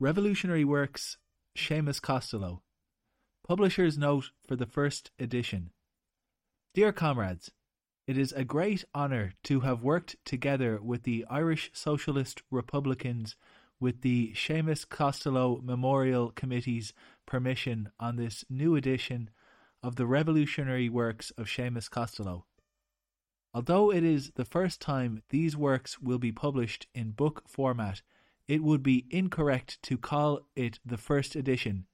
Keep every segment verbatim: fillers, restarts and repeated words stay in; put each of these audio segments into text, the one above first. Revolutionary Works, Seamus Costello. Publisher's Note for the First Edition. Dear comrades, it is a great honour to have worked together with the Irish Socialist Republicans with the Seamus Costello Memorial Committee's permission on this new edition of the Revolutionary Works of Seamus Costello. Although it is the first time these works will be published in book format, it would be incorrect to call it the first edition.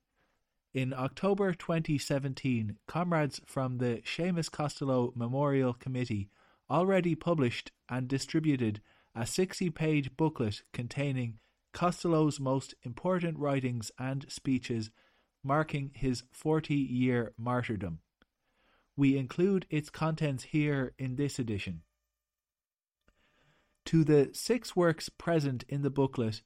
In October twenty seventeen, comrades from the Seamus Costello Memorial Committee already published and distributed a sixty-page booklet containing Costello's most important writings and speeches marking his forty-year martyrdom. We include its contents here in this edition. To the six works present in the booklet,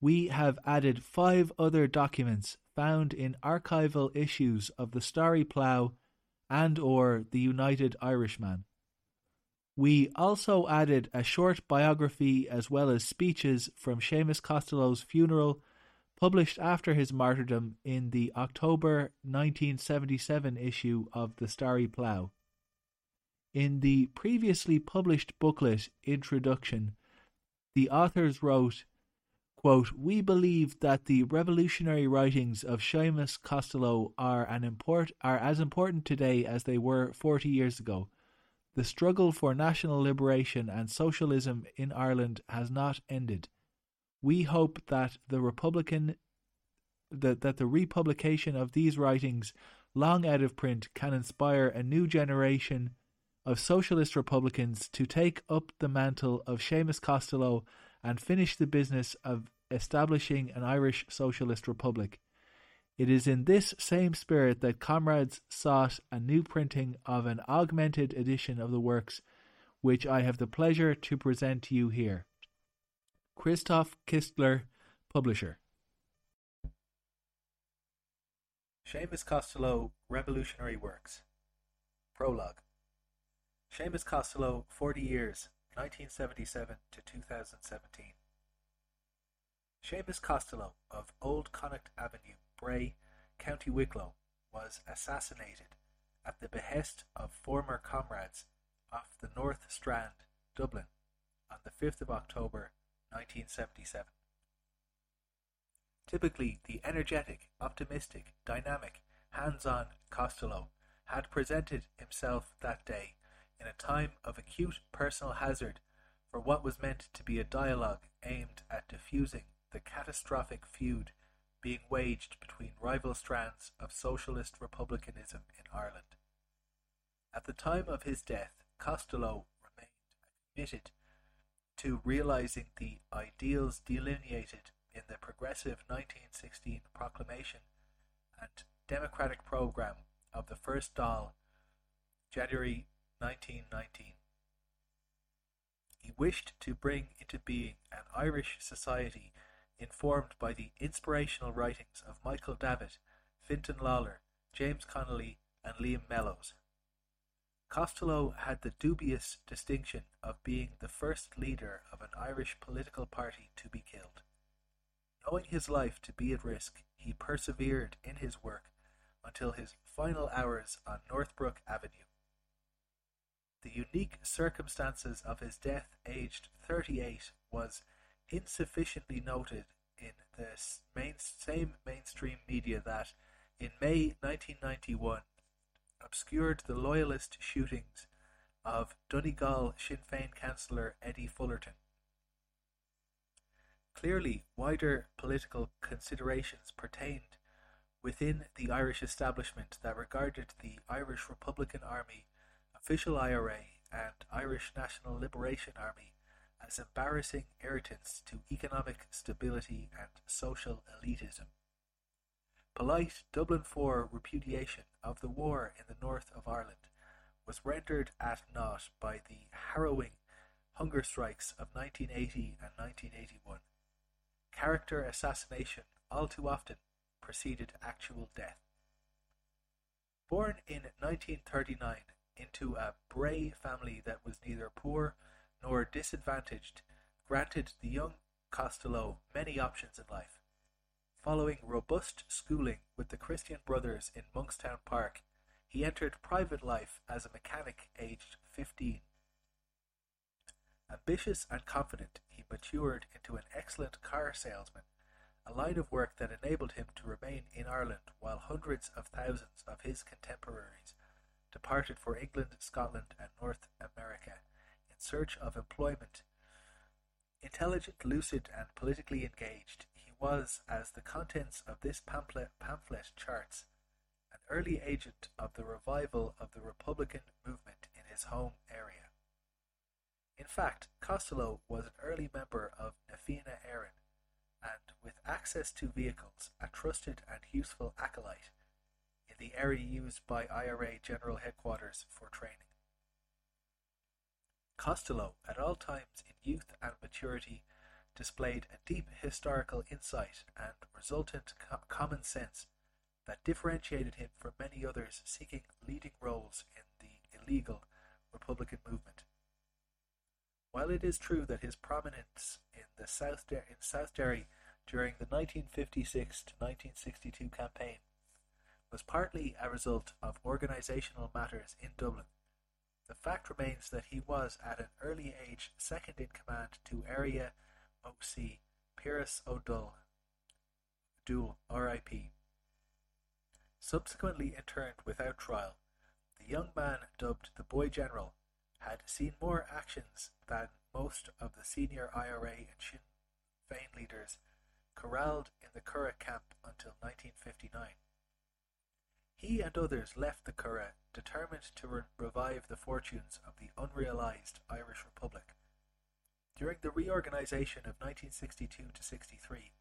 we have added five other documents found in archival issues of The Starry Plough and or The United Irishman. We also added a short biography as well as speeches from Seamus Costello's funeral, published after his martyrdom in the October nineteen seventy-seven issue of The Starry Plough. In the previously published booklet Introduction, the authors wrote, quote, "We believe that the revolutionary writings of Seamus Costello are, an import, are as important today as they were forty years ago. The struggle for national liberation and socialism in Ireland has not ended. We hope that the Republican, that, that the republication of these writings, long out of print, can inspire a new generation of socialist Republicans to take up the mantle of Seamus Costello and finish the business of establishing an Irish Socialist Republic. It is in this same spirit that comrades sought a new printing of an augmented edition of the works, which I have the pleasure to present to you here. Christoph Kistler, Publisher." Seamus Costello, Revolutionary Works. Prologue. Seamus Costello, forty years, nineteen seventy-seven to two thousand seventeen. Seamus Costello of Old Connacht Avenue, Bray, County Wicklow, was assassinated at the behest of former comrades off the North Strand, Dublin, on the fifth of October nineteen seventy-seven. Typically, the energetic, optimistic, dynamic, hands-on Costello had presented himself that day in a time of acute personal hazard for what was meant to be a dialogue aimed at diffusing the catastrophic feud being waged between rival strands of socialist republicanism in Ireland. At the time of his death, Costello remained committed to realising the ideals delineated in the progressive nineteen sixteen proclamation and democratic programme of the first Dáil, January nineteen nineteen. He wished to bring into being an Irish society informed by the inspirational writings of Michael Davitt, Fintan Lalor, James Connolly and Liam Mellows. Costello had the dubious distinction of being the first leader of an Irish political party to be killed. Knowing his life to be at risk, he persevered in his work until his final hours on Northbrook Avenue. The unique circumstances of his death, aged thirty-eight, was insufficiently noted in the main, same mainstream media that, in May nineteen ninety-one, obscured the loyalist shootings of Donegal Sinn Féin councillor Eddie Fullerton. Clearly, wider political considerations pertained within the Irish establishment that regarded the Irish Republican Army, official I R A and Irish National Liberation Army as embarrassing irritants to economic stability and social elitism. Polite Dublin four repudiation of the war in the north of Ireland was rendered at naught by the harrowing hunger strikes of nineteen eighty and nineteen eighty-one. Character assassination all too often preceded actual death. Born in nineteen thirty-nine, into a Bray family that was neither poor nor disadvantaged, granted the young Costello many options in life. Following robust schooling with the Christian Brothers in Monkstown Park, he entered private life as a mechanic aged fifteen. Ambitious and confident, he matured into an excellent car salesman, a line of work that enabled him to remain in Ireland while hundreds of thousands of his contemporaries departed for England, Scotland, and North America in search of employment. Intelligent, lucid, and politically engaged, he was, as the contents of this pamphlet, pamphlet charts, an early agent of the revival of the Republican movement in his home area. In fact, Costello was an early member of Na Fianna Éireann, and with access to vehicles, a trusted and useful acolyte in the area used by I R A General Headquarters for training. Costello, at all times in youth and maturity, displayed a deep historical insight and resultant co- common sense that differentiated him from many others seeking leading roles in the illegal Republican movement. While it is true that his prominence in the South Der- in South Derry during the nineteen fifty-six to nineteen sixty-two campaign was partly a result of organisational matters in Dublin, the fact remains that he was at an early age second in command to Area O C Piaras Ó Dúill, R I P. Subsequently interned without trial, the young man dubbed the Boy General had seen more actions than most of the senior I R A and Sinn Féin leaders corralled in the Curragh camp until nineteen fifty-nine. He and others left the Curragh determined to re- revive the fortunes of the unrealised Irish Republic. During the reorganisation of nineteen sixty-two to sixty-three,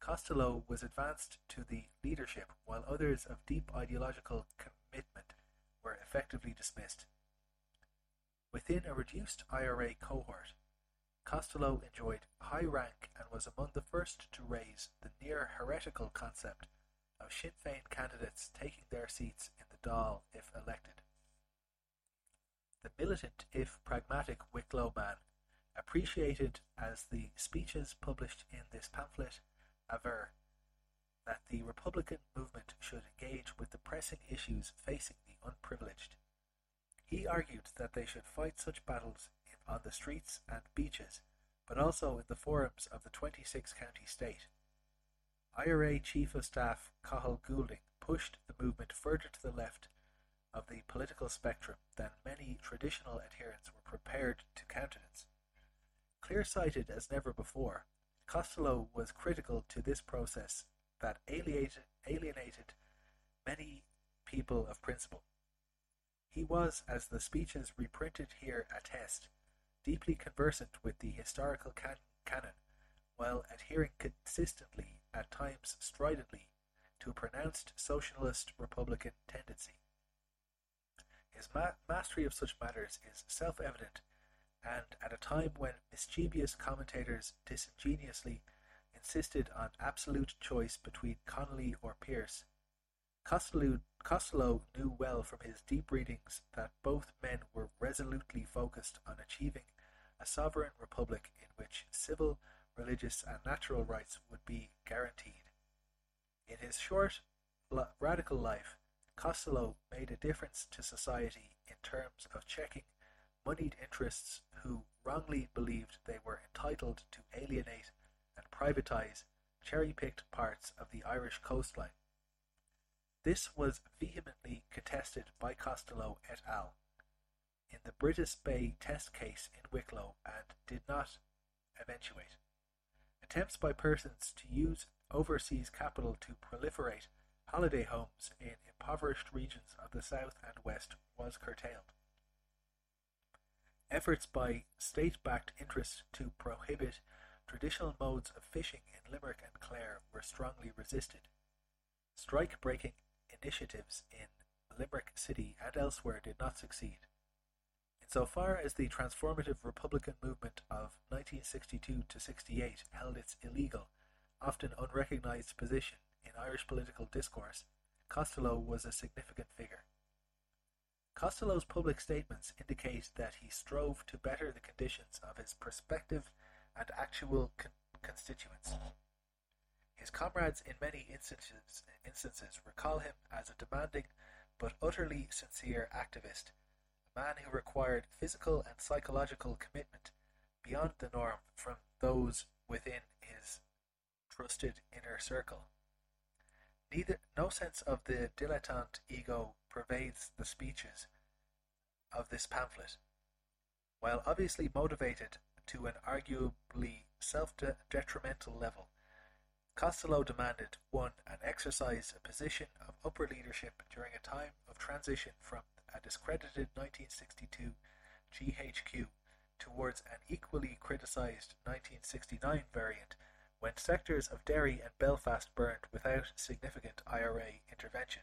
Costello was advanced to the leadership while others of deep ideological commitment were effectively dismissed. Within a reduced I R A cohort, Costello enjoyed high rank and was among the first to raise the near heretical concept of Sinn Féin candidates taking their seats in the Dáil if elected. The militant, if pragmatic, Wicklow man, appreciated as the speeches published in this pamphlet aver that the Republican movement should engage with the pressing issues facing the unprivileged. He argued that they should fight such battles on the streets and beaches, but also in the forums of the twenty-six county state. I R A Chief of Staff Cathal Goulding pushed the movement further to the left of the political spectrum than many traditional adherents were prepared to countenance. Clear-sighted as never before, Costello was critical to this process that alienated, alienated many people of principle. He was, as the speeches reprinted here attest, deeply conversant with the historical can- canon, while adhering consistently, at times stridently, to a pronounced socialist Republican tendency. His ma- mastery of such matters is self-evident, and at a time when mischievous commentators disingenuously insisted on absolute choice between Connolly or Pierce, Costello, Costello knew well from his deep readings that both men were resolutely focused on achieving a sovereign republic in which civil, religious, and natural rights would be guaranteed. In his short, la- radical life, Costello made a difference to society in terms of checking moneyed interests who wrongly believed they were entitled to alienate and privatize cherry-picked parts of the Irish coastline. This was vehemently contested by Costello et al. in the British Bay test case in Wicklow and did not eventuate. Attempts by persons to use overseas capital to proliferate holiday homes in impoverished regions of the South and West was curtailed. Efforts by state-backed interests to prohibit traditional modes of fishing in Limerick and Clare were strongly resisted. Strike-breaking initiatives in Limerick City and elsewhere did not succeed. Insofar as the transformative Republican movement of nineteen sixty-two to sixty-eight held its illegal, often unrecognised position in Irish political discourse, Costello was a significant figure. Costello's public statements indicate that he strove to better the conditions of his prospective and actual con- constituents. His comrades in many instances, instances recall him as a demanding but utterly sincere activist, a man who required physical and psychological commitment beyond the norm from those within his trusted inner circle. Neither, no sense of the dilettante ego pervades the speeches of this pamphlet. While obviously motivated to an arguably self-detrimental level, Costello demanded, one, an exercise a position of upper leadership during a time of transition from a discredited nineteen sixty-two G H Q towards an equally criticised nineteen sixty-nine variant, when sectors of Derry and Belfast burned without significant I R A intervention.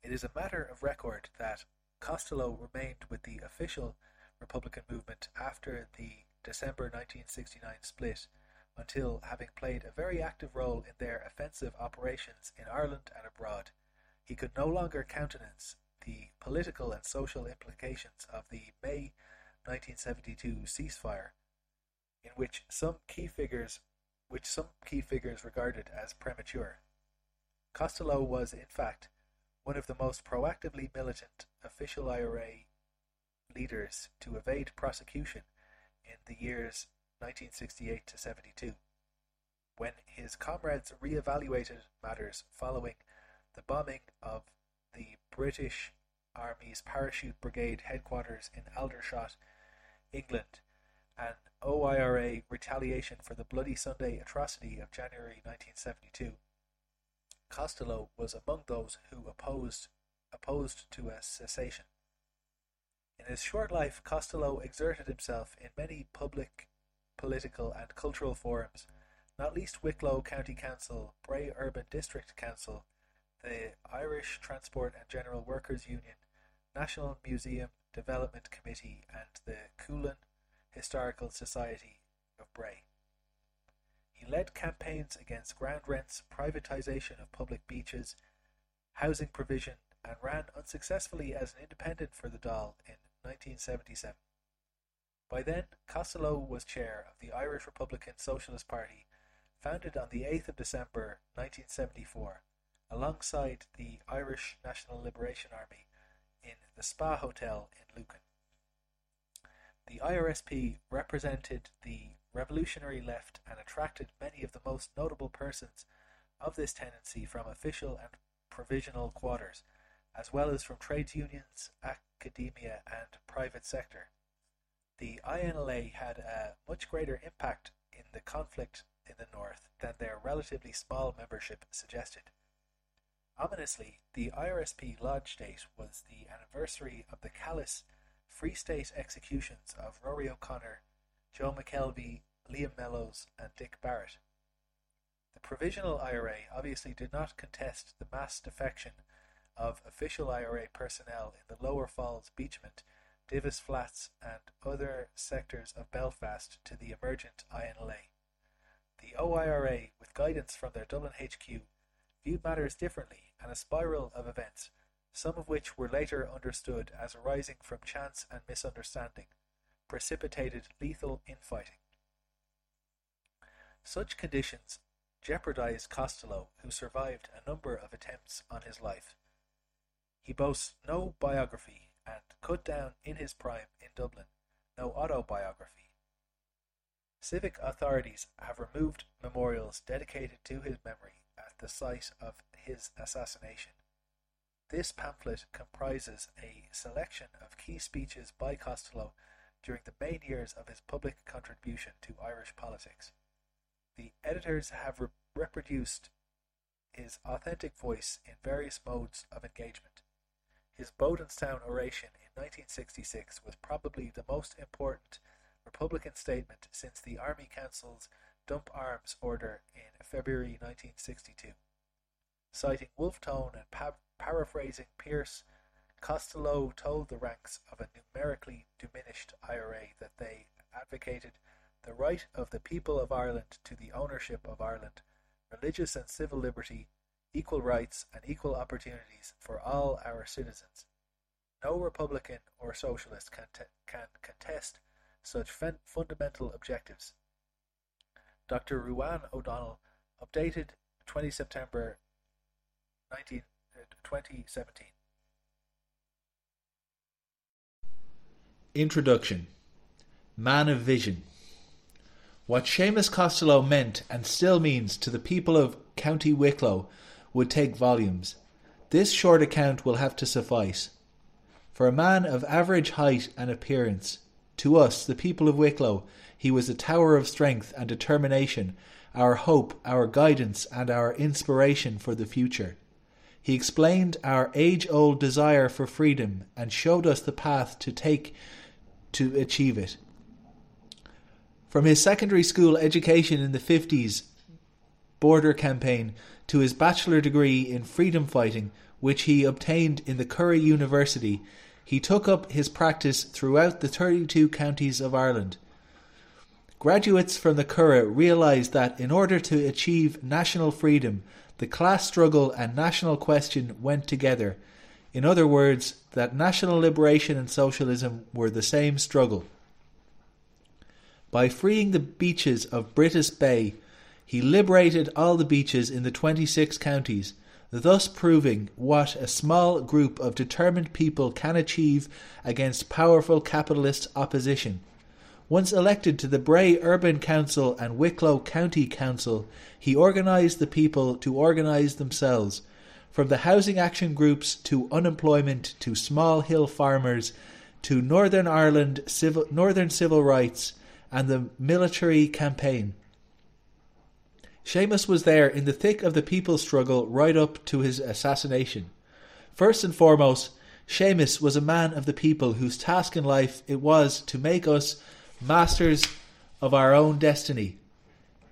It is a matter of record that Costello remained with the official Republican movement after the December nineteen sixty-nine split, until, having played a very active role in their offensive operations in Ireland and abroad, he could no longer countenance the political and social implications of the May nineteen seventy-two ceasefire, in which some key figures, which some key figures regarded as premature. Costello was, in fact, one of the most proactively militant official I R A leaders to evade prosecution in the years nineteen sixty-eight to seventy-two, when his comrades re-evaluated matters following the bombing of the British Army's Parachute Brigade headquarters in Aldershot, England, and O I R A retaliation for the Bloody Sunday atrocity of January nineteen seventy-two. Costello was among those who opposed, opposed to a cessation. In his short life, Costello exerted himself in many public, political and cultural forums, not least Wicklow County Council, Bray Urban District Council, the Irish Transport and General Workers Union, National Museum Development Committee and the Coolin Historical Society of Bray. He led campaigns against ground rents, privatisation of public beaches, housing provision, and ran unsuccessfully as an independent for the Dáil in nineteen seventy-seven. By then, Costello was chair of the Irish Republican Socialist Party, founded on the eighth of December nineteen seventy-four, alongside the Irish National Liberation Army in the Spa Hotel in Lucan. The I R S P represented the revolutionary left and attracted many of the most notable persons of this tendency from official and provisional quarters, as well as from trades unions, academia and private sector. The I N L A had a much greater impact in the conflict in the north than their relatively small membership suggested. Ominously, the I R S P lodge date was the anniversary of the callous Free State executions of Rory O'Connor, Joe McKelvey, Liam Mellows and Dick Barrett. The Provisional I R A obviously did not contest the mass defection of official I R A personnel in the Lower Falls Beachment, Divis Flats and other sectors of Belfast to the emergent I N L A. The O I R A, with guidance from their Dublin H Q, viewed matters differently, and a spiral of events, some of which were later understood as arising from chance and misunderstanding, precipitated lethal infighting. Such conditions jeopardized Costello, who survived a number of attempts on his life. He boasts no biography, and cut down in his prime in Dublin, no autobiography. Civic authorities have removed memorials dedicated to his memory at the site of his assassination. This pamphlet comprises a selection of key speeches by Costello during the main years of his public contribution to Irish politics. The editors have re- reproduced his authentic voice in various modes of engagement. His Bodenstown oration in nineteen sixty-six was probably the most important Republican statement since the Army Council's Dump Arms Order in February nineteen sixty-two. Citing Wolfe Tone and pa- paraphrasing Pierce, Costello told the ranks of a numerically diminished I R A that they advocated the right of the people of Ireland to the ownership of Ireland, religious and civil liberty, equal rights and equal opportunities for all our citizens. No Republican or Socialist can, t- can contest such f- fundamental objectives. Doctor Ruan O'Donnell updated the twentieth of September twenty seventeen. Introduction. Man of Vision. What Seamus Costello meant and still means to the people of County Wicklow would take volumes. This short account will have to suffice. For a man of average height and appearance, to us, the people of Wicklow, he was a tower of strength and determination, our hope, our guidance, and our inspiration for the future. He explained our age-old desire for freedom and showed us the path to take to achieve it. From his secondary school education in the fifties border campaign to his bachelor degree in freedom fighting, which he obtained in the Curragh University, he took up his practice throughout the thirty-two counties of Ireland. Graduates from the Curragh realised that in order to achieve national freedom, the class struggle and national question went together. In other words, that national liberation and socialism were the same struggle. By freeing the beaches of British Bay, he liberated all the beaches in the twenty-six counties, thus proving what a small group of determined people can achieve against powerful capitalist opposition. Once elected to the Bray Urban Council and Wicklow County Council, he organised the people to organise themselves, from the housing action groups to unemployment to small hill farmers to Northern Ireland civil, Northern Civil Rights and the military campaign. Seamus was there in the thick of the people's struggle right up to his assassination. First and foremost, Seamus was a man of the people whose task in life it was to make us masters of our own destiny.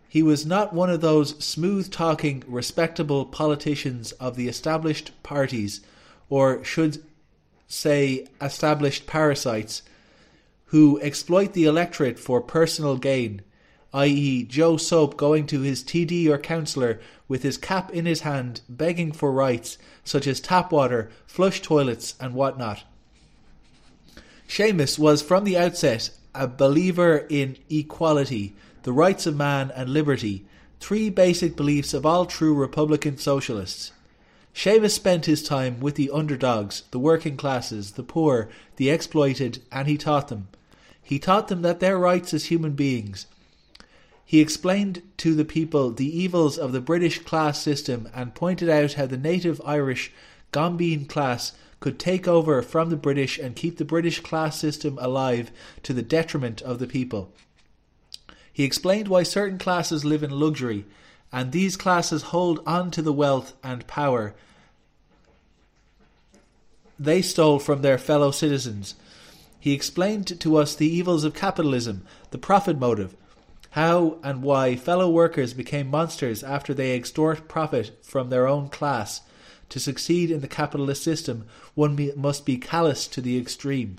He was not one of those smooth-talking, respectable politicians of the established parties, or should say established parasites, who exploit the electorate for personal gain, that is Joe Soap going to his T D or councillor with his cap in his hand begging for rights such as tap water, flush toilets and whatnot. Seamus was from the outset a believer in equality, the rights of man and liberty, three basic beliefs of all true Republican socialists. Seamus spent his time with the underdogs, the working classes, the poor, the exploited, and he taught them. He taught them that their rights as human beings. He explained to the people the evils of the British class system and pointed out how the native Irish Gombean class could take over from the British and keep the British class system alive to the detriment of the people. He explained why certain classes live in luxury, and these classes hold on to the wealth and power they stole from their fellow citizens. He explained to us the evils of capitalism, the profit motive, how and why fellow workers became monsters after they extort profit from their own class. To succeed in the capitalist system, one be, must be callous to the extreme.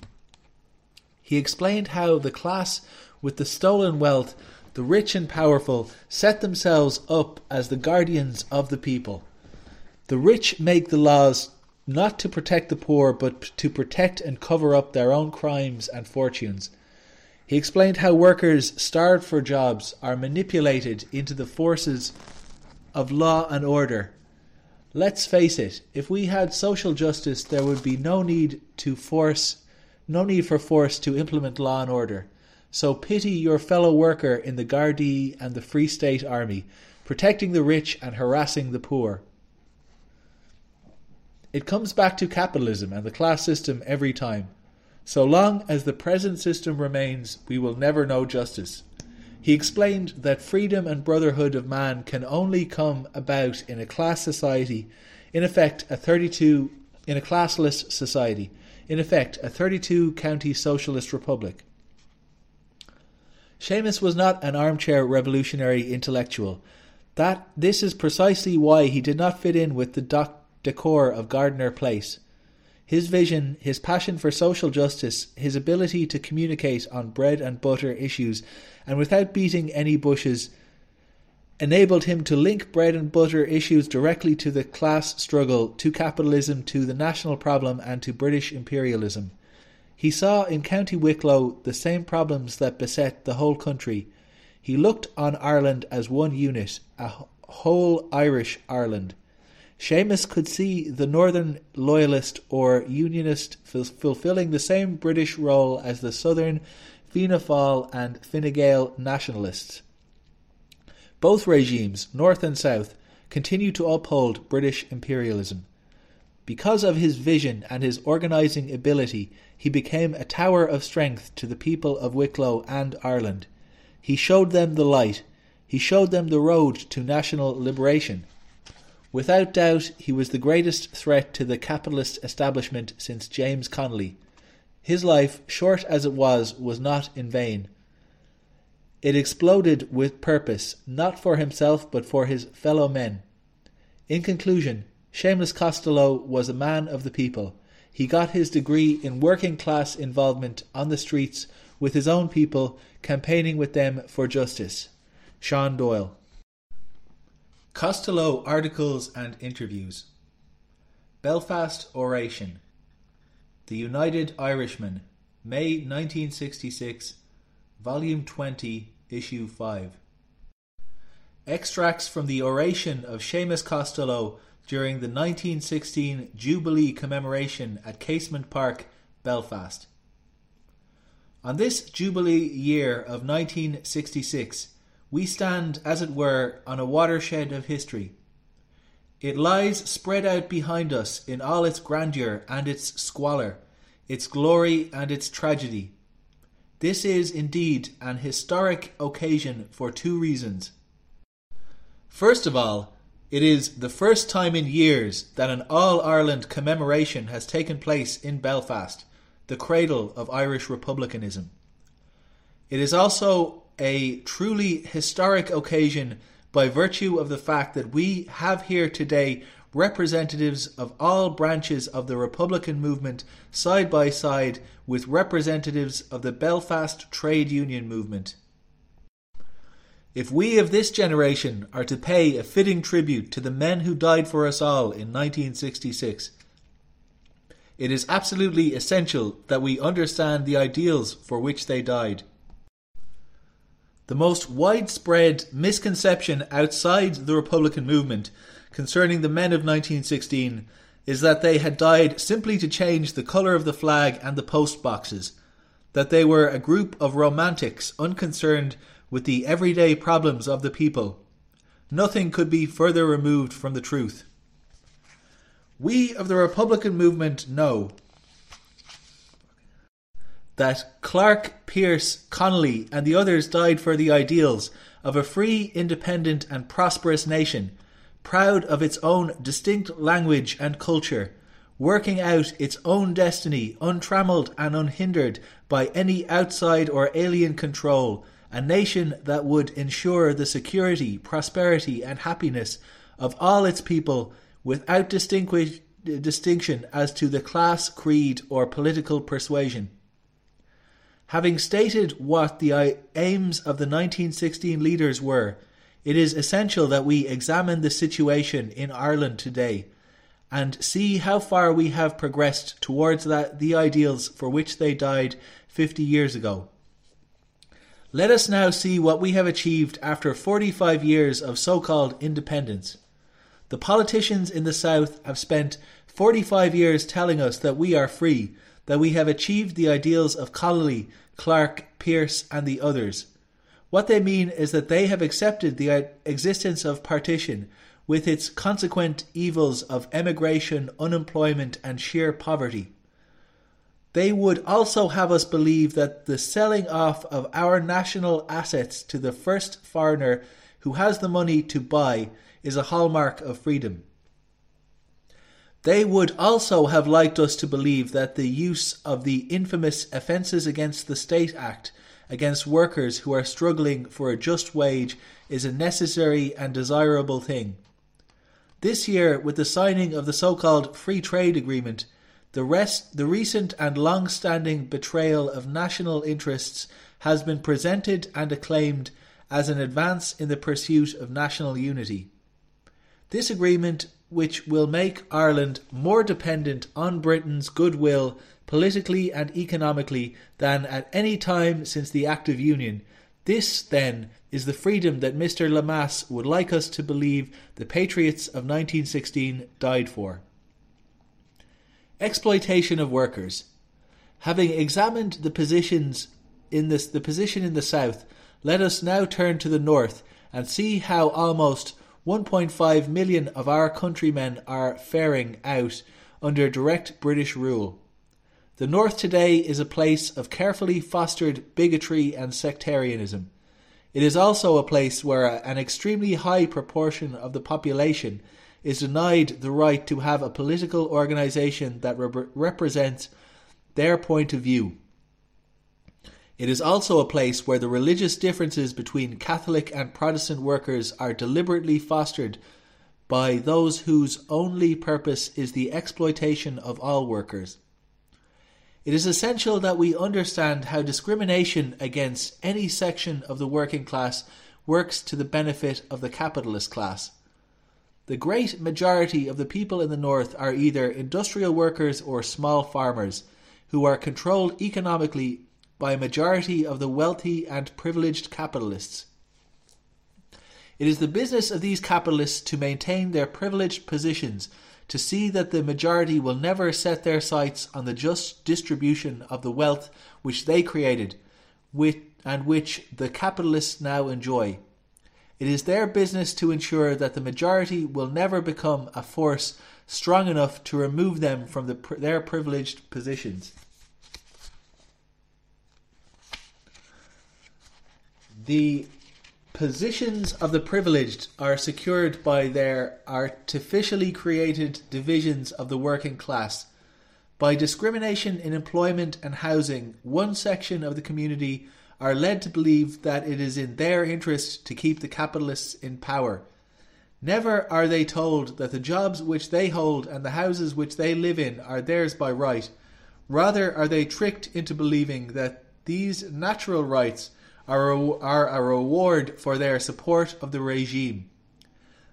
He explained how the class with the stolen wealth, the rich and powerful, set themselves up as the guardians of the people. The rich make the laws not to protect the poor, but to protect and cover up their own crimes and fortunes. He explained how workers starved for jobs are manipulated into the forces of law and order. Let's face it, if we had social justice, there would be no need to force, no need for force to implement law and order. So pity your fellow worker in the Gardaí and the Free State Army, protecting the rich and harassing the poor. It comes back to capitalism and the class system every time. So long as the present system remains, we will never know justice. He explained that freedom and brotherhood of man can only come about in a class society, in effect a thirty-two in a classless society, in effect a thirty-two county socialist republic. Seamus was not an armchair revolutionary intellectual. That this is precisely why he did not fit in with the doc- decor of Gardiner Place. His vision, his passion for social justice, his ability to communicate on bread and butter issues, and without beating any bushes, enabled him to link bread and butter issues directly to the class struggle, to capitalism, to the national problem, and to British imperialism. He saw in County Wicklow the same problems that beset the whole country. He looked on Ireland as one unit, a whole Irish Ireland. Seamus could see the Northern Loyalist or Unionist ful- fulfilling the same British role as the Southern Fianna Fáil and Fine Gael nationalists. Both regimes, North and South, continue to uphold British imperialism. Because of his vision and his organising ability, he became a tower of strength to the people of Wicklow and Ireland. He showed them the light. He showed them the road to national liberation. Without doubt, he was the greatest threat to the capitalist establishment since James Connolly. His life, short as it was, was not in vain. It exploded with purpose, not for himself but for his fellow men. In conclusion, Seamus Costello was a man of the people. He got his degree in working-class involvement on the streets with his own people, campaigning with them for justice. Sean Doyle. Costello Articles and Interviews. Belfast Oration. The United Irishman, May nineteen sixty-six, Volume twenty, Issue five. Extracts from the oration of Seamus Costello during the nineteen sixteen Jubilee commemoration at Casement Park, Belfast. On this Jubilee year of nineteen sixty-six, we stand, as it were, on a watershed of history. It lies spread out behind us in all its grandeur and its squalor, its glory and its tragedy. This is indeed an historic occasion for two reasons. First of all, it is the first time in years that an All-Ireland commemoration has taken place in Belfast, the cradle of Irish republicanism. It is also a truly historic occasion by virtue of the fact that we have here today representatives of all branches of the Republican movement side by side with representatives of the Belfast trade union movement. If we of this generation are to pay a fitting tribute to the men who died for us all in nineteen sixty-six, it is absolutely essential that we understand the ideals for which they died. The most widespread misconception outside the Republican movement concerning the men of nineteen sixteen is that they had died simply to change the colour of the flag and the post boxes, that they were a group of romantics unconcerned with the everyday problems of the people. Nothing could be further removed from the truth. We of the Republican movement know that Clark, Pierce, Connolly and the others died for the ideals of a free, independent and prosperous nation, proud of its own distinct language and culture, working out its own destiny, untrammelled and unhindered by any outside or alien control, a nation that would ensure the security, prosperity and happiness of all its people without distinguish- distinction as to the class, creed or political persuasion. Having stated what the aims of the nineteen sixteen leaders were, it is essential that we examine the situation in Ireland today and see how far we have progressed towards that, the ideals for which they died fifty years ago. Let us now see what we have achieved after forty-five years of so-called independence. The politicians in the South have spent forty-five years telling us that we are free, that we have achieved the ideals of Connolly, Clark, Pierce and the others. What they mean is that they have accepted the existence of partition, with its consequent evils of emigration, unemployment and sheer poverty. They would also have us believe that the selling off of our national assets to the first foreigner who has the money to buy is a hallmark of freedom. They would also have liked us to believe that the use of the infamous Offences Against the State Act against workers who are struggling for a just wage is a necessary and desirable thing. This year, with the signing of the so-called Free Trade Agreement, the, rest, the recent and long-standing betrayal of national interests has been presented and acclaimed as an advance in the pursuit of national unity. This agreement, which will make Ireland more dependent on Britain's goodwill politically and economically than at any time since the Act of Union, This, then, is the freedom that Mister Lamas would like us to believe the patriots of nineteen sixteen died for. Exploitation of workers. Having examined the positions in this, the position in the South, let us now turn to the North and see how almost one point five million of our countrymen are faring out under direct British rule. The North today is a place of carefully fostered bigotry and sectarianism. It is also a place where an extremely high proportion of the population is denied the right to have a political organisation that re- represents their point of view. It is also a place where the religious differences between Catholic and Protestant workers are deliberately fostered by those whose only purpose is the exploitation of all workers. It is essential that we understand how discrimination against any section of the working class works to the benefit of the capitalist class. The great majority of the people in the North are either industrial workers or small farmers, who are controlled economically by a majority of the wealthy and privileged capitalists. It is the business of these capitalists to maintain their privileged positions, to see that the majority will never set their sights on the just distribution of the wealth which they created, with, and which the capitalists now enjoy. It is their business to ensure that the majority will never become a force strong enough to remove them from the, their privileged positions. The positions of the privileged are secured by their artificially created divisions of the working class. By discrimination in employment and housing, one section of the community are led to believe that it is in their interest to keep the capitalists in power. Never are they told that the jobs which they hold and the houses which they live in are theirs by right. Rather are they tricked into believing that these natural rights are a reward for their support of the regime.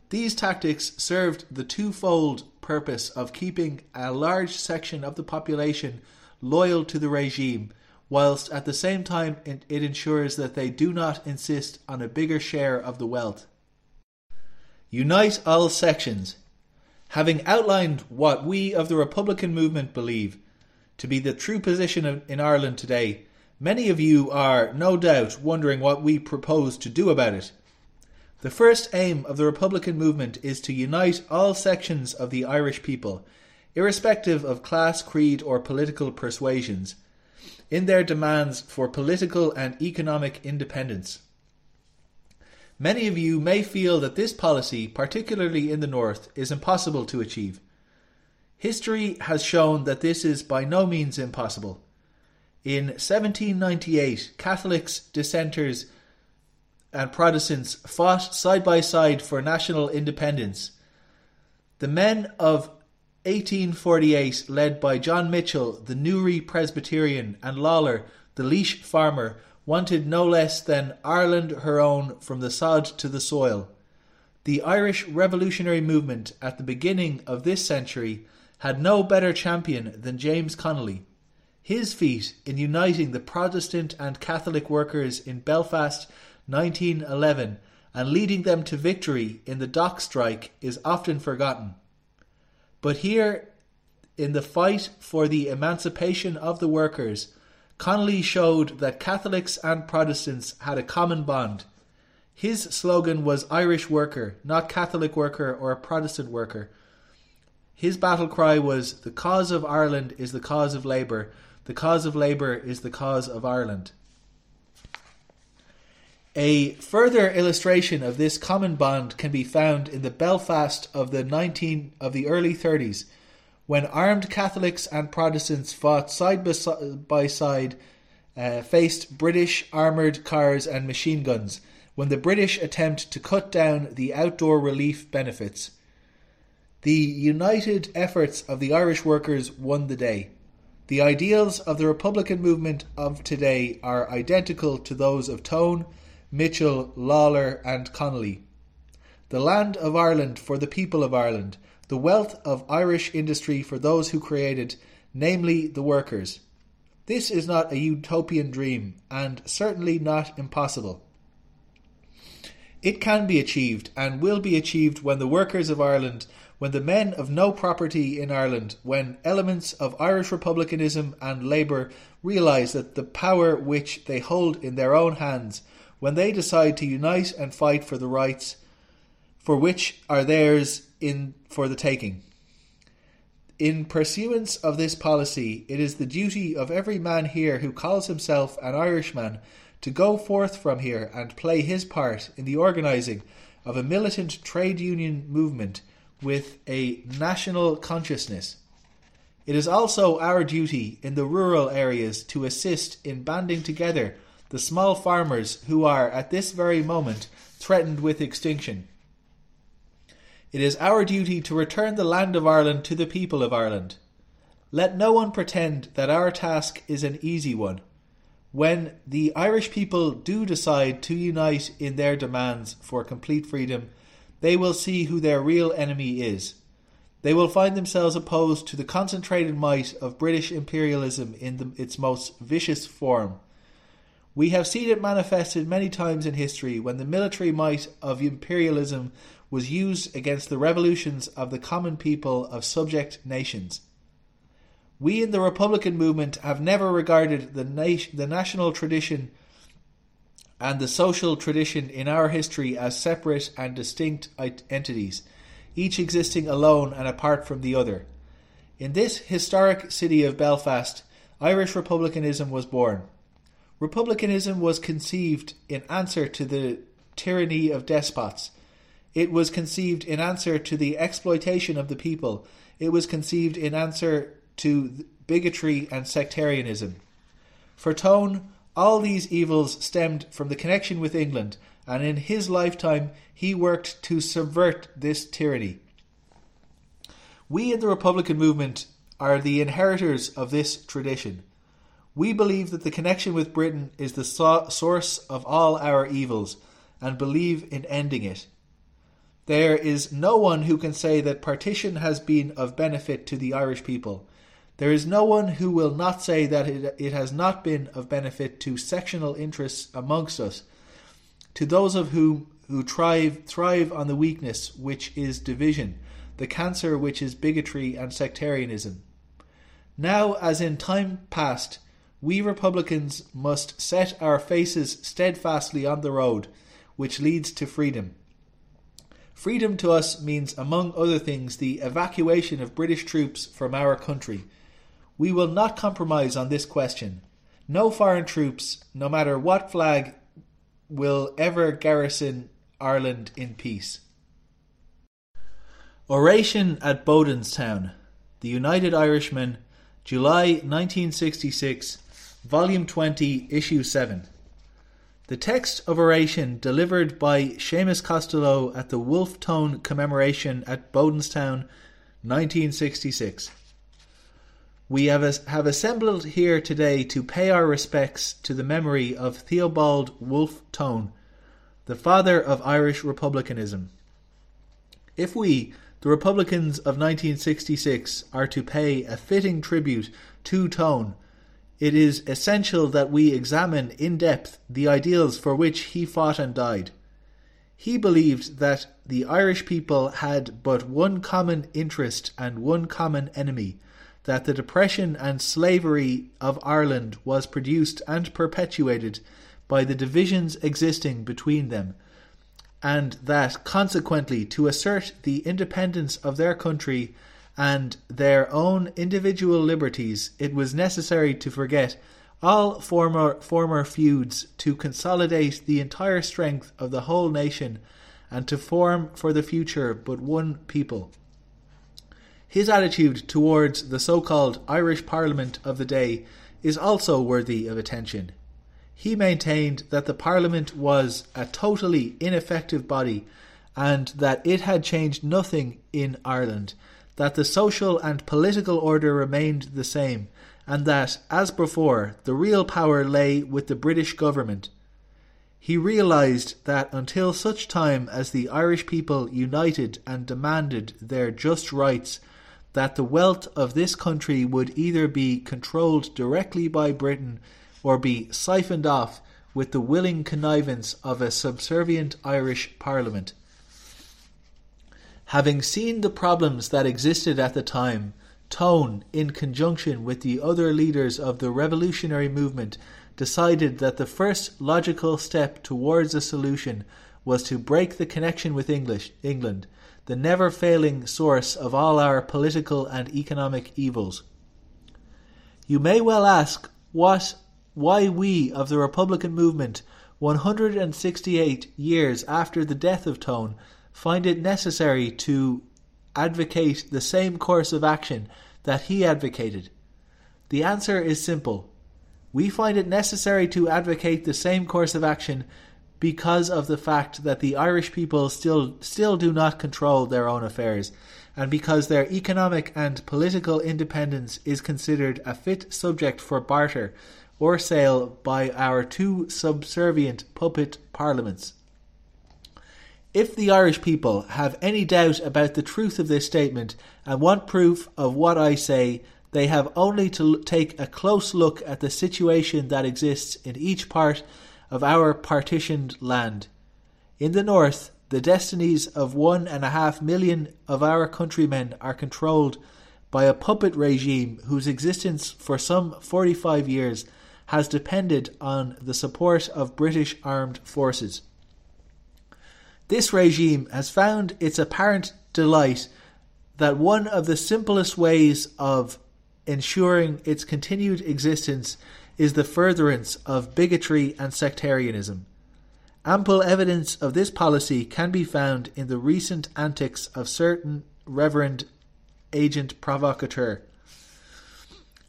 These tactics served the twofold purpose of keeping a large section of the population loyal to the regime, whilst at the same time it ensures that they do not insist on a bigger share of the wealth. Unite all sections. Having outlined what we of the Republican movement believe to be the true position in Ireland today, many of you are, no doubt, wondering what we propose to do about it. The first aim of the Republican movement is to unite all sections of the Irish people, irrespective of class, creed or political persuasions, in their demands for political and economic independence. Many of you may feel that this policy, particularly in the North, is impossible to achieve. History has shown that this is by no means impossible. In seventeen ninety-eight, Catholics, dissenters and Protestants fought side by side for national independence. The men of eighteen forty-eight, led by John Mitchell, the Newry Presbyterian, and Lalor, the Laois farmer, wanted no less than Ireland her own from the sod to the soil. The Irish revolutionary movement at the beginning of this century had no better champion than James Connolly. His feat in uniting the Protestant and Catholic workers in Belfast nineteen eleven and leading them to victory in the dock strike is often forgotten. But here, in the fight for the emancipation of the workers, Connolly showed that Catholics and Protestants had a common bond. His slogan was Irish worker, not Catholic worker or Protestant worker. His battle cry was, "The cause of Ireland is the cause of labour. The cause of labour is the cause of Ireland." A further illustration of this common bond can be found in the Belfast of the nineteen of the early thirties, when armed Catholics and Protestants fought side by side, uh, faced British armoured cars and machine guns, when the British attempt to cut down the outdoor relief benefits. The united efforts of the Irish workers won the day. The ideals of the Republican movement of today are identical to those of Tone, Mitchell, Lalor and Connolly. The land of Ireland for the people of Ireland, the wealth of Irish industry for those who create it, namely the workers. This is not a utopian dream, and certainly not impossible. It can be achieved, and will be achieved when the workers of Ireland, when the men of no property in Ireland, when elements of Irish republicanism and labour realise that the power which they hold in their own hands, when they decide to unite and fight for the rights for which are theirs in for the taking. In pursuance of this policy, it is the duty of every man here who calls himself an Irishman to go forth from here and play his part in the organising of a militant trade union movement with a national consciousness. It is also our duty in the rural areas to assist in banding together the small farmers who are at this very moment threatened with extinction. It is our duty to return the land of Ireland to the people of Ireland. Let no one pretend that our task is an easy one. When the Irish people do decide to unite in their demands for complete freedom, they will see who their real enemy is. They will find themselves opposed to the concentrated might of British imperialism in the, its most vicious form. We have seen it manifested many times in history when the military might of imperialism was used against the revolutions of the common people of subject nations. We in the Republican movement have never regarded the, nat- the national tradition and the social tradition in our history as separate and distinct entities, each existing alone and apart from the other. In this historic city of Belfast, Irish republicanism was born. Republicanism was conceived in answer to the tyranny of despots. It was conceived in answer to the exploitation of the people. It was conceived in answer to bigotry and sectarianism. For Tone, all these evils stemmed from the connection with England, and in his lifetime he worked to subvert this tyranny. We in the Republican movement are the inheritors of this tradition. We believe that the connection with Britain is the so- source of all our evils, and believe in ending it. There is no one who can say that partition has been of benefit to the Irish people. There is no one who will not say that it, it has not been of benefit to sectional interests amongst us, to those of whom who thrive, thrive on the weakness which is division, the cancer which is bigotry and sectarianism. Now, as in time past, we Republicans must set our faces steadfastly on the road which leads to freedom. Freedom to us means, among other things, the evacuation of British troops from our country. We will not compromise on this question. No foreign troops, no matter what flag, will ever garrison Ireland in peace. Oration at Bodenstown, The United Irishman, July nineteen sixty-six, Volume twenty, Issue seven. The text of oration delivered by Seamus Costello at the Wolfe Tone commemoration at Bodenstown, nineteen sixty-six. We have, as, have assembled here today to pay our respects to the memory of Theobald Wolfe Tone, the father of Irish republicanism. If we, the Republicans of nineteen sixty-six, are to pay a fitting tribute to Tone, it is essential that we examine in depth the ideals for which he fought and died. He believed that the Irish people had but one common interest and one common enemy, that the depression and slavery of Ireland was produced and perpetuated by the divisions existing between them, and that, consequently, to assert the independence of their country and their own individual liberties, it was necessary to forget all former former feuds, to consolidate the entire strength of the whole nation, and to form for the future but one people. His attitude towards the so-called Irish Parliament of the day is also worthy of attention. He maintained that the Parliament was a totally ineffective body, and that it had changed nothing in Ireland, that the social and political order remained the same, and that, as before, the real power lay with the British government. He realised that until such time as the Irish people united and demanded their just rights, that the wealth of this country would either be controlled directly by Britain or be siphoned off with the willing connivance of a subservient Irish Parliament. Having seen the problems that existed at the time, Tone, in conjunction with the other leaders of the revolutionary movement, decided that the first logical step towards a solution was to break the connection with English, England, the never-failing source of all our political and economic evils. You may well ask what, why we of the Republican movement, one hundred sixty-eight years after the death of Tone, find it necessary to advocate the same course of action that he advocated. The answer is simple. We find it necessary to advocate the same course of action because of the fact that the Irish people still still do not control their own affairs, and because their economic and political independence is considered a fit subject for barter or sale by our two subservient puppet parliaments. If the Irish people have any doubt about the truth of this statement and want proof of what I say, they have only to take a close look at the situation that exists in each part of our partitioned land. In the north, the destinies of one and a half million of our countrymen are controlled by a puppet regime whose existence for some forty-five years has depended on the support of British armed forces. This regime has found its apparent delight that one of the simplest ways of ensuring its continued existence is the furtherance of bigotry and sectarianism. Ample evidence of this policy can be found in the recent antics of certain Reverend Agent Provocateur.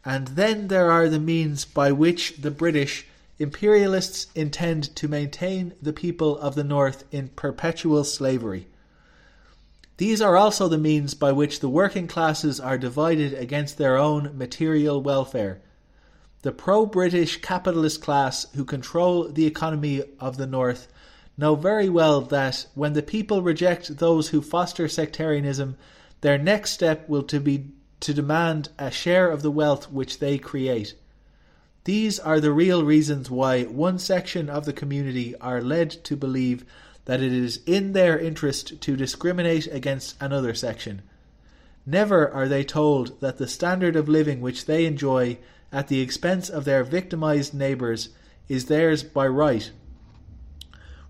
And then there are the means by which the British imperialists intend to maintain the people of the North in perpetual slavery. These are also the means by which the working classes are divided against their own material welfare. The pro-British capitalist class who control the economy of the North know very well that when the people reject those who foster sectarianism, their next step will to be to demand a share of the wealth which they create. These are the real reasons why one section of the community are led to believe that it is in their interest to discriminate against another section. Never are they told that the standard of living which they enjoy at the expense of their victimized neighbors is theirs by right.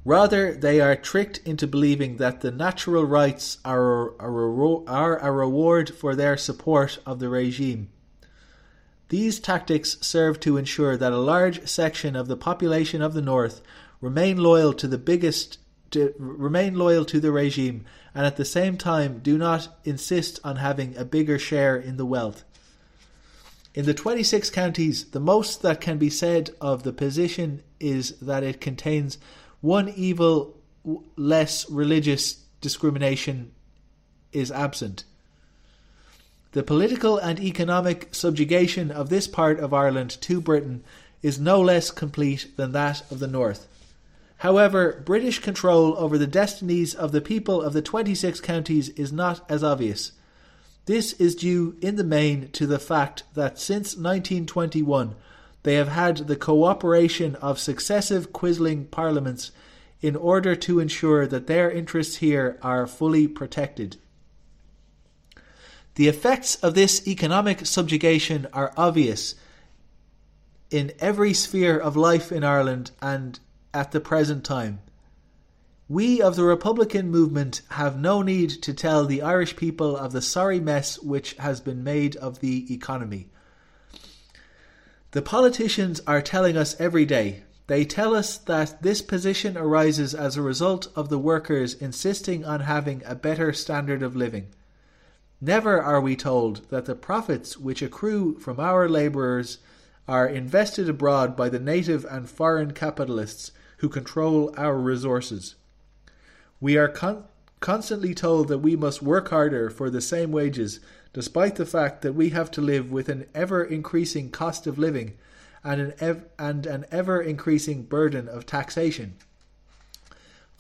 Rather, they are tricked into believing that the natural rights are a, are a reward for their support of the regime. These tactics serve to ensure that a large section of the population of the North remain loyal to the biggest to, remain loyal to the regime, and at the same time do not insist on having a bigger share in the wealth. In the twenty-six counties, the most that can be said of the position is that it contains one evil less religious discrimination is absent. The political and economic subjugation of this part of Ireland to Britain is no less complete than that of the North. However, British control over the destinies of the people of the twenty-six counties is not as obvious. This is due in the main to the fact that since nineteen twenty-one they have had the cooperation of successive Quisling parliaments in order to ensure that their interests here are fully protected. The effects of this economic subjugation are obvious in every sphere of life in Ireland and at the present time. We of the Republican movement have no need to tell the Irish people of the sorry mess which has been made of the economy. The politicians are telling us every day. They tell us that this position arises as a result of the workers insisting on having a better standard of living. Never are we told that the profits which accrue from our labourers are invested abroad by the native and foreign capitalists who control our resources. We are con- constantly told that we must work harder for the same wages, despite the fact that we have to live with an ever-increasing cost of living and an, ev- and an ever-increasing burden of taxation.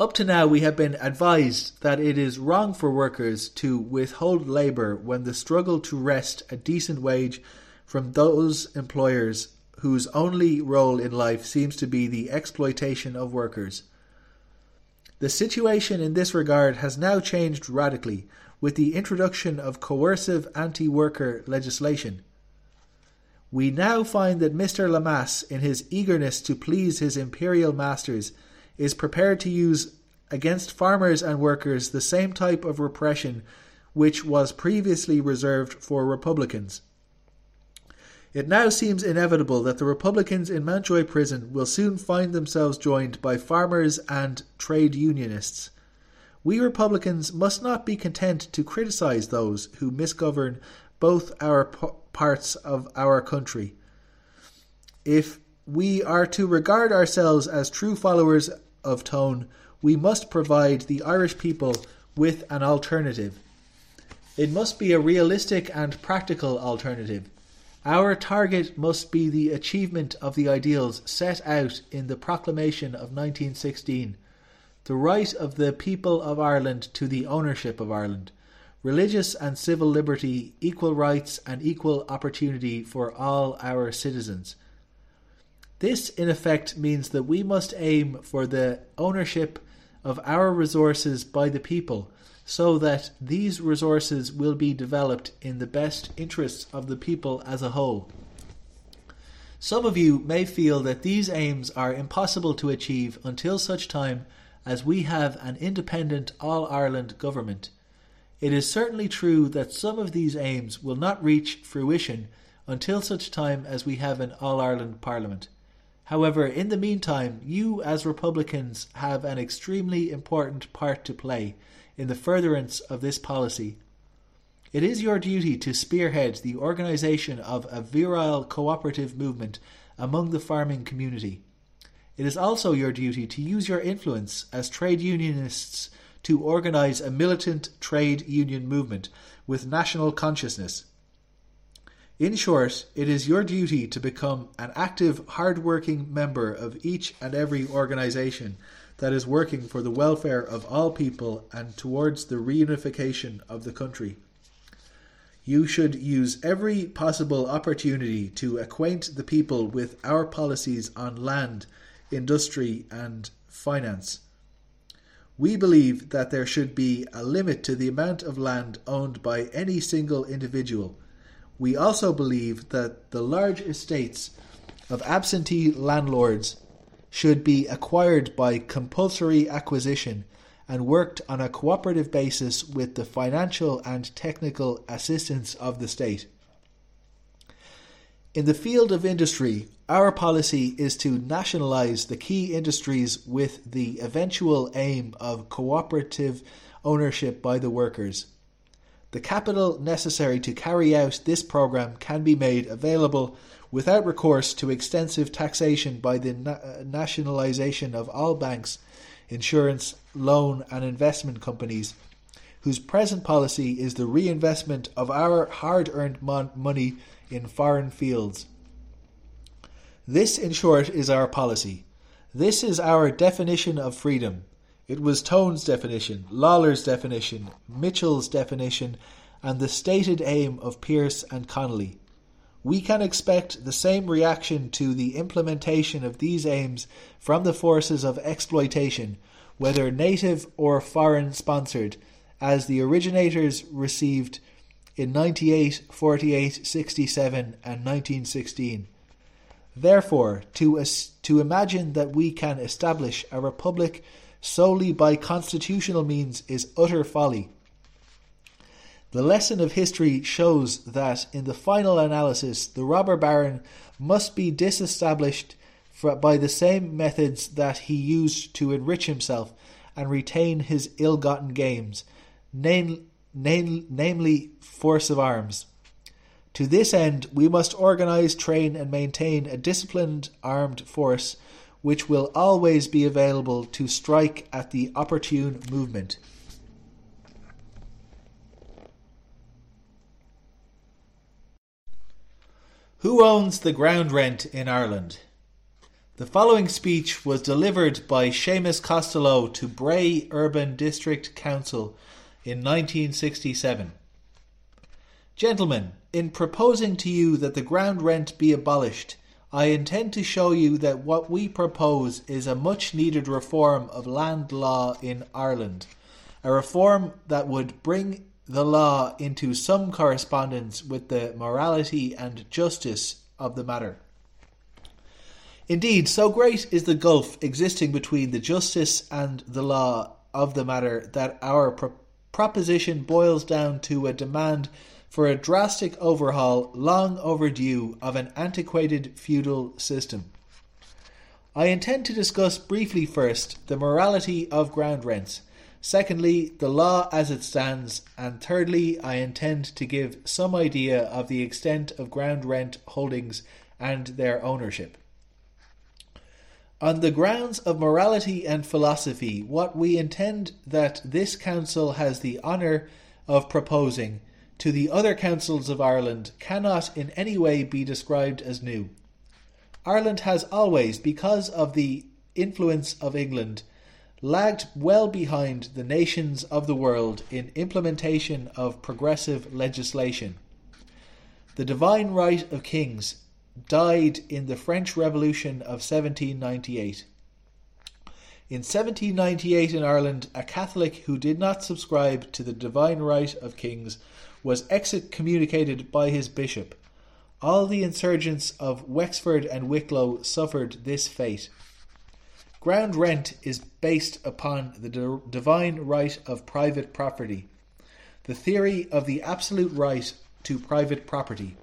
Up to now, we have been advised that it is wrong for workers to withhold labour when the struggle to wrest a decent wage from those employers whose only role in life seems to be the exploitation of workers. The situation in this regard has now changed radically with the introduction of coercive anti-worker legislation. We now find that Mister Lamass, in his eagerness to please his imperial masters, is prepared to use against farmers and workers the same type of repression which was previously reserved for Republicans. It now seems inevitable that the Republicans in Mountjoy Prison will soon find themselves joined by farmers and trade unionists. We Republicans must not be content to criticise those who misgovern both our po- parts of our country. If we are to regard ourselves as true followers of Tone, we must provide the Irish people with an alternative. It must be a realistic and practical alternative. Our target must be the achievement of the ideals set out in the Proclamation of nineteen sixteen, the right of the people of Ireland to the ownership of Ireland, religious and civil liberty, equal rights and equal opportunity for all our citizens. This, in effect, means that we must aim for the ownership of our resources by the people, so that these resources will be developed in the best interests of the people as a whole. Some of you may feel that these aims are impossible to achieve until such time as we have an independent all-Ireland government. It is certainly true that some of these aims will not reach fruition until such time as we have an all-Ireland Parliament. However, in the meantime, you as Republicans have an extremely important part to play in the furtherance of this policy. It is your duty to spearhead the organisation of a virile cooperative movement among the farming community. It is also your duty to use your influence as trade unionists to organise a militant trade union movement with national consciousness. In short, it is your duty to become an active, hard-working member of each and every organisation that is working for the welfare of all people and towards the reunification of the country. You should use every possible opportunity to acquaint the people with our policies on land, industry and finance. We believe that there should be a limit to the amount of land owned by any single individual. We also believe that the large estates of absentee landlords should be acquired by compulsory acquisition and worked on a cooperative basis with the financial and technical assistance of the state. In the field of industry, our policy is to nationalise the key industries with the eventual aim of cooperative ownership by the workers. The capital necessary to carry out this programme can be made available without recourse to extensive taxation by the na- nationalisation of all banks, insurance, loan and investment companies, whose present policy is the reinvestment of our hard-earned mon- money in foreign fields. This, in short, is our policy. This is our definition of freedom. It was Tone's definition, Lawler's definition, Mitchell's definition, and the stated aim of Pearce and Connolly. We can expect the same reaction to the implementation of these aims from the forces of exploitation, whether native or foreign-sponsored, as the originators received in ninety-eight, forty-eight, sixty-seven, and nineteen sixteen. Therefore, to, as- to imagine that we can establish a republic solely by constitutional means is utter folly. The lesson of history shows that, in the final analysis, the robber baron must be disestablished for, by the same methods that he used to enrich himself and retain his ill-gotten gains, nam- nam- namely force of arms. To this end, we must organise, train and maintain a disciplined armed force which will always be available to strike at the opportune movement. Who owns the ground rent in Ireland? The following speech was delivered by Seamus Costello to Bray Urban District Council in nineteen sixty-seven. Gentlemen, in proposing to you that the ground rent be abolished, I intend to show you that what we propose is a much-needed reform of land law in Ireland, a reform that would bring the law into some correspondence with the morality and justice of the matter. Indeed, so great is the gulf existing between the justice and the law of the matter that our pro- proposition boils down to a demand for a drastic overhaul, long overdue, of an antiquated feudal system. I intend to discuss briefly first the morality of ground rents, secondly, the law as it stands, and thirdly, I intend to give some idea of the extent of ground rent holdings and their ownership. On the grounds of morality and philosophy, what we intend that this council has the honour of proposing to the other councils of Ireland cannot in any way be described as new. Ireland has always, because of the influence of England, lagged well behind the nations of the world in implementation of progressive legislation. The divine right of kings died in the French Revolution of seventeen ninety-eight. In seventeen ninety-eight in Ireland, a Catholic who did not subscribe to the divine right of kings was excommunicated by his bishop. All the insurgents of Wexford and Wicklow suffered this fate. Ground rent is based upon the d- divine right of private property, the theory of the absolute right to private property.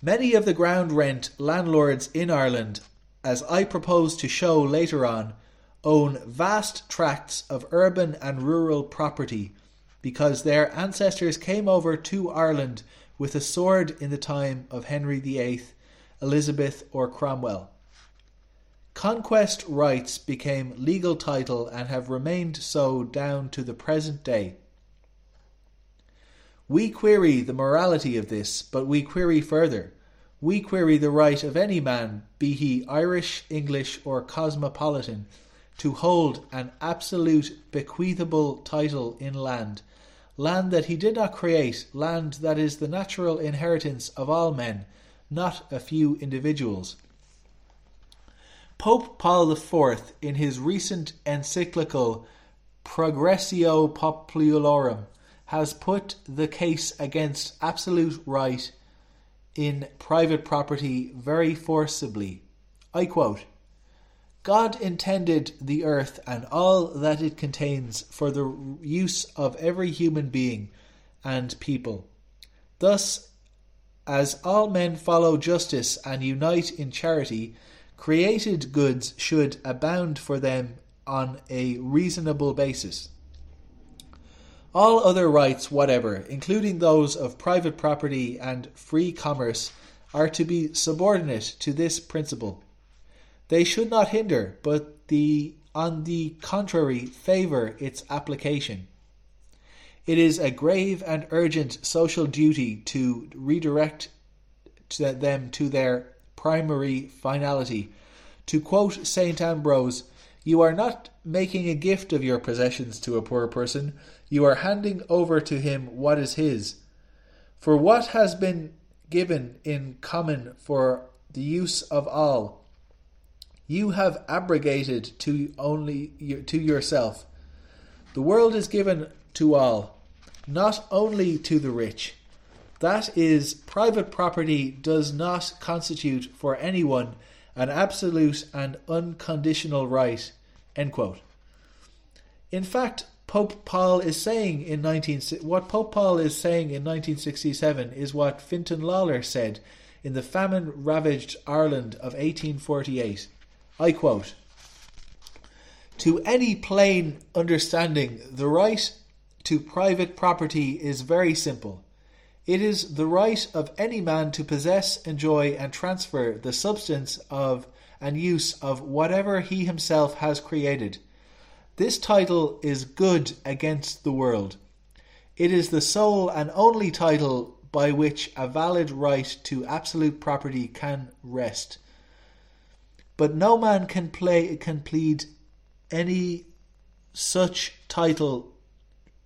Many of the ground rent landlords in Ireland, as I propose to show later on, own vast tracts of urban and rural property because their ancestors came over to Ireland with a sword in the time of Henry the Eighth, Elizabeth or Cromwell. Conquest rights became legal title and have remained so down to the present day. We query the morality of this, but we query further. We query the right of any man, be he Irish, English, or cosmopolitan, to hold an absolute bequeathable title in land, land that he did not create, land that is the natural inheritance of all men, not a few individuals. Pope Paul the Fourth, in his recent encyclical Progressio Populorum, has put the case against absolute right in private property very forcibly. I quote, "God intended the earth and all that it contains for the use of every human being and people. Thus, as all men follow justice and unite in charity, created goods should abound for them on a reasonable basis. All other rights whatever, including those of private property and free commerce, are to be subordinate to this principle. They should not hinder, but the, on the contrary, favour its application. It is a grave and urgent social duty to redirect to them to their primary finality. To quote Saint Ambrose, you are not making a gift of your possessions to a poor person, you are handing over to him what is his. For what has been given in common for the use of all, you have abrogated to only to yourself. The world is given to all, not only to the rich. That is, private property does not constitute for anyone an absolute and unconditional right." End quote. In fact, Pope Paul is saying in nineteen what Pope Paul is saying in nineteen sixty-seven is what Fintan Lalor said in the famine-ravaged Ireland of eighteen forty-eight. I quote, "To any plain understanding, the right to private property is very simple. It is the right of any man to possess, enjoy, and transfer the substance of and use of whatever he himself has created. This title is good against the world. It is the sole and only title by which a valid right to absolute property can rest. but no man can play can plead any such title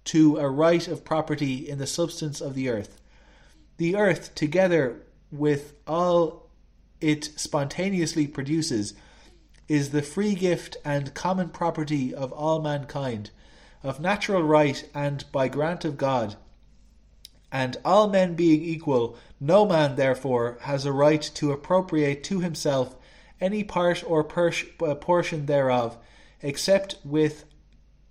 to a right of property in the substance of the earth. The earth, together with all it spontaneously produces, is the free gift and common property of all mankind, of natural right and by grant of God. And all men being equal, no man, therefore, has a right to appropriate to himself any part or portion thereof, except with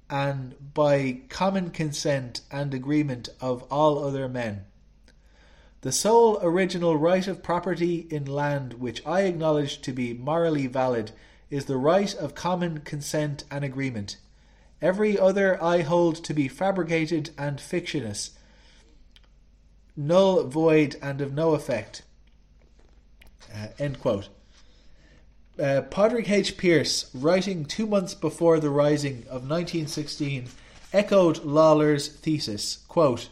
and by common consent and agreement of all other men. The sole original right of property in land which I acknowledge to be morally valid is the right of common consent and agreement. Every other I hold to be fabricated and fictitious, null, void, and of no effect." Uh, end quote. Uh, Padraig H. Pearse, writing two months before the Rising of nineteen sixteen, echoed Lawler's thesis, quote,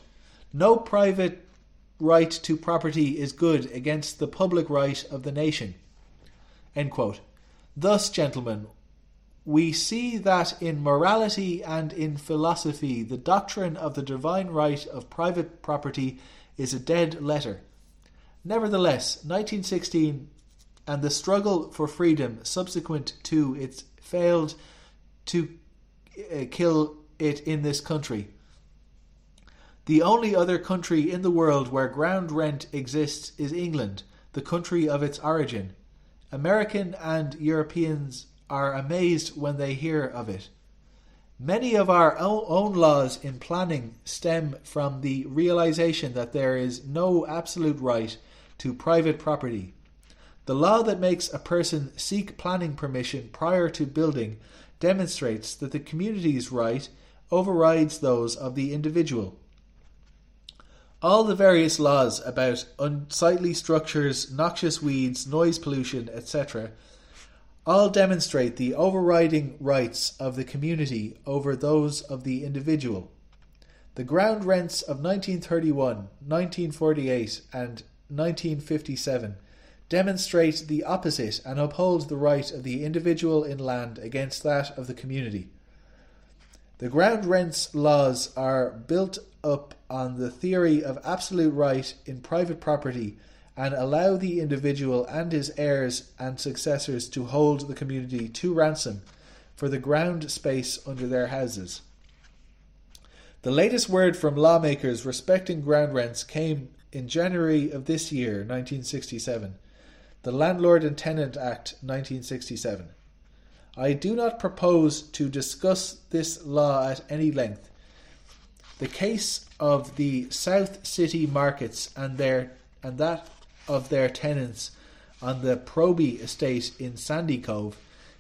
"No private right to property is good against the public right of the nation." End quote. Thus, gentlemen, we see that in morality and in philosophy the doctrine of the divine right of private property is a dead letter. Nevertheless, nineteen sixteen and the struggle for freedom subsequent to it failed to uh, kill it in this country. The only other country in the world where ground rent exists is England, the country of its origin. American and Europeans are amazed when they hear of it. Many of our own laws in planning stem from the realization that there is no absolute right to private property. The law that makes a person seek planning permission prior to building demonstrates that the community's right overrides those of the individual. All the various laws about unsightly structures, noxious weeds, noise pollution, et cetera, all demonstrate the overriding rights of the community over those of the individual. The ground rents of nineteen thirty-one, nineteen forty-eight, and nineteen fifty-seven demonstrate the opposite and uphold the right of the individual in land against that of the community. The ground rents laws are built up on the theory of absolute right in private property and allow the individual and his heirs and successors to hold the community to ransom for the ground space under their houses. The latest word from lawmakers respecting ground rents came in January of this year, nineteen sixty-seven. The Landlord and Tenant Act, nineteen sixty-seven. I do not propose to discuss this law at any length. The case of the South City markets and their and that of their tenants on the Proby estate in Sandy Cove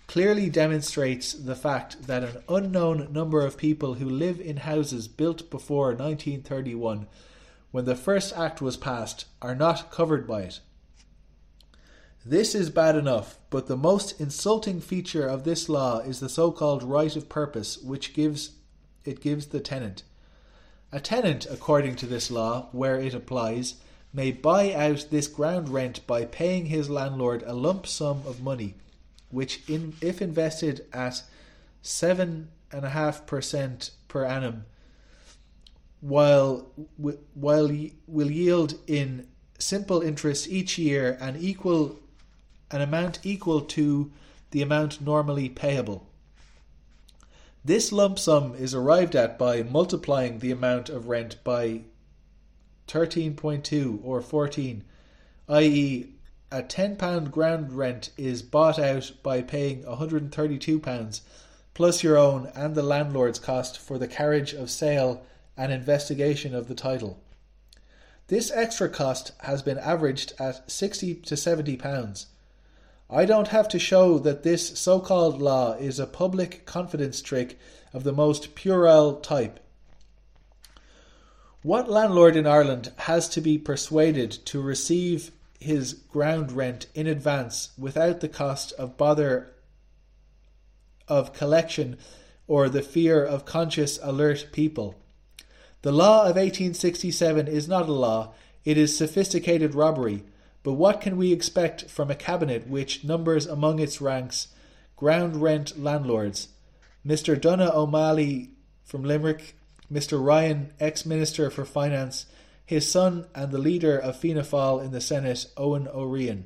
clearly demonstrates the fact that an unknown number of people who live in houses built before nineteen thirty-one, when the first act was passed, are not covered by it. This is bad enough, but the most insulting feature of this law is the so-called right of purpose which gives it gives the tenant. A tenant, according to this law, where it applies, may buy out this ground rent by paying his landlord a lump sum of money, which in, if invested at seven point five percent per annum, while while will yield in simple interest each year an equal an amount equal to the amount normally payable. This lump sum is arrived at by multiplying the amount of rent by thirteen point two or fourteen, that is a ten pounds ground rent is bought out by paying one hundred thirty-two pounds plus your own and the landlord's cost for the carriage of sale and investigation of the title. This extra cost has been averaged at sixty to seventy pounds. I don't have to show that this so-called law is a public confidence trick of the most puerile type. What landlord in Ireland has to be persuaded to receive his ground rent in advance without the cost of bother of collection or the fear of conscious alert people? The law of eighteen sixty-seven is not a law, it is sophisticated robbery, But what can we expect from a cabinet which numbers among its ranks ground rent landlords? Mister Donogh O'Malley from Limerick, Mister Ryan, ex-minister for finance, his son and the leader of Fianna Fáil in the Senate, Owen O'Riordan.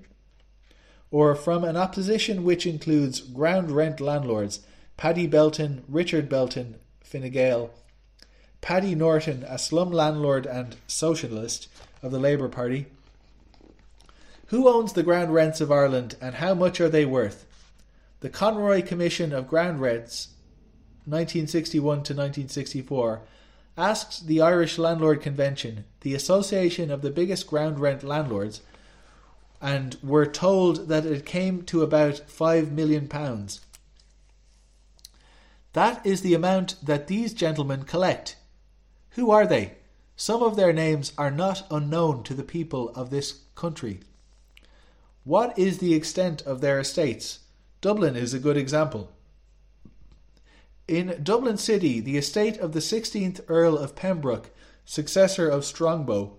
Or from an opposition which includes ground rent landlords, Paddy Belton, Richard Belton, Fine Gael, Paddy Norton, a slum landlord and socialist of the Labour Party. Who owns the ground rents of Ireland and how much are they worth? The Conroy Commission of Ground Rents, nineteen sixty-one to nineteen sixty-four, asks the Irish Landlord Convention, the association of the biggest ground rent landlords, and were told that it came to about five million pounds. That is the amount that these gentlemen collect. Who are they? Some of their names are not unknown to the people of this country. What is the extent of their estates? Dublin is a good example. In Dublin City, the estate of the sixteenth Earl of Pembroke, successor of Strongbow,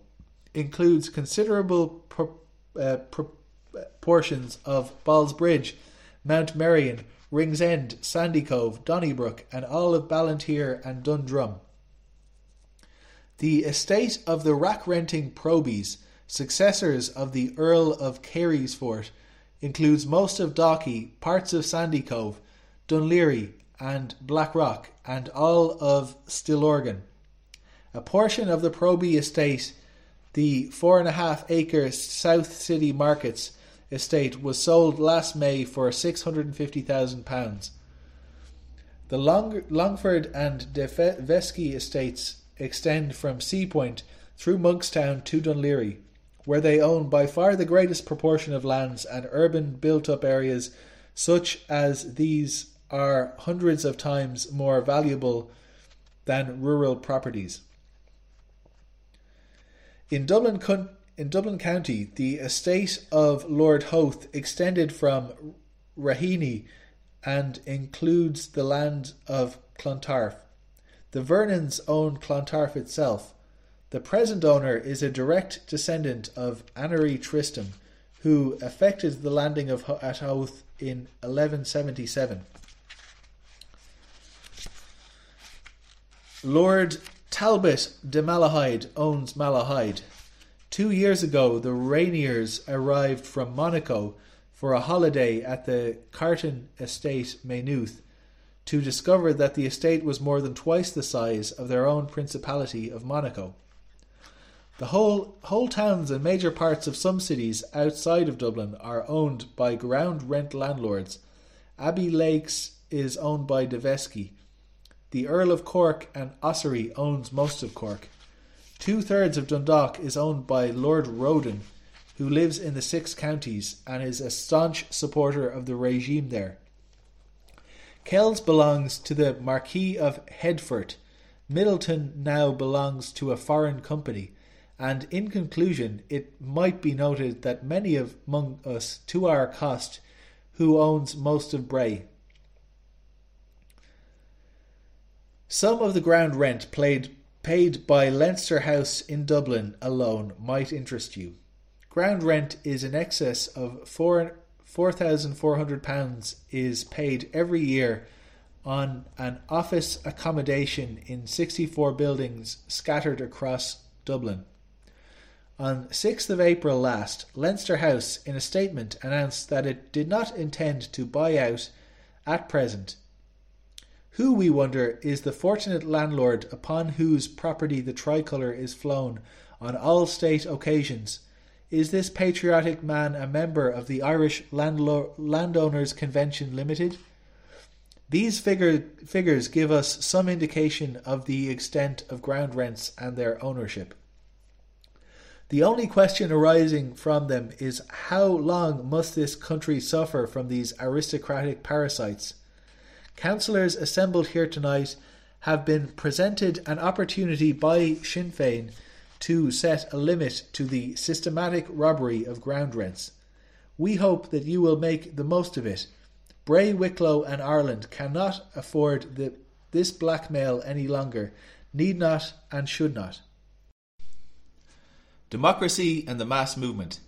includes considerable pro- uh, pro- portions of Ballsbridge, Mount Merion, Ringsend, Sandy Cove, Donnybrook, and all of Ballantyre and Dundrum. The estate of the rack-renting Probies, successors of the Earl of Carysfort, includes most of Dochy, parts of Sandy Cove, Dunleary and Blackrock, and all of Stillorgan. A portion of the Proby estate, the four and a half acre South City Markets estate, was sold last May for six hundred fifty thousand pounds. The Long- Longford and De Vesci estates extend from Seapoint through Monkstown to Dunleary, where they own by far the greatest proportion of lands and urban built-up areas, such as these are hundreds of times more valuable than rural properties. In Dublin, in Dublin County, the estate of Lord Hoath extended from Raheny and includes the land of Clontarf. The Vernons own Clontarf itself. The present owner is a direct descendant of Annery Tristram, who effected the landing of Ho- at Hoath in eleven seventy-seven. Lord Talbot de Malahide owns Malahide. Two years ago, the Rainiers arrived from Monaco for a holiday at the Carton Estate, Maynooth, to discover that the estate was more than twice the size of their own principality of Monaco. The whole, whole towns and major parts of some cities outside of Dublin are owned by ground rent landlords. Abbey Lakes is owned by De Vesci. The Earl of Cork and Ossory owns most of Cork. Two-thirds of Dundalk is owned by Lord Roden, who lives in the Six Counties and is a staunch supporter of the regime there. Kells belongs to the Marquis of Headfort. Middleton now belongs to a foreign company. And in conclusion, it might be noted that many of among us, to our cost, who owns most of Bray. Some of the ground rent paid, paid by Leinster House in Dublin alone might interest you. Ground rent is in excess of four thousand four hundred pounds is paid every year on an office accommodation in sixty-four buildings scattered across Dublin. On sixth of April last, Leinster House, in a statement, announced that it did not intend to buy out at present. Who, we wonder, is the fortunate landlord upon whose property the tricolour is flown on all state occasions? Is this patriotic man a member of the Irish Landlo- Landowners Convention Limited? These figure, figures give us some indication of the extent of ground rents and their ownership. The only question arising from them is, how long must this country suffer from these aristocratic parasites? Councillors assembled here tonight have been presented an opportunity by Sinn Féin to set a limit to the systematic robbery of ground rents. We hope that you will make the most of it. Bray, Wicklow and Ireland cannot afford the, this blackmail any longer, need not and should not. Democracy and the Mass Movement,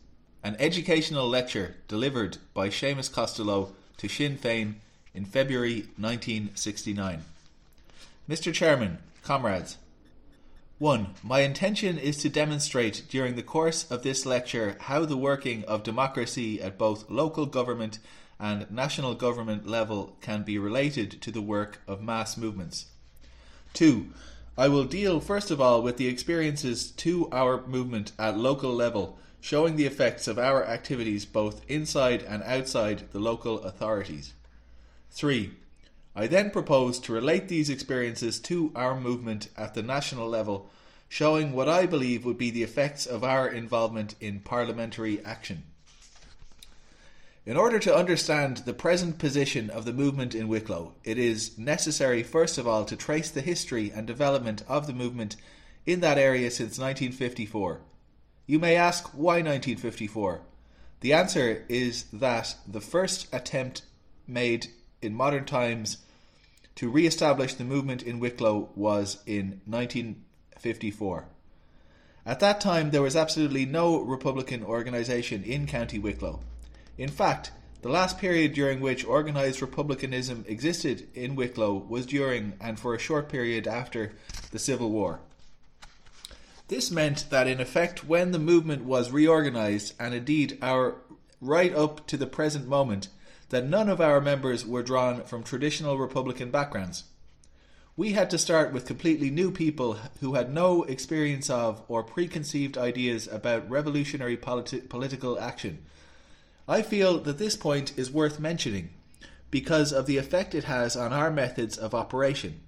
an educational lecture delivered by Seamus Costello to Sinn Féin in February nineteen sixty-nine. Mister Chairman, comrades, one. My intention is to demonstrate during the course of this lecture how the working of democracy at both local government and national government level can be related to the work of mass movements. two. I will deal first of all with the experiences to our movement at local level, showing the effects of our activities both inside and outside the local authorities. three. I then propose to relate these experiences to our movement at the national level, showing what I believe would be the effects of our involvement in parliamentary action. In order to understand the present position of the movement in Wicklow, it is necessary first of all to trace the history and development of the movement in that area since nineteen fifty-four. You may ask, why nineteen fifty-four? The answer is that the first attempt made in modern times to re-establish the movement in Wicklow was in nineteen fifty-four. At that time, there was absolutely no Republican organisation in County Wicklow. In fact, the last period during which organised republicanism existed in Wicklow was during, and for a short period after, the Civil War. This meant that, in effect, when the movement was reorganised, and indeed our right up to the present moment, that none of our members were drawn from traditional Republican backgrounds. We had to start with completely new people who had no experience of or preconceived ideas about revolutionary politi- political action. I feel that this point is worth mentioning because of the effect it has on our methods of operation.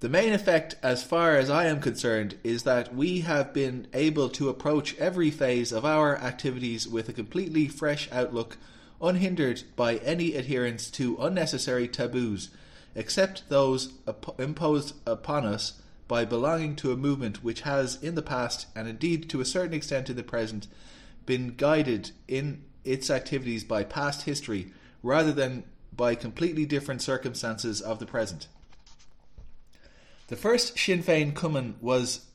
The main effect, as far as I am concerned, is that we have been able to approach every phase of our activities with a completely fresh outlook, unhindered by any adherence to unnecessary taboos, except those op- imposed upon us by belonging to a movement which has in the past, and indeed to a certain extent in the present, been guided in its activities by past history rather than by completely different circumstances of the present. The first Sinn Féin Cumann was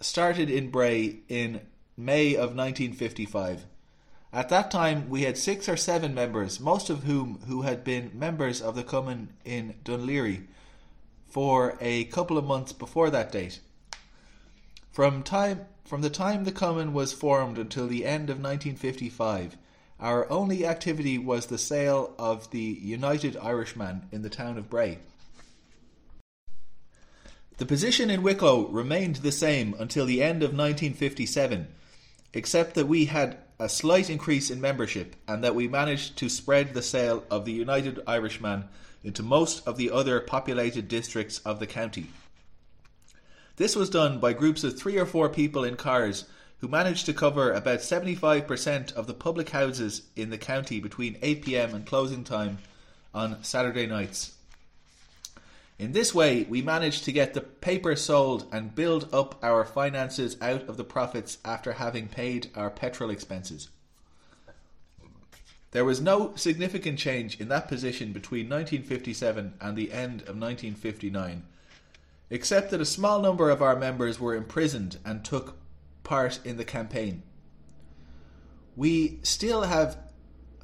started in Bray in May of nineteen fifty-five. At that time, we had six or seven members, most of whom who had been members of the Cumann in Dunleary for a couple of months before that date. From time, from the time the Cumann was formed until the end of nineteen fifty-five, our only activity was the sale of The United Irishman in the town of Bray. The position in Wicklow remained the same until the end of nineteen fifty-seven, except that we had a slight increase in membership and that we managed to spread the sale of The United Irishman into most of the other populated districts of the county. This was done by groups of three or four people in cars who managed to cover about seventy-five percent of the public houses in the county between eight p.m. and closing time on Saturday nights. In this way, we managed to get the paper sold and build up our finances out of the profits after having paid our petrol expenses. There was no significant change in that position between nineteen fifty-seven and the end of nineteen fifty-nine, except that a small number of our members were imprisoned and took part in the campaign. We still have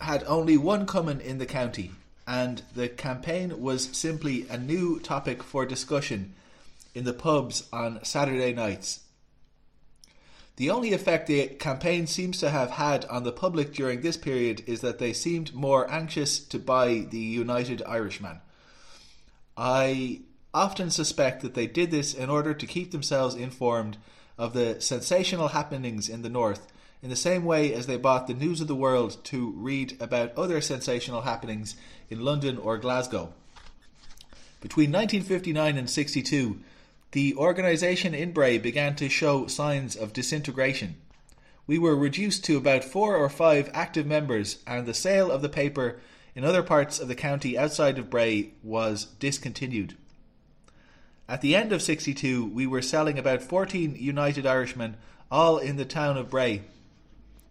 had only one Cumann in the county, and the campaign was simply a new topic for discussion in the pubs on Saturday nights. The only effect the campaign seems to have had on the public during this period is that they seemed more anxious to buy The United Irishman. I often suspect that they did this in order to keep themselves informed of the sensational happenings in the North, in the same way as they bought the News of the World to read about other sensational happenings in London or Glasgow. Between nineteen fifty-nine and sixty-two, the organisation in Bray began to show signs of disintegration. We were reduced to about four or five active members, and the sale of the paper in other parts of the county outside of Bray was discontinued. At the end of sixty-two, we were selling about fourteen United Irishmen, all in the town of Bray.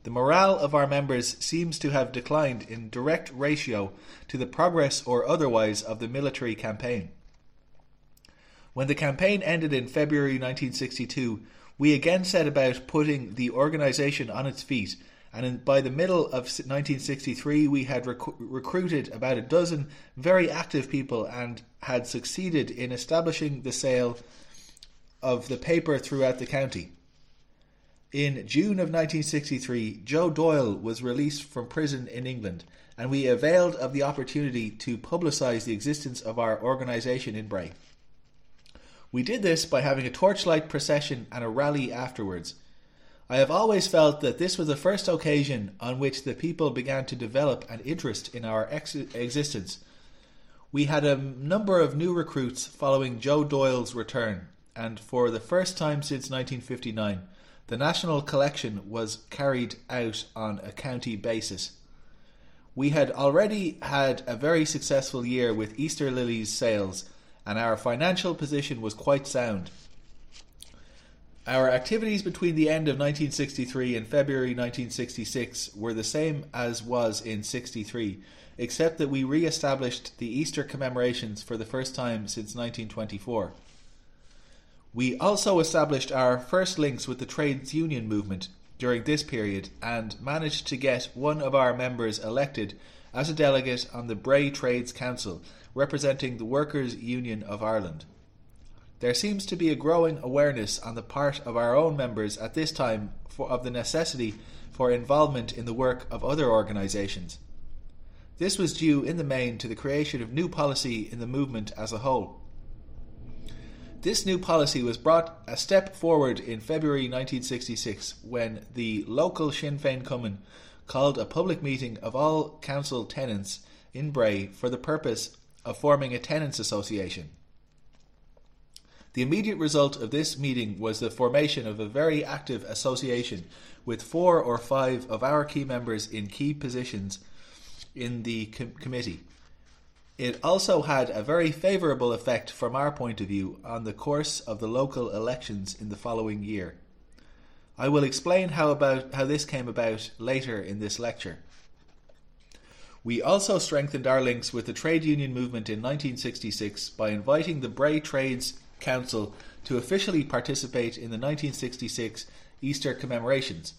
The morale of our members seems to have declined in direct ratio to the progress or otherwise of the military campaign. When the campaign ended in February nineteen sixty-two, we again set about putting the organisation on its feet and in, by the middle of nineteen sixty-three we had rec- recruited about a dozen very active people and had succeeded in establishing the sale of the paper throughout the county. In June of nineteen sixty-three, Joe Doyle was released from prison in England, and we availed of the opportunity to publicise the existence of our organisation in Bray. We did this by having a torchlight procession and a rally afterwards. I have always felt that this was the first occasion on which the people began to develop an interest in our ex- existence. We had a number of new recruits following Joe Doyle's return, and for the first time since nineteen fifty-nine, the national collection was carried out on a county basis. We had already had a very successful year with Easter Lilies sales, and our financial position was quite sound. Our activities between the end of nineteen sixty-three and February nineteen sixty-six were the same as was in sixty-three, except that we re-established the Easter commemorations for the first time since nineteen twenty-four. We also established our first links with the trades union movement during this period and managed to get one of our members elected as a delegate on the Bray Trades Council, representing the Workers' Union of Ireland. There seems to be a growing awareness on the part of our own members at this time for, of the necessity for involvement in the work of other organisations. This was due in the main to the creation of new policy in the movement as a whole. This new policy was brought a step forward in February nineteen sixty-six when the local Sinn Féin Cumann called a public meeting of all council tenants in Bray for the purpose of forming a tenants' association. The immediate result of this meeting was the formation of a very active association with four or five of our key members in key positions in the com- committee. It also had a very favourable effect from our point of view on the course of the local elections in the following year. I will explain how about how this came about later in this lecture. We also strengthened our links with the trade union movement in nineteen sixty-six by inviting the Bray Trades Council to officially participate in the nineteen sixty-six Easter commemorations.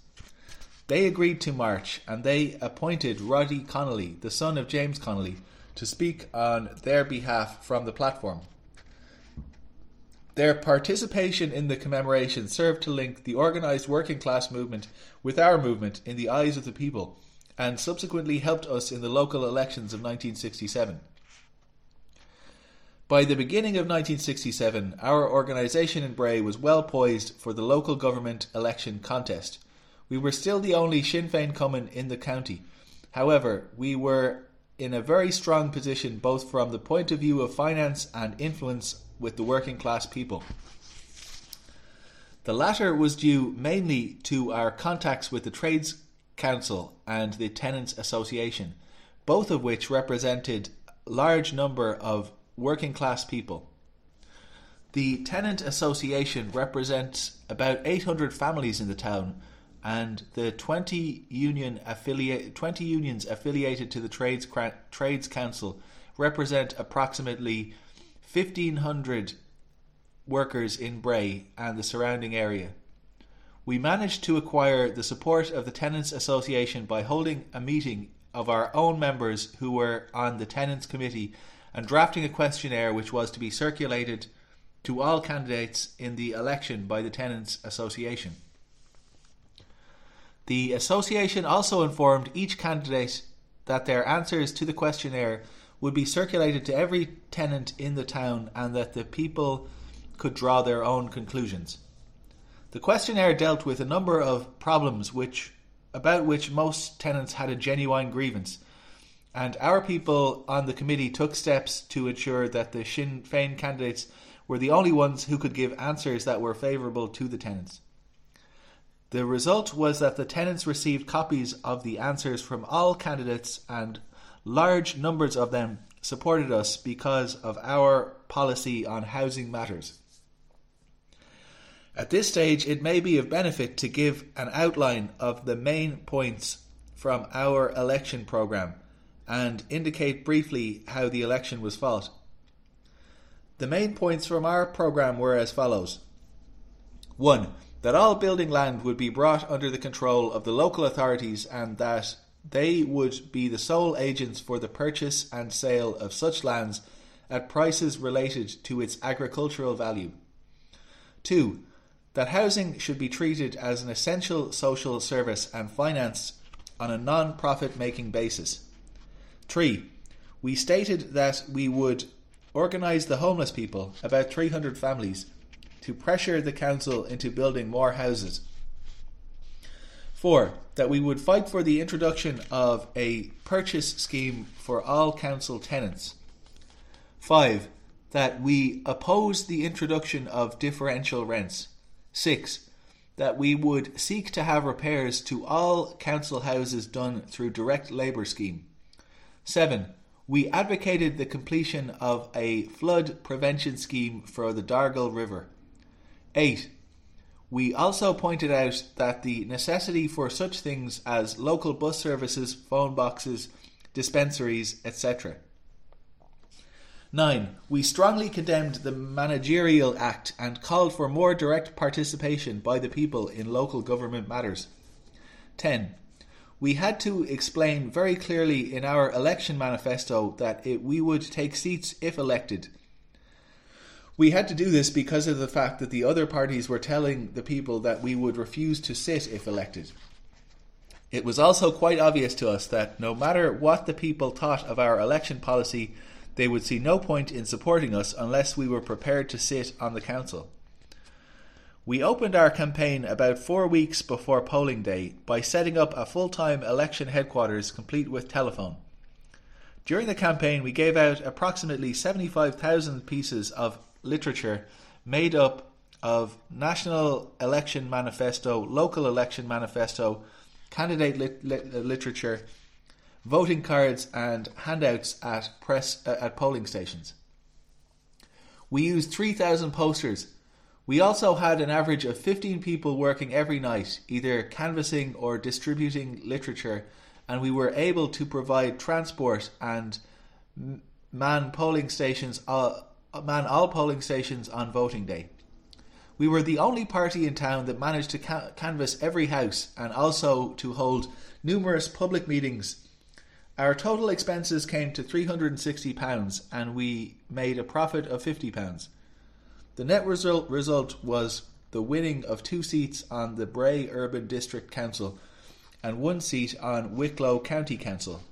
They agreed to march, and they appointed Roddy Connolly, the son of James Connolly, to speak on their behalf from the platform. Their participation in the commemoration served to link the organised working class movement with our movement in the eyes of the people, and subsequently helped us in the local elections of nineteen sixty-seven. By the beginning of nineteen sixty-seven, our organisation in Bray was well poised for the local government election contest. We were still the only Sinn Féin Cumann in the county. However, we were in a very strong position both from the point of view of finance and influence with the working class people. The latter was due mainly to our contacts with the Trades Council and the Tenants Association, both of which represented a large number of working class people. The Tenant Association represents about eight hundred families in the town, and the twenty union affiliate, twenty unions affiliated to the Trades Trades Council represent approximately fifteen hundred workers in Bray and the surrounding area. We managed to acquire the support of the Tenants Association by holding a meeting of our own members who were on the Tenants Committee and drafting a questionnaire which was to be circulated to all candidates in the election by the Tenants Association. The association also informed each candidate that their answers to the questionnaire would be circulated to every tenant in the town and that the people could draw their own conclusions. The questionnaire dealt with a number of problems which, about which most tenants had a genuine grievance, and our people on the committee took steps to ensure that the Sinn Féin candidates were the only ones who could give answers that were favourable to the tenants. The result was that the tenants received copies of the answers from all candidates, and large numbers of them supported us because of our policy on housing matters. At this stage, it may be of benefit to give an outline of the main points from our election programme and indicate briefly how the election was fought. The main points from our programme were as follows. one that all building land would be brought under the control of the local authorities and that they would be the sole agents for the purchase and sale of such lands at prices related to its agricultural value. Two, that housing should be treated as an essential social service and financed on a non-profit-making basis. Three, we stated that we would organise the homeless people, about three hundred families, to pressure the council into building more houses. Four, that we would fight for the introduction of a purchase scheme for all council tenants. Five, that we opposed the introduction of differential rents. Six, that we would seek to have repairs to all council houses done through direct labour scheme. Seven, we advocated the completion of a flood prevention scheme for the Dargle River. Eight, we also pointed out that the necessity for such things as local bus services, phone boxes, dispensaries, et cetera. Nine, we strongly condemned the Managerial Act and called for more direct participation by the people in local government matters. Ten, we had to explain very clearly in our election manifesto that it, we would take seats if elected. We had to do this because of the fact that the other parties were telling the people that we would refuse to sit if elected. It was also quite obvious to us that no matter what the people thought of our election policy, they would see no point in supporting us unless we were prepared to sit on the council. We opened our campaign about four weeks before polling day by setting up a full-time election headquarters complete with telephone. During the campaign, we gave out approximately seventy-five thousand pieces of literature made up of National Election Manifesto, Local Election Manifesto, Candidate lit- lit- Literature, voting cards and handouts at, press, uh, at polling stations. We used three thousand posters. We also had an average of fifteen people working every night, either canvassing or distributing literature, and we were able to provide transport and man polling stations, uh, man all polling stations on voting day. We were the only party in town that managed to ca- canvass every house and also to hold numerous public meetings. Our total expenses came to three hundred sixty pounds and we made a profit of fifty pounds. The net result, result was the winning of two seats on the Bray Urban District Council and one seat on Wicklow County Council.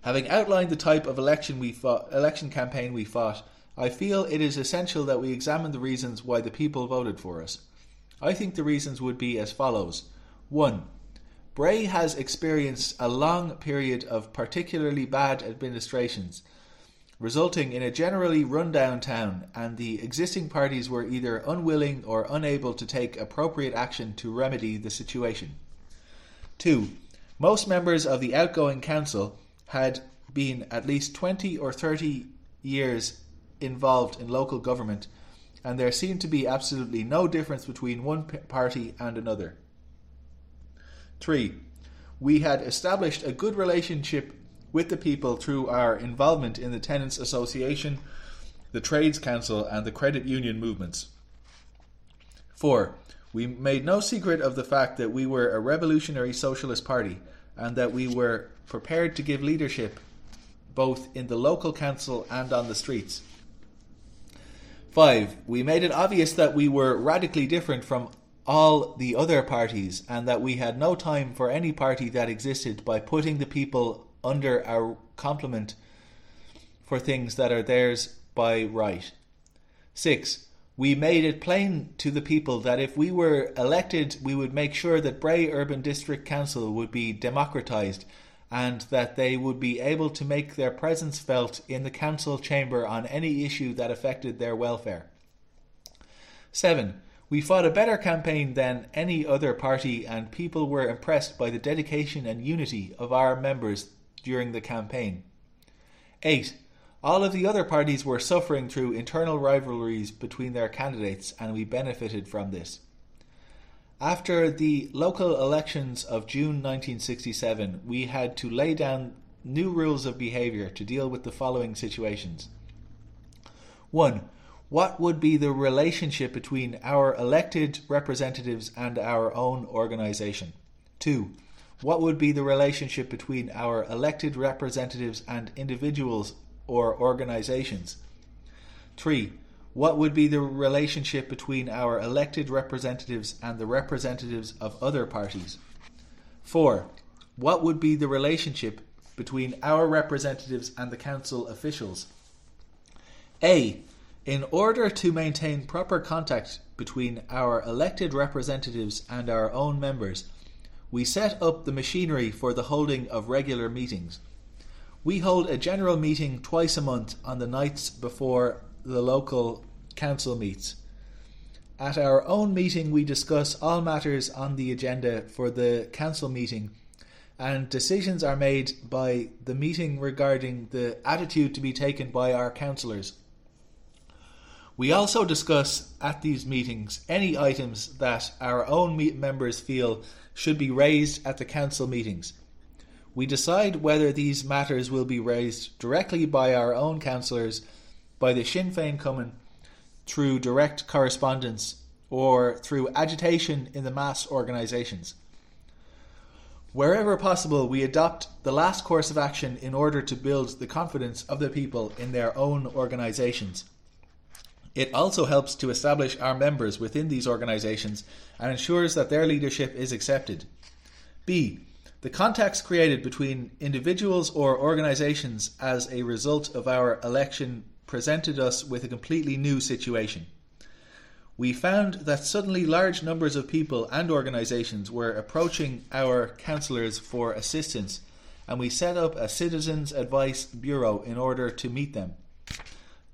Having outlined the type of election we fought, election campaign we fought, I feel it is essential that we examine the reasons why the people voted for us. I think the reasons would be as follows. One. Bray has experienced a long period of particularly bad administrations, resulting in a generally run-down town, and the existing parties were either unwilling or unable to take appropriate action to remedy the situation. Two, most members of the outgoing council had been at least twenty or thirty years involved in local government, and there seemed to be absolutely no difference between one party and another. Three, we had established a good relationship with the people through our involvement in the Tenants Association, the Trades Council and the Credit Union movements. Four, we made no secret of the fact that we were a revolutionary socialist party and that we were prepared to give leadership both in the local council and on the streets. Five, we made it obvious that we were radically different from all the other parties and that we had no time for any party that existed by putting the people under our complement for things that are theirs by right. Six, we made it plain to the people that if we were elected, we would make sure that Bray Urban District Council would be democratised and that they would be able to make their presence felt in the council chamber on any issue that affected their welfare. Seven, we fought a better campaign than any other party and people were impressed by the dedication and unity of our members during the campaign. Eight. All of the other parties were suffering through internal rivalries between their candidates and we benefited from this. After the local elections of June nineteen sixty-seven, we had to lay down new rules of behaviour to deal with the following situations. One. what would be the relationship between our elected representatives and our own organisation? Two, what would be the relationship between our elected representatives and individuals or organisations? Three, what would be the relationship between our elected representatives and the representatives of other parties? Four, what would be the relationship between our representatives and the council officials? A. In order to maintain proper contact between our elected representatives and our own members, we set up the machinery for the holding of regular meetings. We hold a general meeting twice a month on the nights before the local council meets. At our own meeting, we discuss all matters on the agenda for the council meeting, and decisions are made by the meeting regarding the attitude to be taken by our councillors. We also discuss at these meetings any items that our own members feel should be raised at the council meetings. We decide whether these matters will be raised directly by our own councillors, by the Sinn Féin Cumann, through direct correspondence, or through agitation in the mass organisations. Wherever possible, we adopt the last course of action in order to build the confidence of the people in their own organisations. It also helps to establish our members within these organisations and ensures that their leadership is accepted. B. The contacts created between individuals or organisations as a result of our election presented us with a completely new situation. We found that suddenly large numbers of people and organisations were approaching our councillors for assistance, and we set up a Citizens Advice Bureau in order to meet them.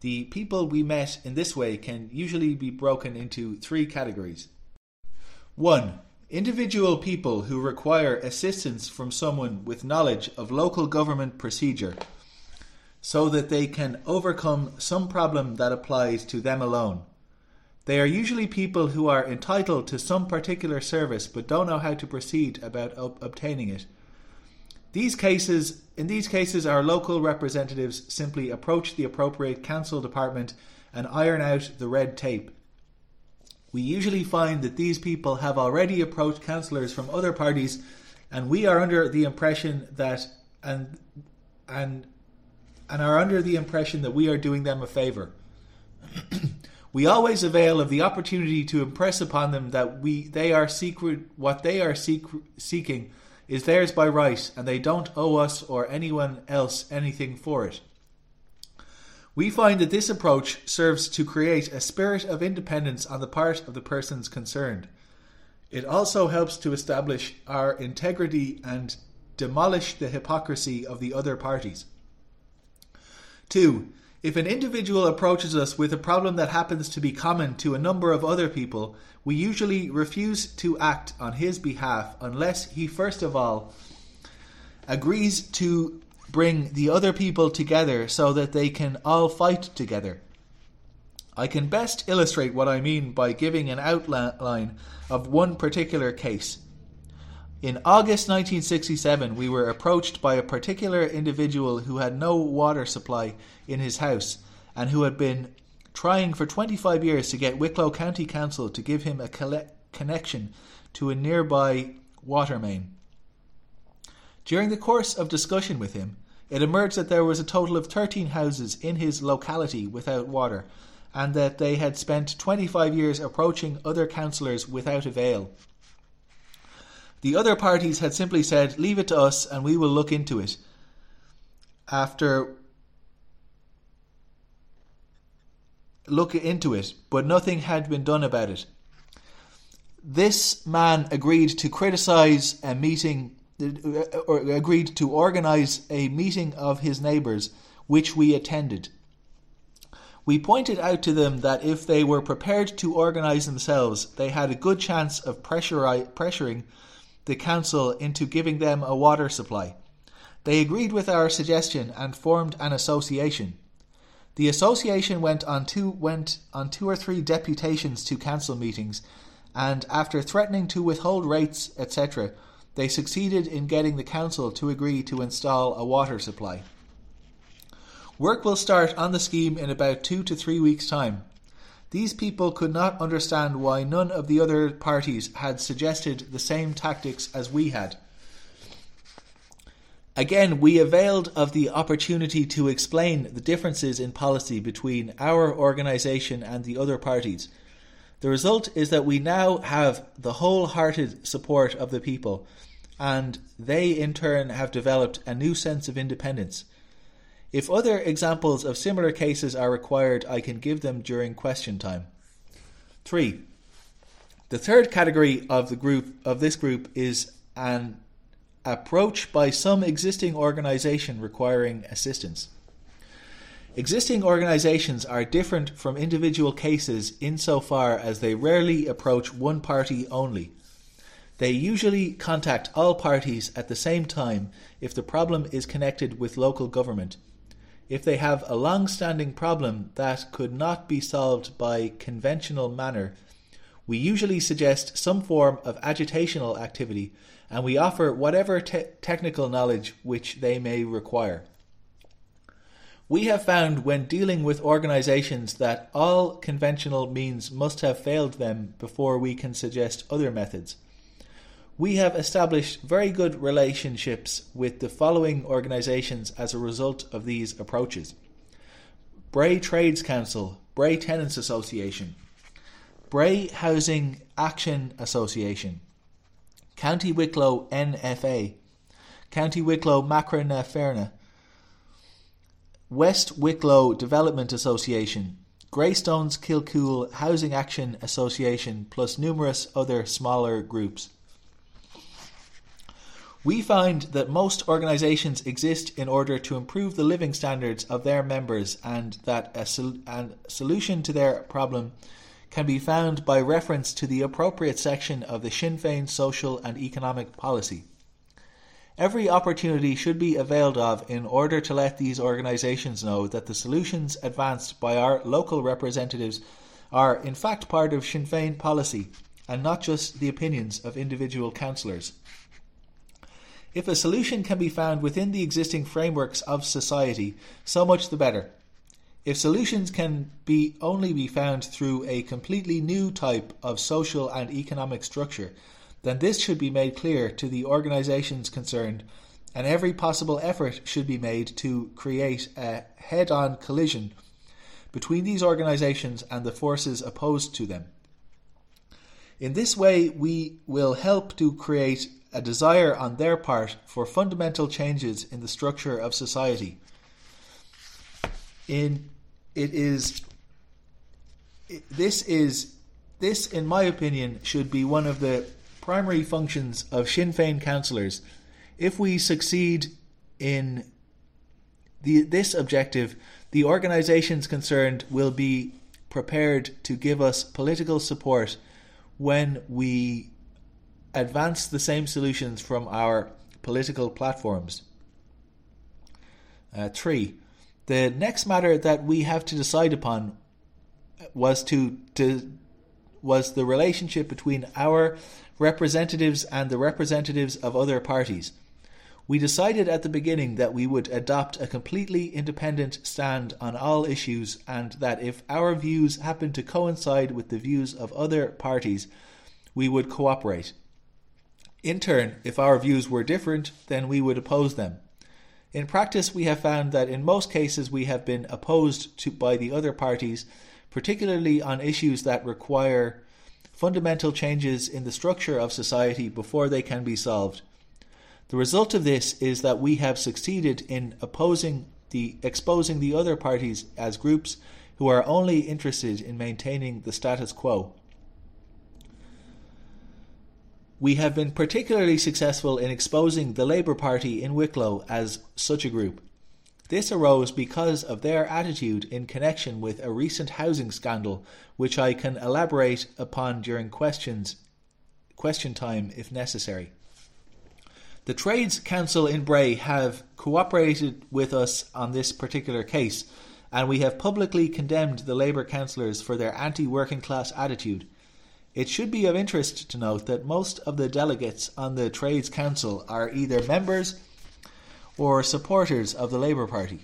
The people we met in this way can usually be broken into three categories. one. Individual people who require assistance from someone with knowledge of local government procedure so that they can overcome some problem that applies to them alone. They are usually people who are entitled to some particular service but don't know how to proceed about ob- obtaining it. These cases, in these cases, our local representatives simply approach the appropriate council department and iron out the red tape. We usually find that these people have already approached councillors from other parties, and we are under the impression that and and and are under the impression that we are doing them a favour. We always avail of the opportunity to impress upon them that we they are secret what they are seek, seeking. is theirs by right, and they don't owe us or anyone else anything for it. We find that this approach serves to create a spirit of independence on the part of the persons concerned. It also helps to establish our integrity and demolish the hypocrisy of the other parties. Two, if an individual approaches us with a problem that happens to be common to a number of other people, we usually refuse to act on his behalf unless he first of all agrees to bring the other people together so that they can all fight together. I can best illustrate what I mean by giving an outline of one particular case. In August nineteen sixty-seven, we were approached by a particular individual who had no water supply in his house and who had been trying for twenty-five years to get Wicklow County Council to give him a coll- connection to a nearby water main. During the course of discussion with him, it emerged that there was a total of thirteen houses in his locality without water, and that they had spent twenty-five years approaching other councillors without avail. The other parties had simply said, "Leave it to us and we will look into it." After look into it, but nothing had been done about it. This man agreed to criticise a meeting, or agreed to organise a meeting of his neighbours, which we attended. We pointed out to them that if they were prepared to organise themselves, they had a good chance of pressuri- pressuring the council into giving them a water supply. They agreed with our suggestion and formed an association. The association went on two went on two or three deputations to council meetings, and after threatening to withhold rates, et cetera, they succeeded in getting the council to agree to install a water supply. Work will start on the scheme in about two to three weeks' time. These people could not understand why none of the other parties had suggested the same tactics as we had. Again, we availed of the opportunity to explain the differences in policy between our organisation and the other parties. The result is that we now have the wholehearted support of the people, and they in turn have developed a new sense of independence. If other examples of similar cases are required, I can give them during question time. Three. The third category of the group of this group is an approach by some existing organisation requiring assistance. Existing organisations are different from individual cases insofar as they rarely approach one party only. They usually contact all parties at the same time if the problem is connected with local government. If they have a long-standing problem that could not be solved by conventional manner, we usually suggest some form of agitational activity, and we offer whatever te- technical knowledge which they may require. We have found when dealing with organisations that all conventional means must have failed them before we can suggest other methods. We have established very good relationships with the following organisations as a result of these approaches: Bray Trades Council, Bray Tenants Association, Bray Housing Action Association, County Wicklow N F A, County Wicklow Macra Na Fianna, West Wicklow Development Association, Greystones Kilcool Housing Action Association, plus numerous other smaller groups. We find that most organisations exist in order to improve the living standards of their members, and that a, sol- a solution to their problem can be found by reference to the appropriate section of the Sinn Féin social and economic policy. Every opportunity should be availed of in order to let these organisations know that the solutions advanced by our local representatives are in fact part of Sinn Féin policy and not just the opinions of individual councillors. If a solution can be found within the existing frameworks of society, so much the better. If solutions can be only be found through a completely new type of social and economic structure, then this should be made clear to the organisations concerned, and every possible effort should be made to create a head-on collision between these organisations and the forces opposed to them. In this way, we will help to create a desire on their part for fundamental changes in the structure of society. In it is it, this is this, in my opinion, should be one of the primary functions of Sinn Féin councillors. If we succeed in the, this objective, the organisations concerned will be prepared to give us political support when we advance the same solutions from our political platforms. Uh, three. The next matter that we have to decide upon was to, to was the relationship between our representatives and the representatives of other parties. We decided at the beginning that we would adopt a completely independent stand on all issues, and that if our views happened to coincide with the views of other parties, we would cooperate. In turn, if our views were different, then we would oppose them. In practice, we have found that in most cases we have been opposed to by the other parties, particularly on issues that require fundamental changes in the structure of society before they can be solved. The result of this is that we have succeeded in opposing the exposing the other parties as groups who are only interested in maintaining the status quo. We have been particularly successful in exposing the Labour Party in Wicklow as such a group. This arose because of their attitude in connection with a recent housing scandal, which I can elaborate upon during questions, question time if necessary. The Trades Council in Bray have cooperated with us on this particular case, and we have publicly condemned the Labour councillors for their anti-working class attitude. It should be of interest to note that most of the delegates on the Trades Council are either members or supporters of the Labour Party.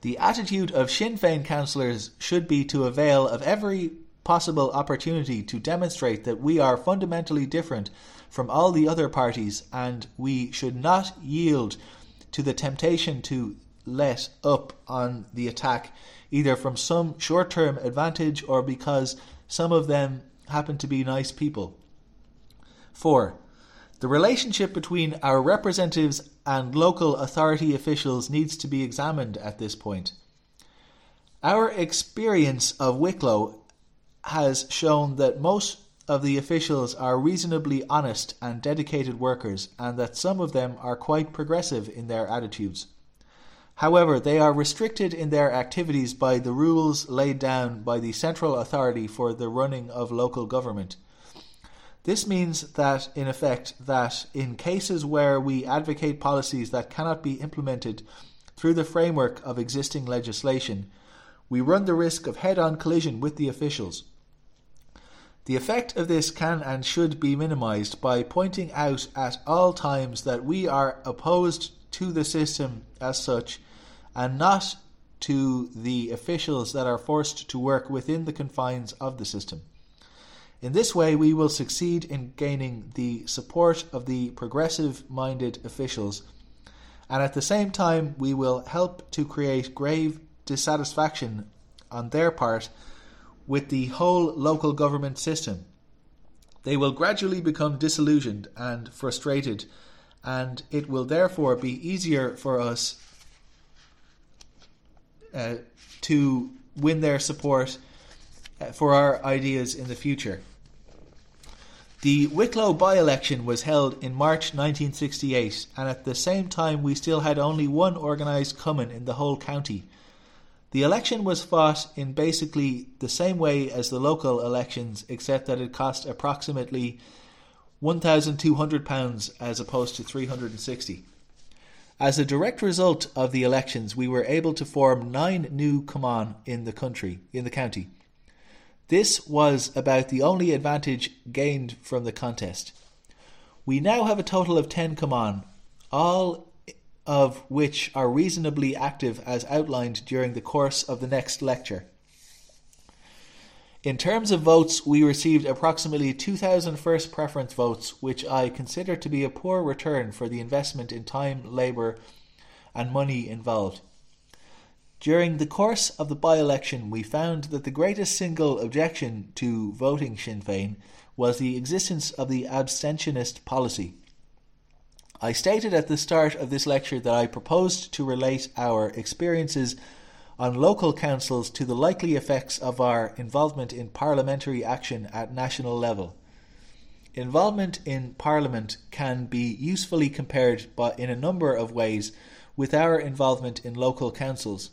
the attitude of Sinn Féin councillors should be to avail of every possible opportunity to demonstrate that we are fundamentally different from all the other parties, and we should not yield to the temptation to let up on the attack, either from some short-term advantage or because some of them happen to be nice people. Four. The relationship between our representatives and local authority officials needs to be examined at this point. Our experience of Wicklow has shown that most of the officials are reasonably honest and dedicated workers, and that some of them are quite progressive in their attitudes. However, they are restricted in their activities by the rules laid down by the central authority for the running of local government. This means that, in effect, that in cases where we advocate policies that cannot be implemented through the framework of existing legislation, we run the risk of head-on collision with the officials. The effect of this can and should be minimised by pointing out at all times that we are opposed to the system as such and not to the officials that are forced to work within the confines of the system. In this way, we will succeed in gaining the support of the progressive-minded officials, and at the same time we will help to create grave dissatisfaction on their part with the whole local government system. They will gradually become disillusioned and frustrated, and it will therefore be easier for us uh, to win their support for our ideas in the future. The Wicklow by-election was held in March nineteen sixty-eight, and at the same time we still had only one organised Cumann in the whole county. The election was fought in basically the same way as the local elections, except that it cost approximately one thousand two hundred pounds as opposed to three hundred sixty. As a direct result of the elections, we were able to form nine new Cumann in the country, in the county. This was about the only advantage gained from the contest. We now have a total of ten Cumann, all of which are reasonably active as outlined during the course of the next lecture. In terms of votes, we received approximately two thousand first preference votes, which I consider to be a poor return for the investment in time, labour and money involved. During the course of the by-election, we found that the greatest single objection to voting Sinn Féin was the existence of the abstentionist policy. I stated at the start of this lecture that I proposed to relate our experiences on local councils to the likely effects of our involvement in parliamentary action at national level. Involvement in Parliament can be usefully compared by, in a number of ways with our involvement in local councils.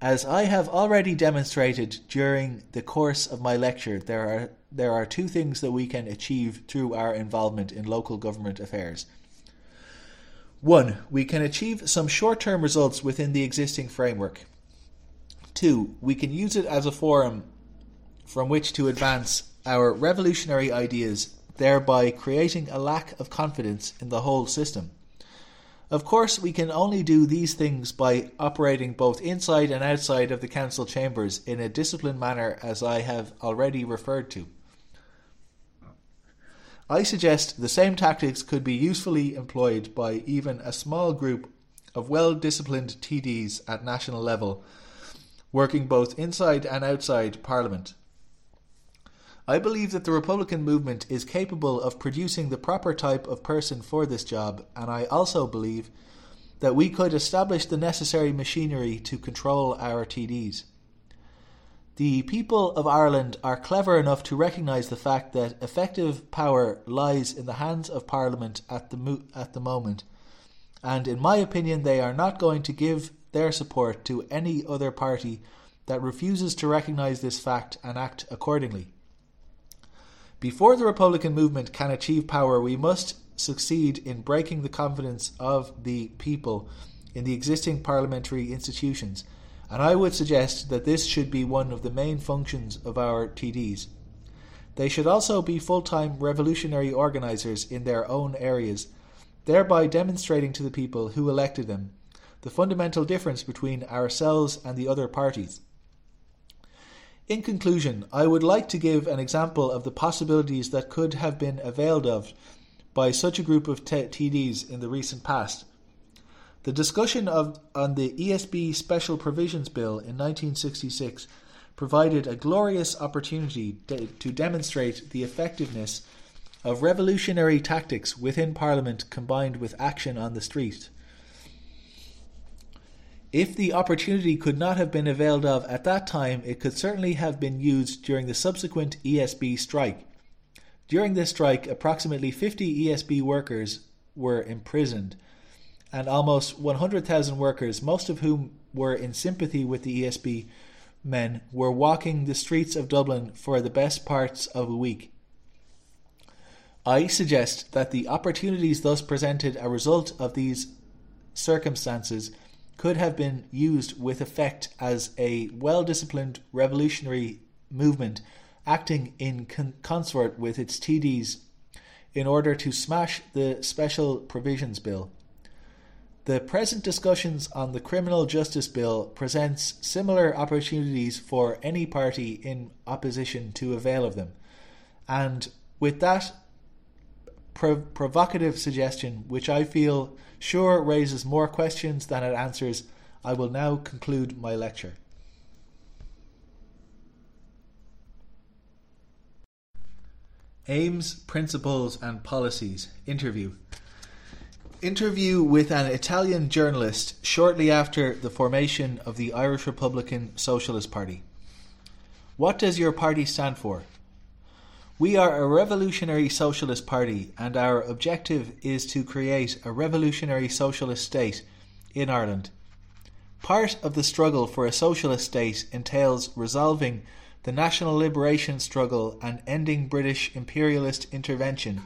As I have already demonstrated during the course of my lecture, there are there are two things that we can achieve through our involvement in local government affairs. One, we can achieve some short-term results within the existing framework. Two, we can use it as a forum from which to advance our revolutionary ideas, thereby creating a lack of confidence in the whole system. Of course, we can only do these things by operating both inside and outside of the council chambers in a disciplined manner, as I have already referred to. I suggest the same tactics could be usefully employed by even a small group of well-disciplined T Ds at national level, working both inside and outside Parliament. I believe that the Republican movement is capable of producing the proper type of person for this job, and I also believe that we could establish the necessary machinery to control our T Ds. The people of Ireland are clever enough to recognise the fact that effective power lies in the hands of Parliament at the mo- at the moment, and in my opinion they are not going to give their support to any other party that refuses to recognise this fact and act accordingly. Before the Republican movement can achieve power, we must succeed in breaking the confidence of the people in the existing parliamentary institutions, and I would suggest that this should be one of the main functions of our T Ds. They should also be full-time revolutionary organisers in their own areas, thereby demonstrating to the people who elected them the fundamental difference between ourselves and the other parties. In conclusion, I would like to give an example of the possibilities that could have been availed of by such a group of T Ds in the recent past. The discussion of, on the E S B Special Provisions Bill in nineteen sixty-six provided a glorious opportunity de- to demonstrate the effectiveness of revolutionary tactics within Parliament combined with action on the street. If the opportunity could not have been availed of at that time, it could certainly have been used during the subsequent E S B strike. During this strike, approximately fifty E S B workers were imprisoned, and almost one hundred thousand workers, most of whom were in sympathy with the E S B men, were walking the streets of Dublin for the best parts of a week. I suggest that the opportunities thus presented as a result of these circumstances could have been used with effect as a well-disciplined revolutionary movement acting in con- consort with its T Ds in order to smash the Special Provisions Bill. The present discussions on the Criminal Justice Bill presents similar opportunities for any party in opposition to avail of them. And with that prov- provocative suggestion, which I feel sure raises more questions than it answers, I will now conclude my lecture. Aims, Principles and Policies. Interview. Interview with an Italian journalist shortly after the formation of the Irish Republican Socialist Party. What does your party stand for? We are a revolutionary socialist party, and our objective is to create a revolutionary socialist state in Ireland. Part of the struggle for a socialist state entails resolving the national liberation struggle and ending British imperialist intervention,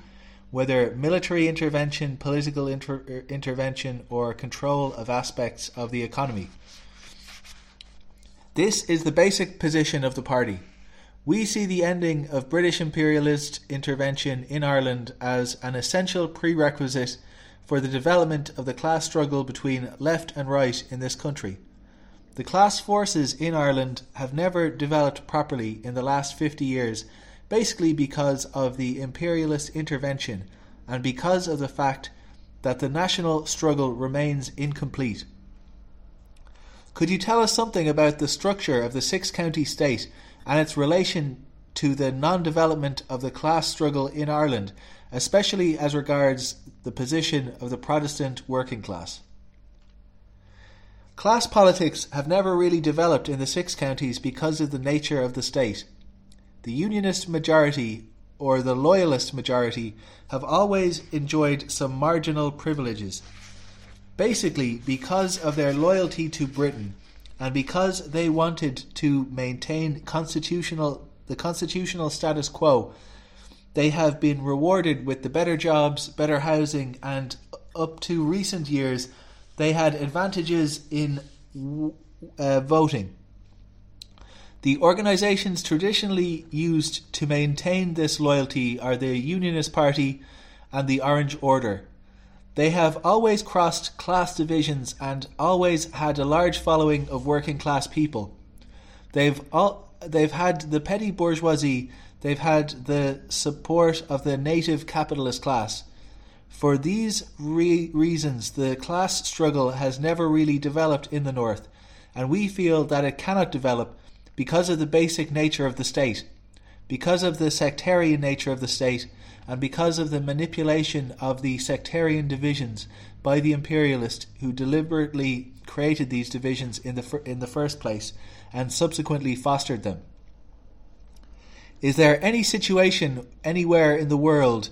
whether military intervention, political inter- intervention, or control of aspects of the economy. This is the basic position of the party. We see the ending of British imperialist intervention in Ireland as an essential prerequisite for the development of the class struggle between left and right in this country. The class forces in Ireland have never developed properly in the last fifty years, basically because of the imperialist intervention and because of the fact that the national struggle remains incomplete. Could you tell us something about the structure of the six-county state and its relation to the non-development of the class struggle in Ireland, especially as regards the position of the Protestant working class? Class politics have never really developed in the six counties because of the nature of the state. The unionist majority or the loyalist majority have always enjoyed some marginal privileges, basically because of their loyalty to Britain and because they wanted to maintain constitutional the constitutional status quo. They have been rewarded with the better jobs, better housing, and up to recent years they had advantages in uh, voting. The organisations traditionally used to maintain this loyalty are the Unionist Party and the Orange Order. They have always crossed class divisions and always had a large following of working class people. They've all, they've had the petty bourgeoisie, they've had the support of the native capitalist class. For these re- reasons, the class struggle has never really developed in the North, and we feel that it cannot develop because of the basic nature of the state, because of the sectarian nature of the state, and because of the manipulation of the sectarian divisions by the imperialists who deliberately created these divisions in the fir- in the first place and subsequently fostered them. Is there any situation anywhere in the world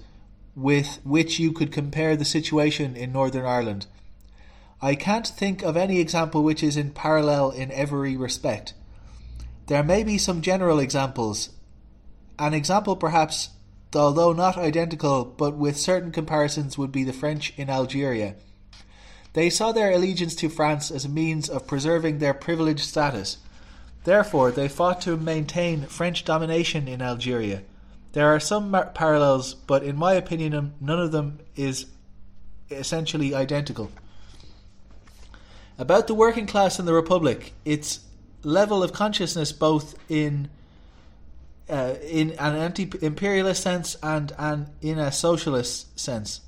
with which you could compare the situation in Northern Ireland? I can't think of any example which is in parallel in every respect. There may be some general examples. An example perhaps, although not identical, but with certain comparisons, would be the French in Algeria. They saw their allegiance to France as a means of preserving their privileged status. Therefore, they fought to maintain French domination in Algeria. There are some mar- parallels, but in my opinion, none of them is essentially identical. about the working class in the Republic, its level of consciousness both in uh, in an anti-imperialist sense and and in a socialist sense.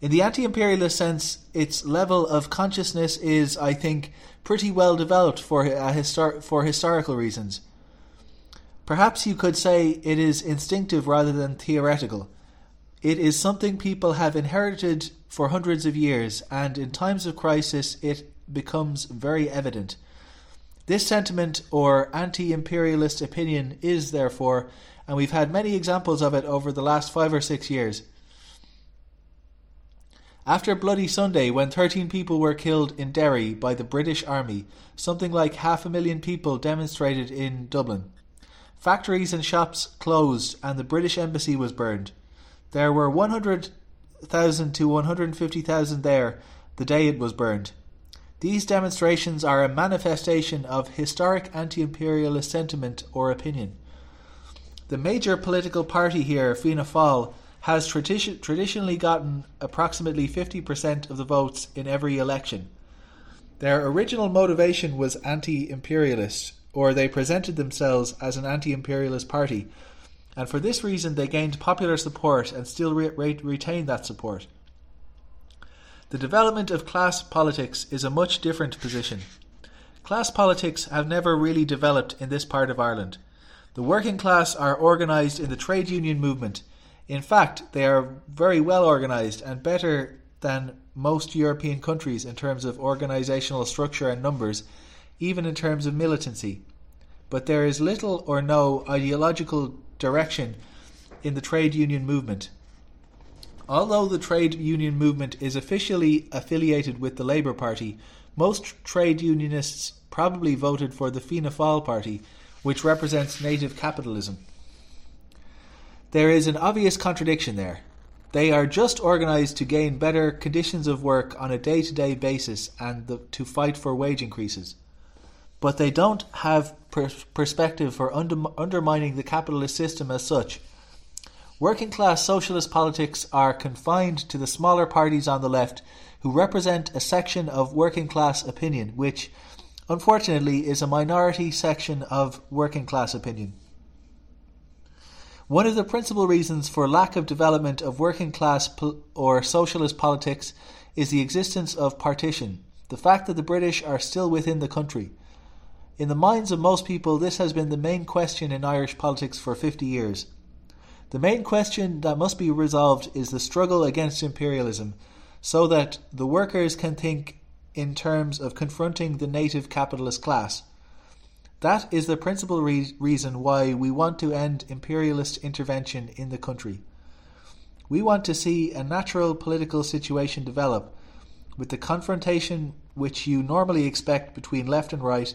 In the anti-imperialist sense, its level of consciousness is, I think, pretty well developed for a histor- for historical reasons. Perhaps you could say it is instinctive rather than theoretical. It is something people have inherited for hundreds of years, and in times of crisis it becomes very evident. This sentiment or anti-imperialist opinion is, therefore, and we've had many examples of it over the last five or six years. After Bloody Sunday, when thirteen people were killed in Derry by the British Army, something like half a million people demonstrated in Dublin. Factories and shops closed and the British embassy was burned. There were one hundred thousand to one hundred fifty thousand there the day it was burned. These demonstrations are a manifestation of historic anti-imperialist sentiment or opinion. The major political party here, Fianna Fáil, has tradi- traditionally gotten approximately fifty percent of the votes in every election. Their original motivation was anti-imperialist, or they presented themselves as an anti-imperialist party, and for this reason they gained popular support and still re- re- retain that support. The development of class politics is a much different position. Class politics have never really developed in this part of Ireland. The working class are organised in the trade union movement. In fact, they are very well organised and better than most European countries in terms of organisational structure and numbers, even in terms of militancy. But there is little or no ideological direction in the trade union movement. Although the trade union movement is officially affiliated with the Labour Party, most trade unionists probably voted for the Fianna Fáil Party, which represents native capitalism. There is an obvious contradiction there. They are just organised to gain better conditions of work on a day-to-day basis and the, to fight for wage increases. But they don't have per- perspective for under- undermining the capitalist system as such. Working class socialist politics are confined to the smaller parties on the left, who represent a section of working class opinion, which, unfortunately, is a minority section of working class opinion. One of the principal reasons for lack of development of working class pol- or socialist politics is the existence of partition, the fact that the British are still within the country. In the minds of most people, this has been the main question in Irish politics for fifty years. The main question that must be resolved is the struggle against imperialism, so that the workers can think in terms of confronting the native capitalist class. That is the principal re- reason why we want to end imperialist intervention in the country. We want to see a natural political situation develop, with the confrontation which you normally expect between left and right,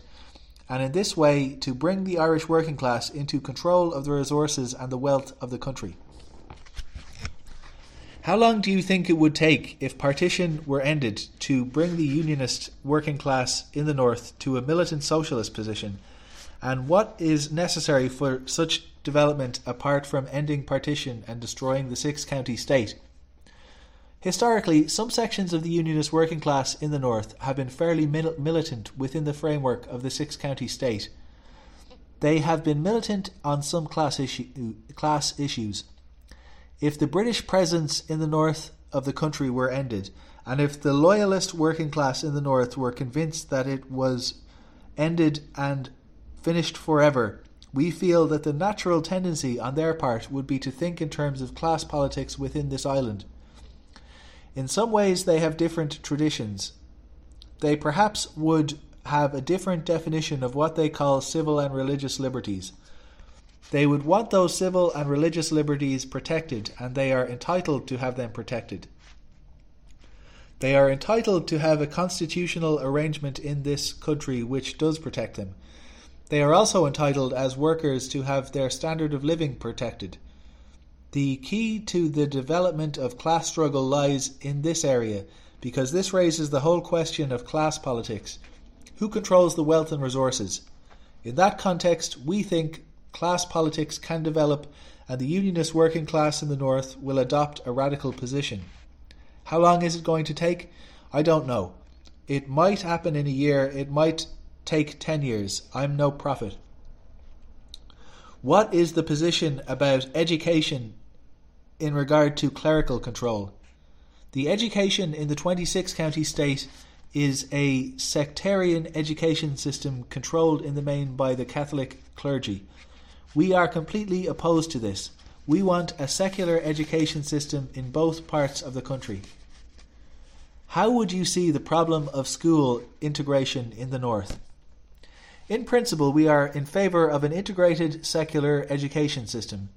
and in this way to bring the Irish working class into control of the resources and the wealth of the country. How long do you think it would take, if partition were ended, to bring the unionist working class in the north to a militant socialist position? And what is necessary for such development apart from ending partition and destroying the six-county state? Historically, some sections of the unionist working class in the north have been fairly mil- militant within the framework of the six-county state. They have been militant on some class, issue, class issues. If the British presence in the north of the country were ended, and if the loyalist working class in the north were convinced that it was ended and finished forever, we feel that the natural tendency on their part would be to think in terms of class politics within this island. In some ways they have different traditions. They perhaps would have a different definition of what they call civil and religious liberties. They would want those civil and religious liberties protected, and they are entitled to have them protected. They are entitled to have a constitutional arrangement in this country which does protect them. They are also entitled as workers to have their standard of living protected. The key to the development of class struggle lies in this area, because this raises the whole question of class politics. Who controls the wealth and resources? In that context, we think class politics can develop, and the unionist working class in the north will adopt a radical position. How long is it going to take? I don't know. It might happen in a year. It might take ten years. I'm no prophet. What is the position about education in regard to clerical control? The education in the twenty-six county state is a sectarian education system controlled in the main by the Catholic clergy. We are completely opposed to this. We want a secular education system in both parts of the country. How would you see the problem of school integration in the North? In principle, we are in favour of an integrated secular education system.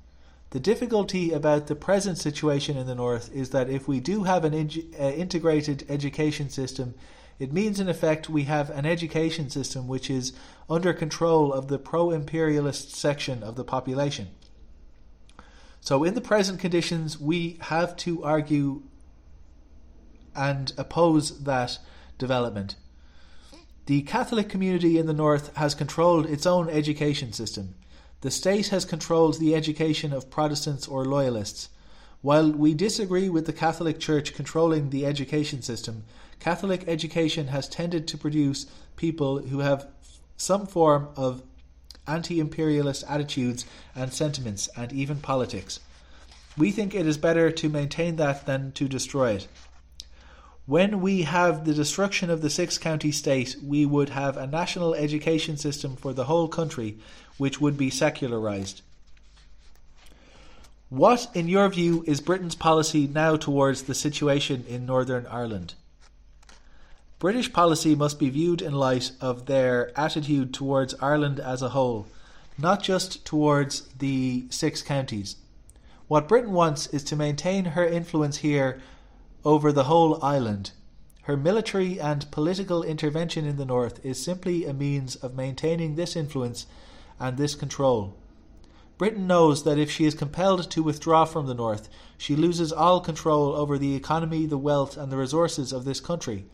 The difficulty about the present situation in the North is that if we do have an in- uh, integrated education system, it means in effect we have an education system which is under control of the pro-imperialist section of the population. So in the present conditions, we have to argue and oppose that development. The Catholic community in the North has controlled its own education system. The state has controlled the education of Protestants or Loyalists. While we disagree with the Catholic Church controlling the education system, Catholic education has tended to produce people who have some form of anti-imperialist attitudes and sentiments, and even politics. We think it is better to maintain that than to destroy it. When we have the destruction of the six-county state, we would have a national education system for the whole country, which would be secularised. What, in your view, is Britain's policy now towards the situation in Northern Ireland? British policy must be viewed in light of their attitude towards Ireland as a whole, not just towards the six counties. What Britain wants is to maintain her influence here over the whole island. Her military and political intervention in the North is simply a means of maintaining this influence and this control. Britain knows that if she is compelled to withdraw from the North, she loses all control over the economy, the wealth, and the resources of this country.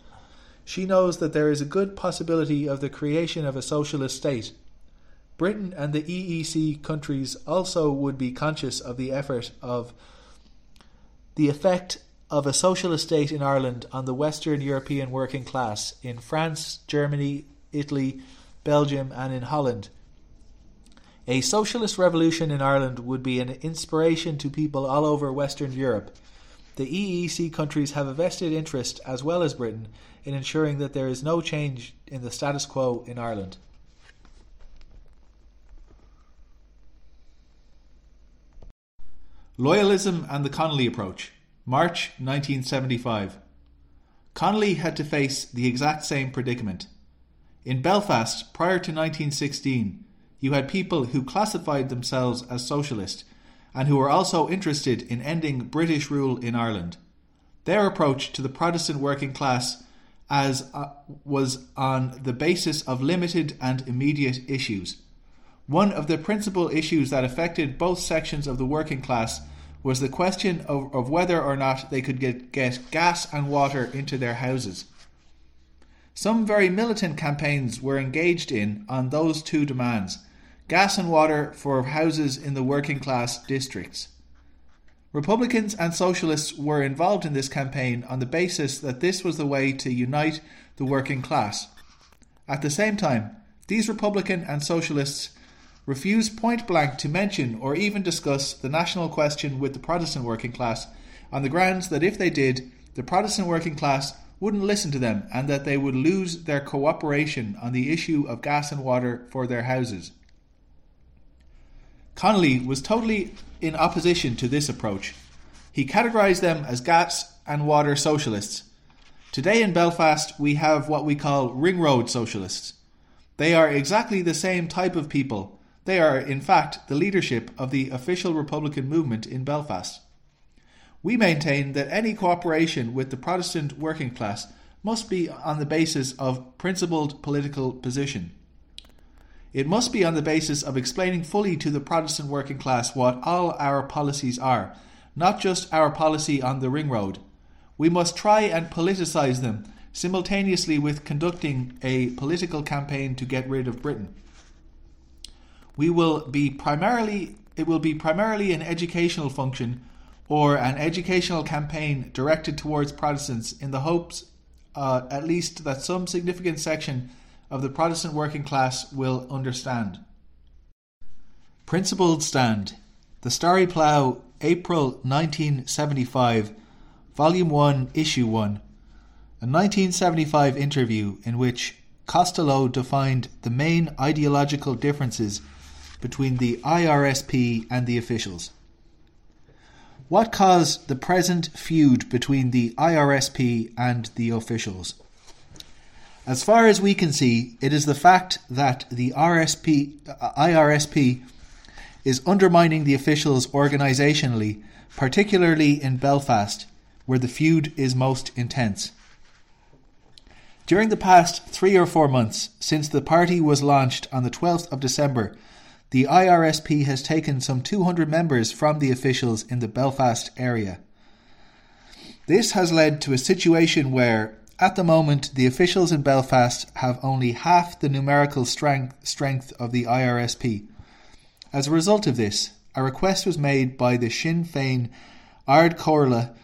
She knows that there is a good possibility of the creation of a socialist state. Britain and the E E C countries also would be conscious of the effort of the effect of a socialist state in Ireland on the Western European working class in France, Germany, Italy, Belgium, and in Holland. A socialist revolution in Ireland would be an inspiration to people all over Western Europe. The E E C countries have a vested interest, as well as Britain, in ensuring that there is no change in the status quo in Ireland. Loyalism and the Connolly Approach, March nineteen seventy-five. Connolly had to face the exact same predicament. In Belfast, prior to nineteen sixteen, you had people who classified themselves as socialist and who were also interested in ending British rule in Ireland. Their approach to the Protestant working class as uh, was on the basis of limited and immediate issues. One of the principal issues that affected both sections of the working class was the question of, of whether or not they could get, get gas and water into their houses. Some very militant campaigns were engaged in on those two demands: gas and water for houses in the working class districts. Republicans and socialists were involved in this campaign on the basis that this was the way to unite the working class. At the same time, these Republican and socialists refused point blank to mention or even discuss the national question with the Protestant working class on the grounds that if they did, the Protestant working class wouldn't listen to them and that they would lose their cooperation on the issue of gas and water for their houses. Connolly was totally in opposition to this approach. He categorised them as gas and water socialists. Today in Belfast we have what we call ring road socialists. They are exactly the same type of people. They are in fact the leadership of the official Republican movement in Belfast. We maintain that any cooperation with the Protestant working class must be on the basis of principled political position. It must be on the basis of explaining fully to the Protestant working class what all our policies are, not just our policy on the ring road. We must try and politicise them, simultaneously with conducting a political campaign to get rid of Britain. We will be primarily, it will be primarily an educational function or an educational campaign directed towards Protestants in the hopes uh, at least that some significant section of the Protestant working class will understand. Principled Stand. The Starry Plough, April nineteen seventy-five, Volume one, Issue one. A nineteen seventy-five interview in which Costello defined the main ideological differences between the I R S P and the officials. What caused the present feud between the I R S P and the officials? As far as we can see, it is the fact that the R S P, uh, I R S P is undermining the officials organisationally, particularly in Belfast, where the feud is most intense. During the past three or four months, since the party was launched on the twelfth of December, the I R S P has taken some two hundred members from the officials in the Belfast area. This has led to a situation where, at the moment, the officials in Belfast have only half the numerical strength, strength of the I R S P. As a result of this, a request was made by the Sinn Féin Ard Comhairle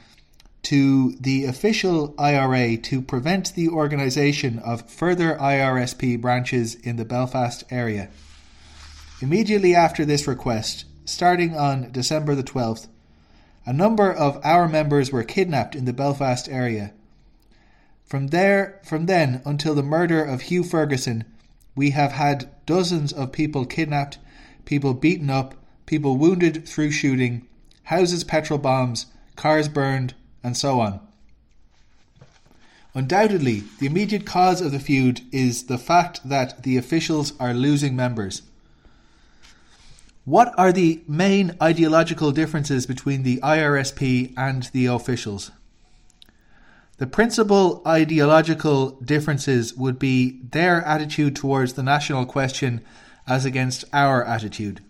to the official I R A to prevent the organisation of further I R S P branches in the Belfast area. Immediately after this request, starting on December the twelfth, a number of our members were kidnapped in the Belfast area. From there, from then until the murder of Hugh Ferguson, we have had dozens of people kidnapped, people beaten up, people wounded through shooting, houses petrol bombs, cars burned, and so on. Undoubtedly, the immediate cause of the feud is the fact that the officials are losing members. What are the main ideological differences between the I R S P and the officials? The principal ideological differences would be their attitude towards the national question as against our attitude.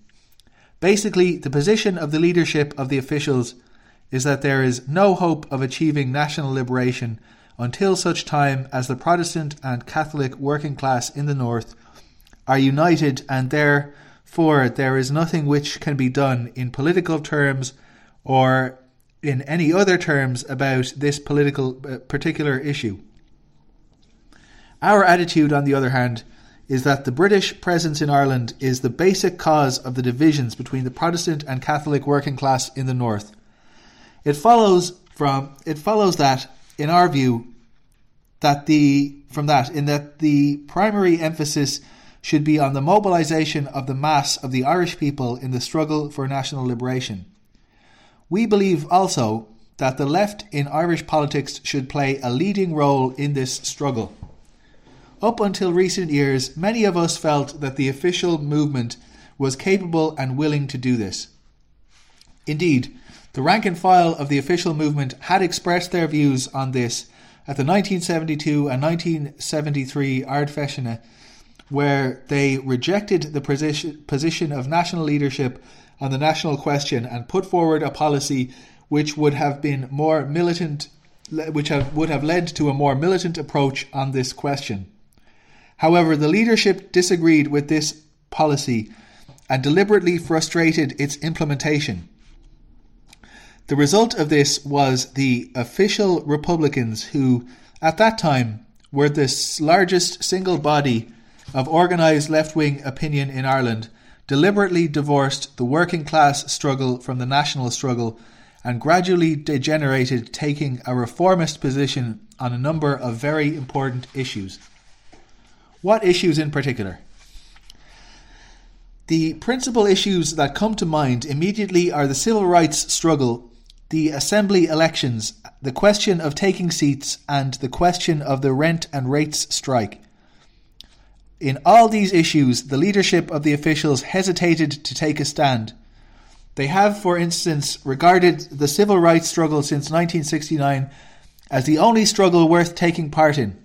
Basically, the position of the leadership of the officials is that there is no hope of achieving national liberation until such time as the Protestant and Catholic working class in the North are united, and there For there is nothing which can be done in political terms or in any other terms about this political uh, particular issue. Our attitude, on the other hand, is that the British presence in Ireland is the basic cause of the divisions between the Protestant and Catholic working class in the North. It follows from it follows that, in our view, that the from that in that the primary emphasis should be on the mobilisation of the mass of the Irish people in the struggle for national liberation. We believe also that the left in Irish politics should play a leading role in this struggle. Up until recent years, many of us felt that the official movement was capable and willing to do this. Indeed, the rank and file of the official movement had expressed their views on this at the nineteen seventy-two and nineteen seventy-three Ard Faiseanna, where they rejected the position, position of national leadership on the national question and put forward a policy which would have been more militant, which have, would have led to a more militant approach on this question. However, the leadership disagreed with this policy and deliberately frustrated its implementation. The result of this was the official Republicans, who at that time were the largest single body of organised left-wing opinion in Ireland, deliberately divorced the working class struggle from the national struggle and gradually degenerated, taking a reformist position on a number of very important issues. What issues in particular? The principal issues that come to mind immediately are the civil rights struggle, the assembly elections, the question of taking seats, and the question of the rent and rates strike. In all these issues, the leadership of the officials hesitated to take a stand. They have, for instance, regarded the civil rights struggle since nineteen sixty-nine as the only struggle worth taking part in.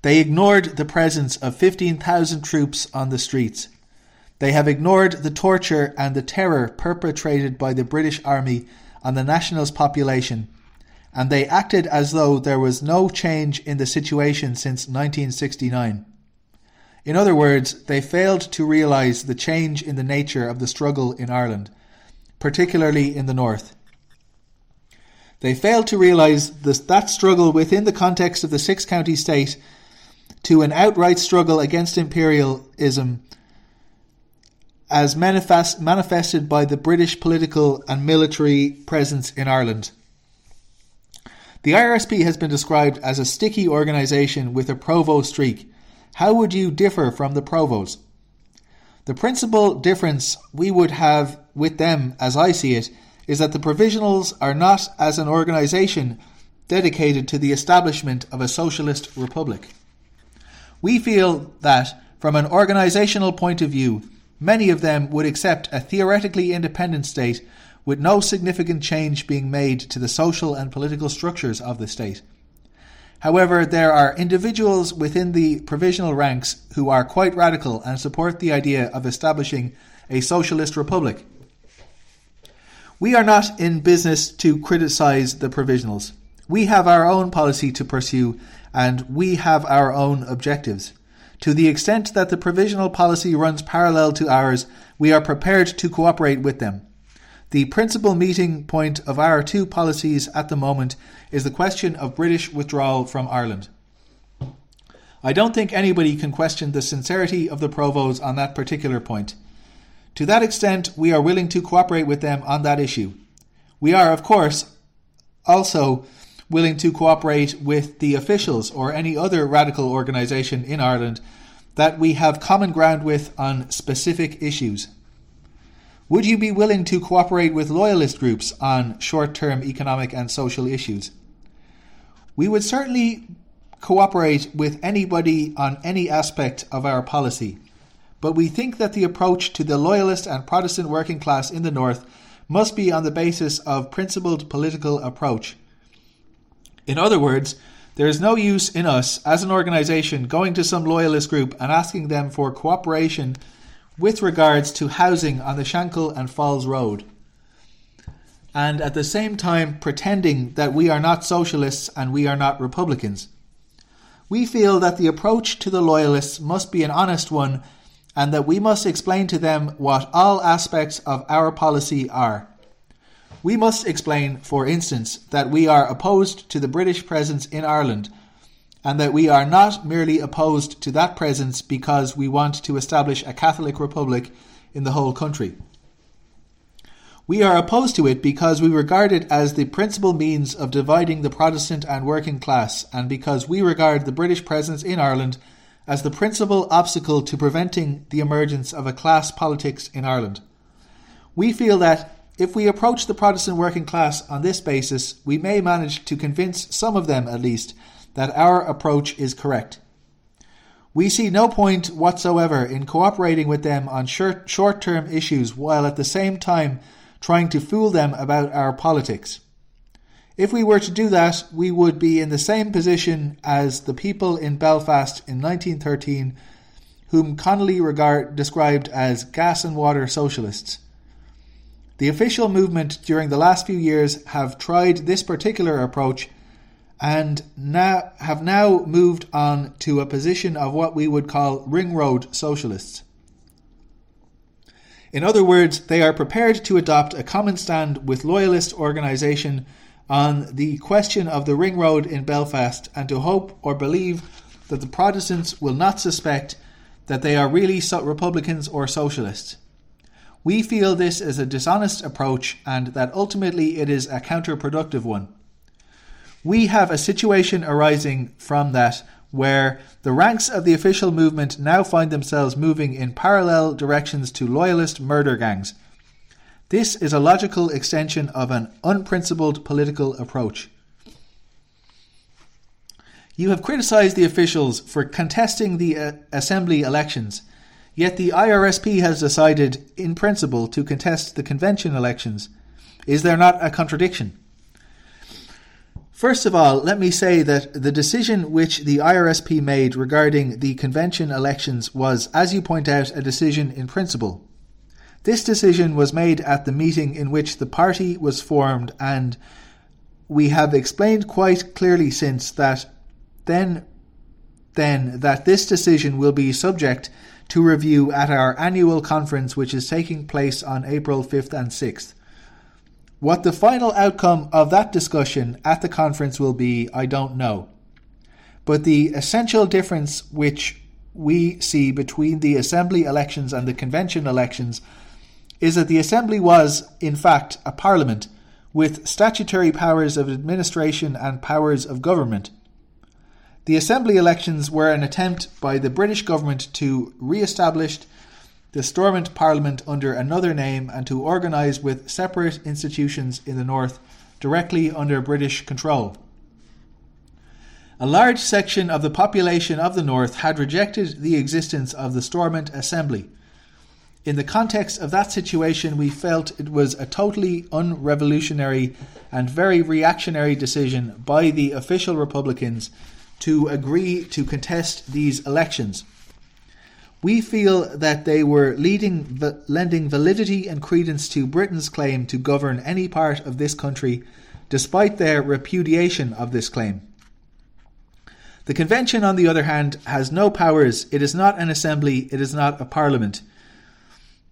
They ignored the presence of fifteen thousand troops on the streets. They have ignored the torture and the terror perpetrated by the British Army on the Nationals' population, and they acted as though there was no change in the situation since nineteen sixty-nine. In other words, they failed to realise the change in the nature of the struggle in Ireland, particularly in the North. They failed to realise that struggle within the context of the six-county state to an outright struggle against imperialism as manifest, manifested by the British political and military presence in Ireland. The I R S P has been described as a sticky organisation with a provost streak. How would you differ from the provost? The principal difference we would have with them, as I see it, is that the Provisionals are not, as an organisation, dedicated to the establishment of a socialist republic. We feel that, from an organisational point of view, many of them would accept a theoretically independent state with no significant change being made to the social and political structures of the state. However, there are individuals within the provisional ranks who are quite radical and support the idea of establishing a socialist republic. We are not in business to criticise the provisionals. We have our own policy to pursue and we have our own objectives. To the extent that the provisional policy runs parallel to ours, we are prepared to cooperate with them. The principal meeting point of our two policies at the moment is the question of British withdrawal from Ireland. I don't think anybody can question the sincerity of the Provost on that particular point. To that extent, we are willing to cooperate with them on that issue. We are, of course, also willing to cooperate with the officials or any other radical organisation in Ireland that we have common ground with on specific issues. Would you be willing to cooperate with loyalist groups on short-term economic and social issues? We would certainly cooperate with anybody on any aspect of our policy, but we think that the approach to the loyalist and Protestant working class in the North must be on the basis of principled political approach. In other words, there is no use in us, as an organisation, going to some loyalist group and asking them for cooperation with regards to housing on the Shankill and Falls Road, and at the same time pretending that we are not socialists and we are not republicans. We feel that the approach to the loyalists must be an honest one and that we must explain to them what all aspects of our policy are. We must explain, for instance, that we are opposed to the British presence in Ireland and that we are not merely opposed to that presence because we want to establish a Catholic republic in the whole country. We are opposed to it because we regard it as the principal means of dividing the Protestant and working class, and because we regard the British presence in Ireland as the principal obstacle to preventing the emergence of a class politics in Ireland. We feel that if we approach the Protestant working class on this basis, we may manage to convince some of them, at least, that our approach is correct. We see no point whatsoever in cooperating with them on short-term issues while at the same time trying to fool them about our politics. If we were to do that, we would be in the same position as the people in Belfast in nineteen thirteen, whom Connolly regard, described as gas and water socialists. The official movement during the last few years have tried this particular approach and now have now moved on to a position of what we would call ring road socialists. In other words, they are prepared to adopt a common stand with loyalist organisation on the question of the ring road in Belfast and to hope or believe that the Protestants will not suspect that they are really so- Republicans or socialists. We feel this is a dishonest approach and that ultimately it is a counterproductive one. We have a situation arising from that where the ranks of the official movement now find themselves moving in parallel directions to loyalist murder gangs. This is a logical extension of an unprincipled political approach. You have criticised the officials for contesting the uh, assembly elections, yet the I R S P has decided, in principle, to contest the convention elections. Is there not a contradiction? First of all, let me say that the decision which the I R S P made regarding the convention elections was, as you point out, a decision in principle. This decision was made at the meeting in which the party was formed, and we have explained quite clearly since that then, then that this decision will be subject to review at our annual conference, which is taking place on April fifth and sixth. What the final outcome of that discussion at the conference will be, I don't know. But the essential difference which we see between the Assembly elections and the Convention elections is that the Assembly was, in fact, a parliament with statutory powers of administration and powers of government. The Assembly elections were an attempt by the British government to re-establish the Stormont Parliament under another name and to organise with separate institutions in the north directly under British control. A large section of the population of the north had rejected the existence of the Stormont Assembly. In the context of that situation, we felt it was a totally unrevolutionary and very reactionary decision by the official Republicans to agree to contest these elections. We feel that they were leading, lending validity and credence to Britain's claim to govern any part of this country, despite their repudiation of this claim. The Convention, on the other hand, has no powers. It is not an assembly. It is not a parliament.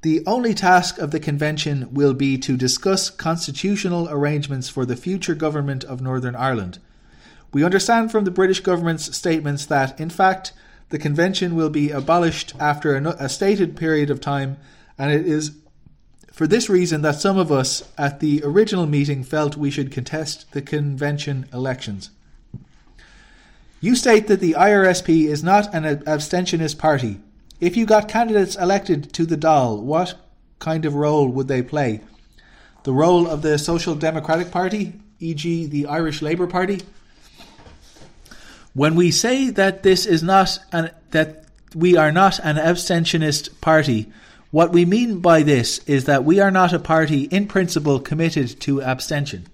The only task of the Convention will be to discuss constitutional arrangements for the future government of Northern Ireland. We understand from the British government's statements that, in fact, the Convention will be abolished after a stated period of time, and it is for this reason that some of us at the original meeting felt we should contest the Convention elections. You state that the I R S P is not an abstentionist party. If you got candidates elected to the Dáil, what kind of role would they play? The role of the Social Democratic Party, for example the Irish Labour Party? When we say that this is not an, that we are not an abstentionist party, what we mean by this is that we are not a party in principle committed to abstention.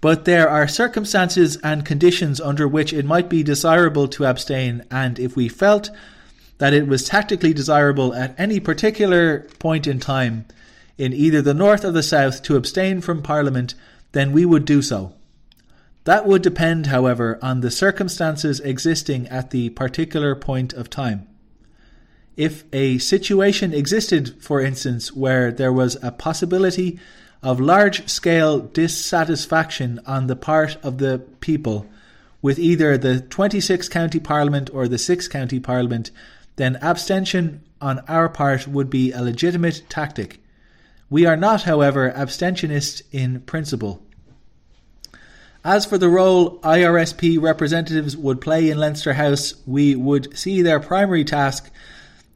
But there are circumstances and conditions under which it might be desirable to abstain, and if we felt that it was tactically desirable at any particular point in time in either the north or the south to abstain from Parliament, then we would do so. That would depend, however, on the circumstances existing at the particular point of time. If a situation existed, for instance, where there was a possibility of large-scale dissatisfaction on the part of the people with either the twenty-six county Parliament or the six county Parliament, then abstention on our part would be a legitimate tactic. We are not, however, abstentionists in principle. As for the role I R S P representatives would play in Leinster House, we would see their primary task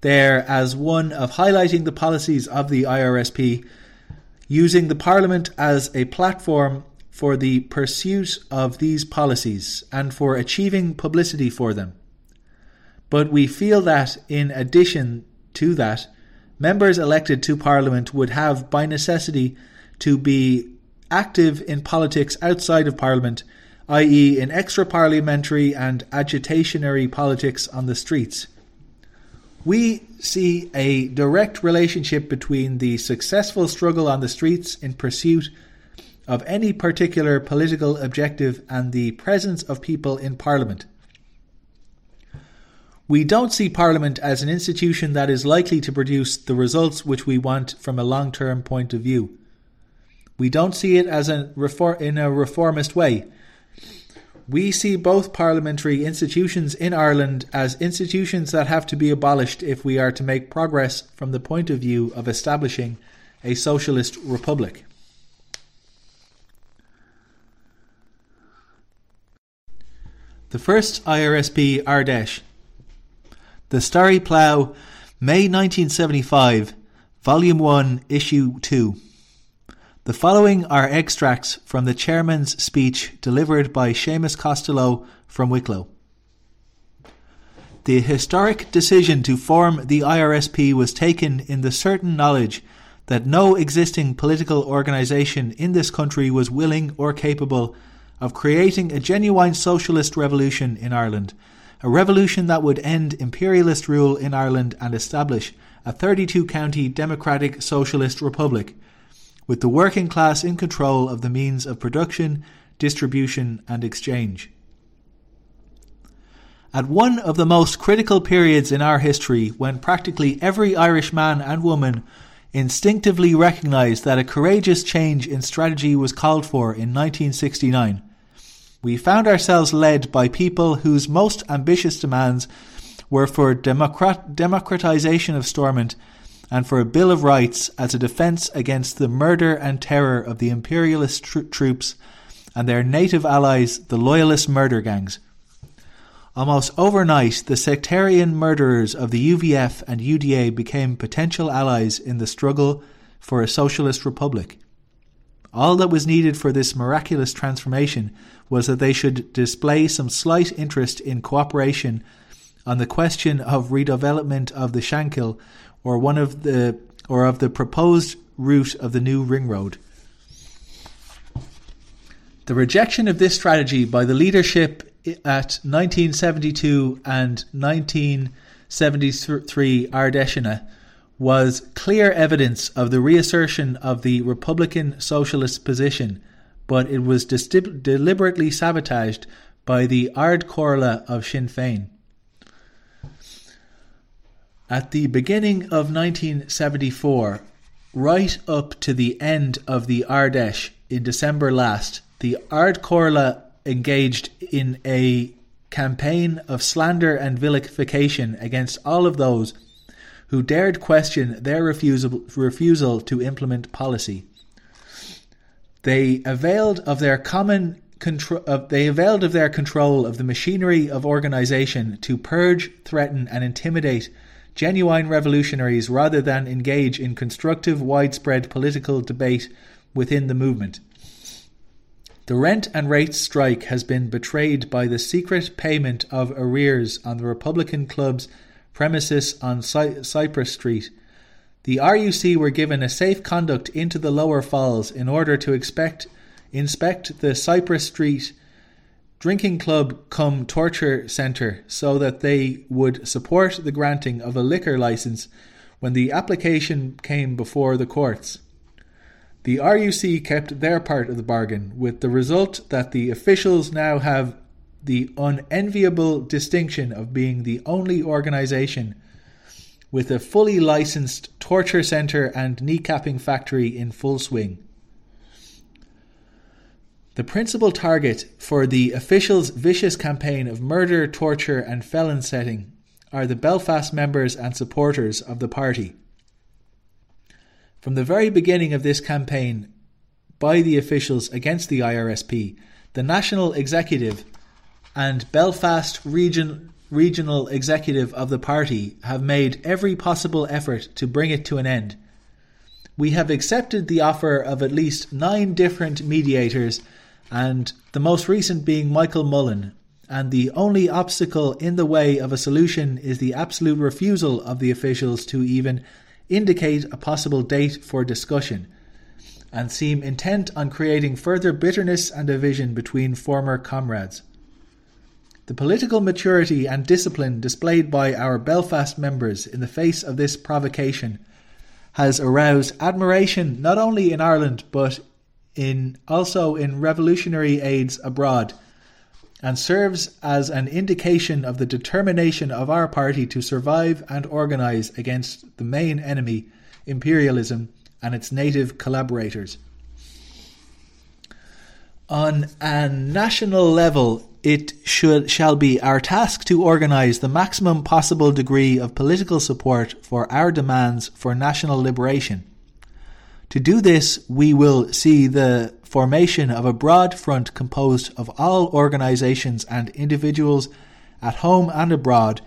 there as one of highlighting the policies of the I R S P, using the Parliament as a platform for the pursuit of these policies and for achieving publicity for them. But we feel that, in addition to that, members elected to Parliament would have, by necessity, to be active in politics outside of Parliament, that is in extra-parliamentary and agitationary politics on the streets. We see a direct relationship between the successful struggle on the streets in pursuit of any particular political objective and the presence of people in Parliament. We don't see Parliament as an institution that is likely to produce the results which we want from a long-term point of view. We don't see it as a refor- in a reformist way. We see both parliamentary institutions in Ireland as institutions that have to be abolished if we are to make progress from the point of view of establishing a socialist republic. The first I R S P Ardesh. The Starry Plough, May nineteen seventy-five, Volume one, Issue two. The following are extracts from the chairman's speech delivered by Seamus Costello from Wicklow. The historic decision to form the I R S P was taken in the certain knowledge that no existing political organisation in this country was willing or capable of creating a genuine socialist revolution in Ireland, a revolution that would end imperialist rule in Ireland and establish a thirty-two county democratic socialist republic, with the working class in control of the means of production, distribution and exchange. At one of the most critical periods in our history, when practically every Irish man and woman instinctively recognised that a courageous change in strategy was called for in nineteen sixty-nine. We found ourselves led by people whose most ambitious demands were for democrat- democratisation of Stormont and for a Bill of Rights as a defence against the murder and terror of the imperialist tr- troops and their native allies, the loyalist murder gangs. Almost overnight, the sectarian murderers of the U V F and U D A became potential allies in the struggle for a socialist republic. All that was needed for this miraculous transformation was that they should display some slight interest in cooperation on the question of redevelopment of the Shankill or one of the or of the proposed route of the new ring road. The rejection of this strategy by the leadership at nineteen seventy-two and nineteen seventy-three Ardeshina was clear evidence of the reassertion of the Republican Socialist position, but it was dis- deliberately sabotaged by the Ard Corla of Sinn Féin. At the beginning of nineteen seventy-four, right up to the end of the Ardesh in December last, the Ard Corla engaged in a campaign of slander and vilification against all of those who dared question their refusal, refusal to implement policy. They availed of their common contro- of, they availed of their control of the machinery of organisation to purge, threaten, and intimidate genuine revolutionaries rather than engage in constructive, widespread political debate within the movement. The rent and rates strike has been betrayed by the secret payment of arrears on the Republican Club's premises on Cy- Cypress Street. The R U C were given a safe conduct into the lower falls in order to expect, inspect the Cypress Street Drinking Club cum Torture Centre so that they would support the granting of a liquor licence when the application came before the courts. The R U C kept their part of the bargain, with the result that the officials now have the unenviable distinction of being the only organisation with a fully licensed torture centre and kneecapping factory in full swing. The principal target for the officials' vicious campaign of murder, torture and felon setting are the Belfast members and supporters of the party. From the very beginning of this campaign by the officials against the I R S P, the National Executive and Belfast region, Regional Executive of the party have made every possible effort to bring it to an end. We have accepted the offer of at least nine different mediators, and the most recent being Michael Mullen, and the only obstacle in the way of a solution is the absolute refusal of the officials to even indicate a possible date for discussion, and seem intent on creating further bitterness and division between former comrades. The political maturity and discipline displayed by our Belfast members in the face of this provocation has aroused admiration not only in Ireland but in also in revolutionary aides abroad, and serves as an indication of the determination of our party to survive and organise against the main enemy, imperialism, and its native collaborators. On a national level, it should, shall be our task to organise the maximum possible degree of political support for our demands for national liberation. To do this, we will see the formation of a broad front composed of all organisations and individuals at home and abroad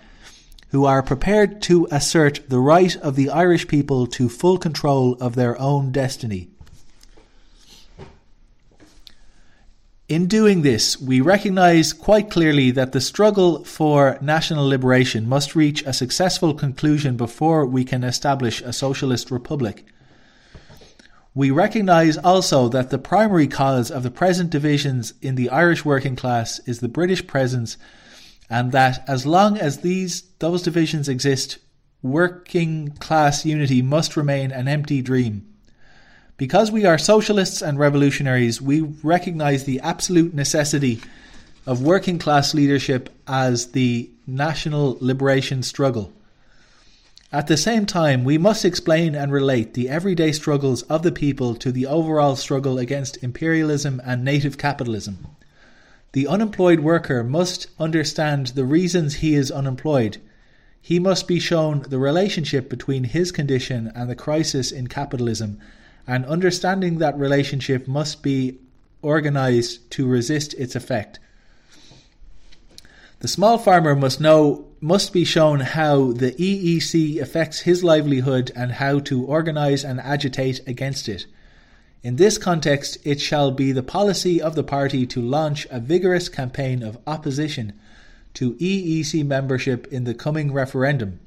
who are prepared to assert the right of the Irish people to full control of their own destiny. In doing this, we recognise quite clearly that the struggle for national liberation must reach a successful conclusion before we can establish a socialist republic. We recognise also that the primary cause of the present divisions in the Irish working class is the British presence, and that as long as these those divisions exist, working class unity must remain an empty dream. Because we are socialists and revolutionaries, we recognise the absolute necessity of working class leadership as the national liberation struggle. At the same time, we must explain and relate the everyday struggles of the people to the overall struggle against imperialism and native capitalism. The unemployed worker must understand the reasons he is unemployed. He must be shown the relationship between his condition and the crisis in capitalism, and understanding that relationship must be organized to resist its effect. The small farmer must know must be shown how the E E C affects his livelihood and how to organise and agitate against it. In this context, it shall be the policy of the party to launch a vigorous campaign of opposition to E E C membership in the coming referendum.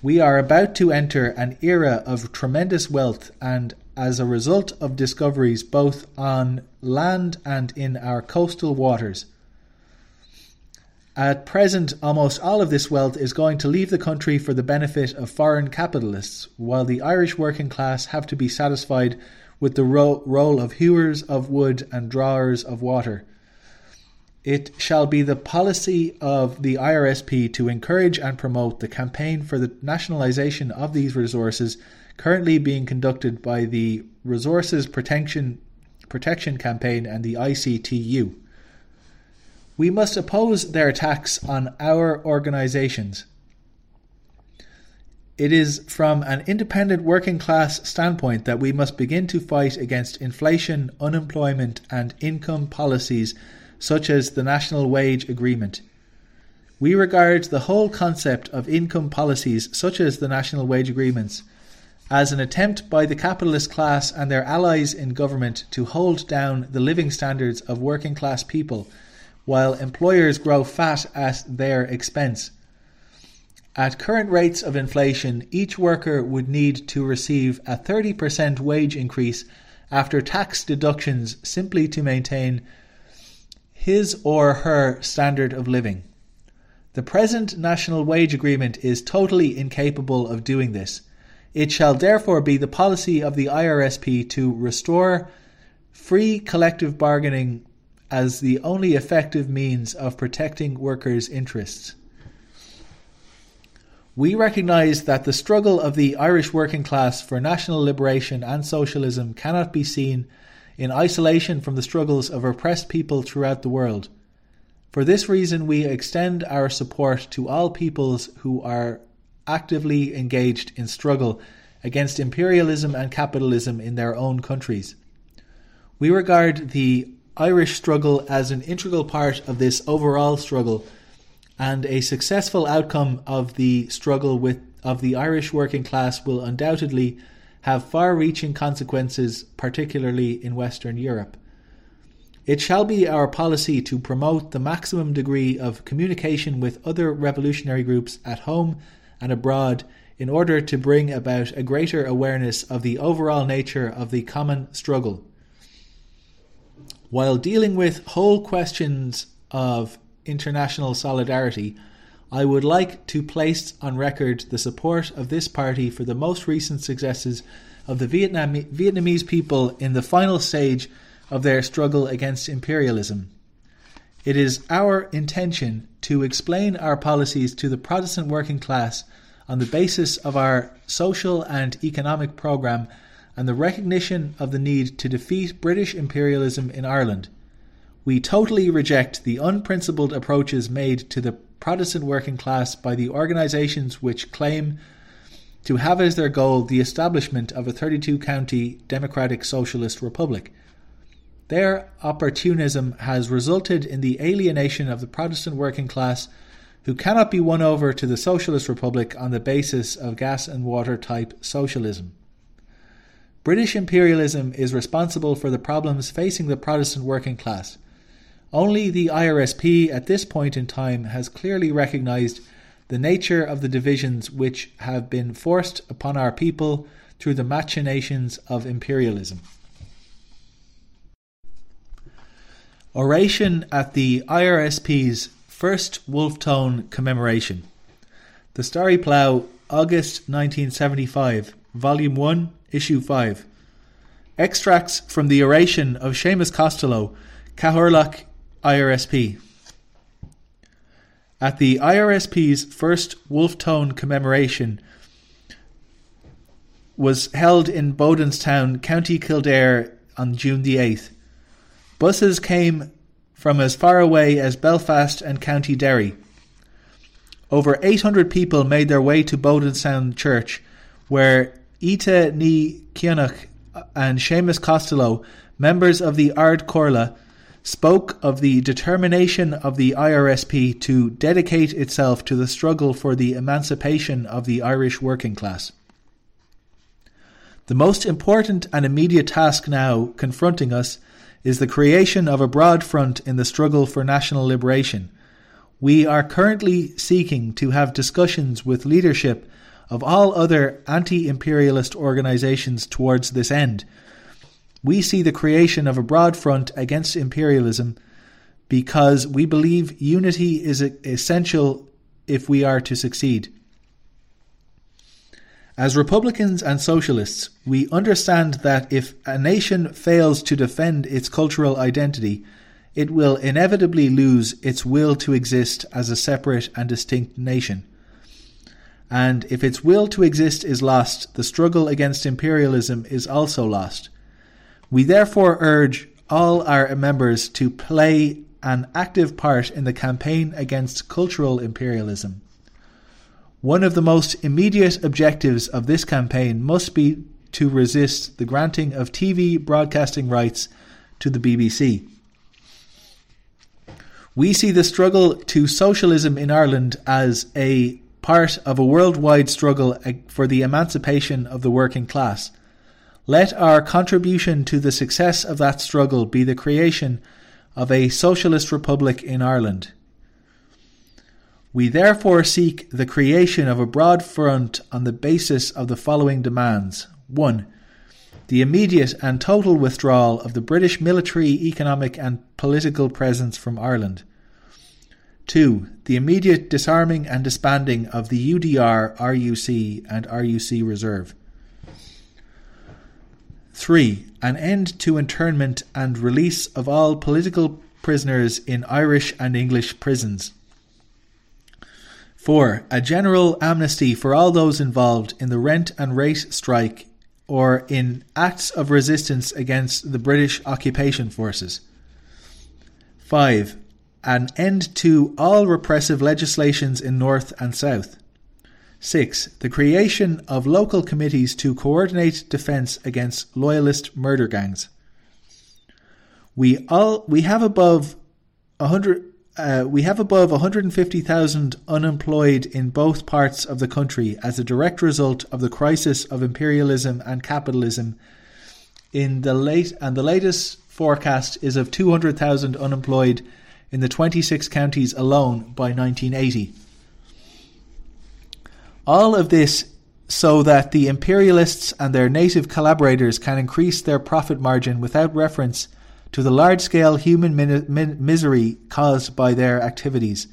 We are about to enter an era of tremendous wealth, and as a result of discoveries both on land and in our coastal waters. At present, almost all of this wealth is going to leave the country for the benefit of foreign capitalists, while the Irish working class have to be satisfied with the ro- role of hewers of wood and drawers of water. It shall be the policy of the I R S P to encourage and promote the campaign for the nationalisation of these resources currently being conducted by the Resources Protection, Protection Campaign and the I C T U. We must oppose their attacks on our organisations. It is from an independent working class standpoint that we must begin to fight against inflation, unemployment and income policies such as the National Wage Agreement. We regard the whole concept of income policies such as the National Wage Agreements as an attempt by the capitalist class and their allies in government to hold down the living standards of working class people, while employers grow fat at their expense. At current rates of inflation, each worker would need to receive a thirty percent wage increase after tax deductions simply to maintain his or her standard of living. The present National Wage Agreement is totally incapable of doing this. It shall therefore be the policy of the I R S P to restore free collective bargaining as the only effective means of protecting workers' interests. We recognise that the struggle of the Irish working class for national liberation and socialism cannot be seen in isolation from the struggles of oppressed people throughout the world. For this reason, we extend our support to all peoples who are actively engaged in struggle against imperialism and capitalism in their own countries. We regard the Irish struggle as an integral part of this overall struggle, and a successful outcome of the struggle with of the Irish working class will undoubtedly have far-reaching consequences, particularly in Western Europe. It shall be our policy to promote the maximum degree of communication with other revolutionary groups at home and abroad in order to bring about a greater awareness of the overall nature of the common struggle. While dealing with whole questions of international solidarity, I would like to place on record the support of this party for the most recent successes of the Vietnam- Vietnamese people in the final stage of their struggle against imperialism. It is our intention to explain our policies to the Protestant working class on the basis of our social and economic programme and the recognition of the need to defeat British imperialism in Ireland. We totally reject the unprincipled approaches made to the Protestant working class by the organisations which claim to have as their goal the establishment of a thirty-two county democratic socialist republic. Their opportunism has resulted in the alienation of the Protestant working class, who cannot be won over to the socialist republic on the basis of gas and water type socialism. British imperialism is responsible for the problems facing the Protestant working class. Only the I R S P at this point in time has clearly recognised the nature of the divisions which have been forced upon our people through the machinations of imperialism. Oration at the I R S P's first Wolfe Tone commemoration. The Starry Plough, August nineteen seventy-five, Volume one, Issue five. Extracts from the oration of Seamus Costello, Cahorlach I R S P. at the I R S P's first Wolfe Tone commemoration was held in Bodenstown, County Kildare, on June the eighth. Buses came from as far away as Belfast and County Derry. Over eight hundred people made their way to Bodenstown Church, where Ita Ní Cionach and Seamus Costello, members of the Ard Corla, spoke of the determination of the I R S P to dedicate itself to the struggle for the emancipation of the Irish working class. The most important and immediate task now confronting us is the creation of a broad front in the struggle for national liberation. We are currently seeking to have discussions with leadership of all other anti-imperialist organisations towards this end. We see the creation of a broad front against imperialism because we believe unity is essential if we are to succeed. As Republicans and Socialists, we understand that if a nation fails to defend its cultural identity, it will inevitably lose its will to exist as a separate and distinct nation. And if its will to exist is lost, the struggle against imperialism is also lost. We therefore urge all our members to play an active part in the campaign against cultural imperialism. One of the most immediate objectives of this campaign must be to resist the granting of T V broadcasting rights to the B B C. We see the struggle to socialism in Ireland as a part of a worldwide struggle for the emancipation of the working class. Let our contribution to the success of that struggle be the creation of a socialist republic in Ireland. We therefore seek the creation of a broad front on the basis of the following demands. one. The immediate and total withdrawal of the British military, economic and political presence from Ireland. two. The immediate disarming and disbanding of the U D R, R U C and R U C Reserve. three. An end to internment and release of all political prisoners in Irish and English prisons. four. A general amnesty for all those involved in the rent and rate strike or in acts of resistance against the British occupation forces. five. An end to all repressive legislations in North and South. six. The creation of local committees to coordinate defence against loyalist murder gangs. We all we have above a hundred. Uh, we have above one hundred fifty thousand unemployed in both parts of the country as a direct result of the crisis of imperialism and capitalism. In the late and the latest forecast is of two hundred thousand unemployed in the twenty-six counties alone by nineteen eighty. All of this so that the imperialists and their native collaborators can increase their profit margin without reference to the large-scale human min- min- misery caused by their activities.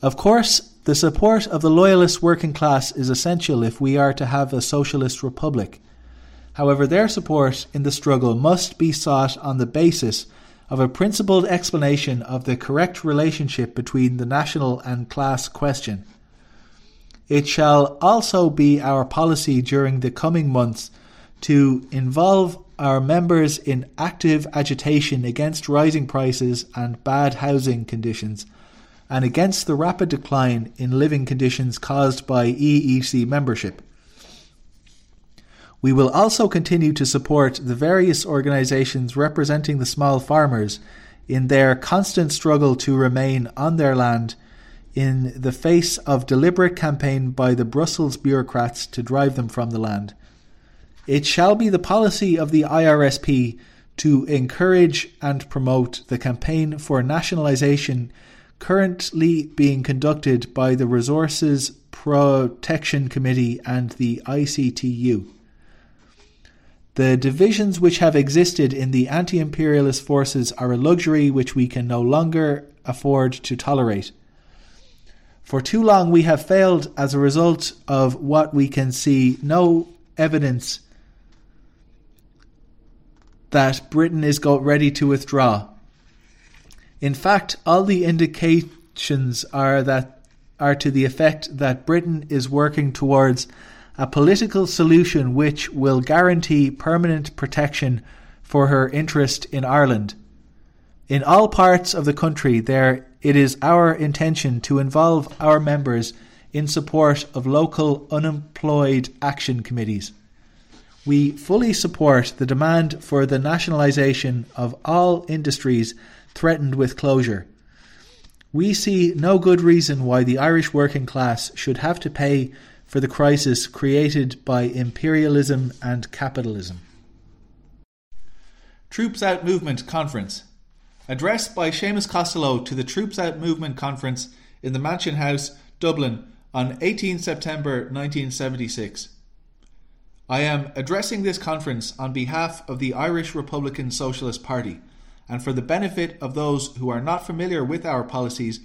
Of course, the support of the loyalist working class is essential if we are to have a socialist republic. However, their support in the struggle must be sought on the basis of a principled explanation of the correct relationship between the national and class question. It shall also be our policy during the coming months to involve our members in active agitation against rising prices and bad housing conditions, and against the rapid decline in living conditions caused by E E C membership. We will also continue to support the various organisations representing the small farmers in their constant struggle to remain on their land in the face of deliberate campaign by the Brussels bureaucrats to drive them from the land. It shall be the policy of the I R S P to encourage and promote the campaign for nationalisation currently being conducted by the Resources Protection Committee and the I C T U. The divisions which have existed in the anti-imperialist forces are a luxury which we can no longer afford to tolerate. For too long we have failed as a result of what we can see no evidence that Britain is got ready to withdraw. In fact, all the indica- predictions are that are to the effect that Britain is working towards a political solution which will guarantee permanent protection for her interest in Ireland. In all parts of the country, there it is our intention to involve our members in support of local unemployed action committees. We fully support the demand for the nationalisation of all industries threatened with closure. We see no good reason why the Irish working class should have to pay for the crisis created by imperialism and capitalism. Troops Out Movement Conference. Address by Seamus Costello to the Troops Out Movement Conference in the Mansion House, Dublin, on eighteenth of September nineteen seventy-six. I am addressing this conference on behalf of the Irish Republican Socialist Party, and for the benefit of those who are not familiar with our policies,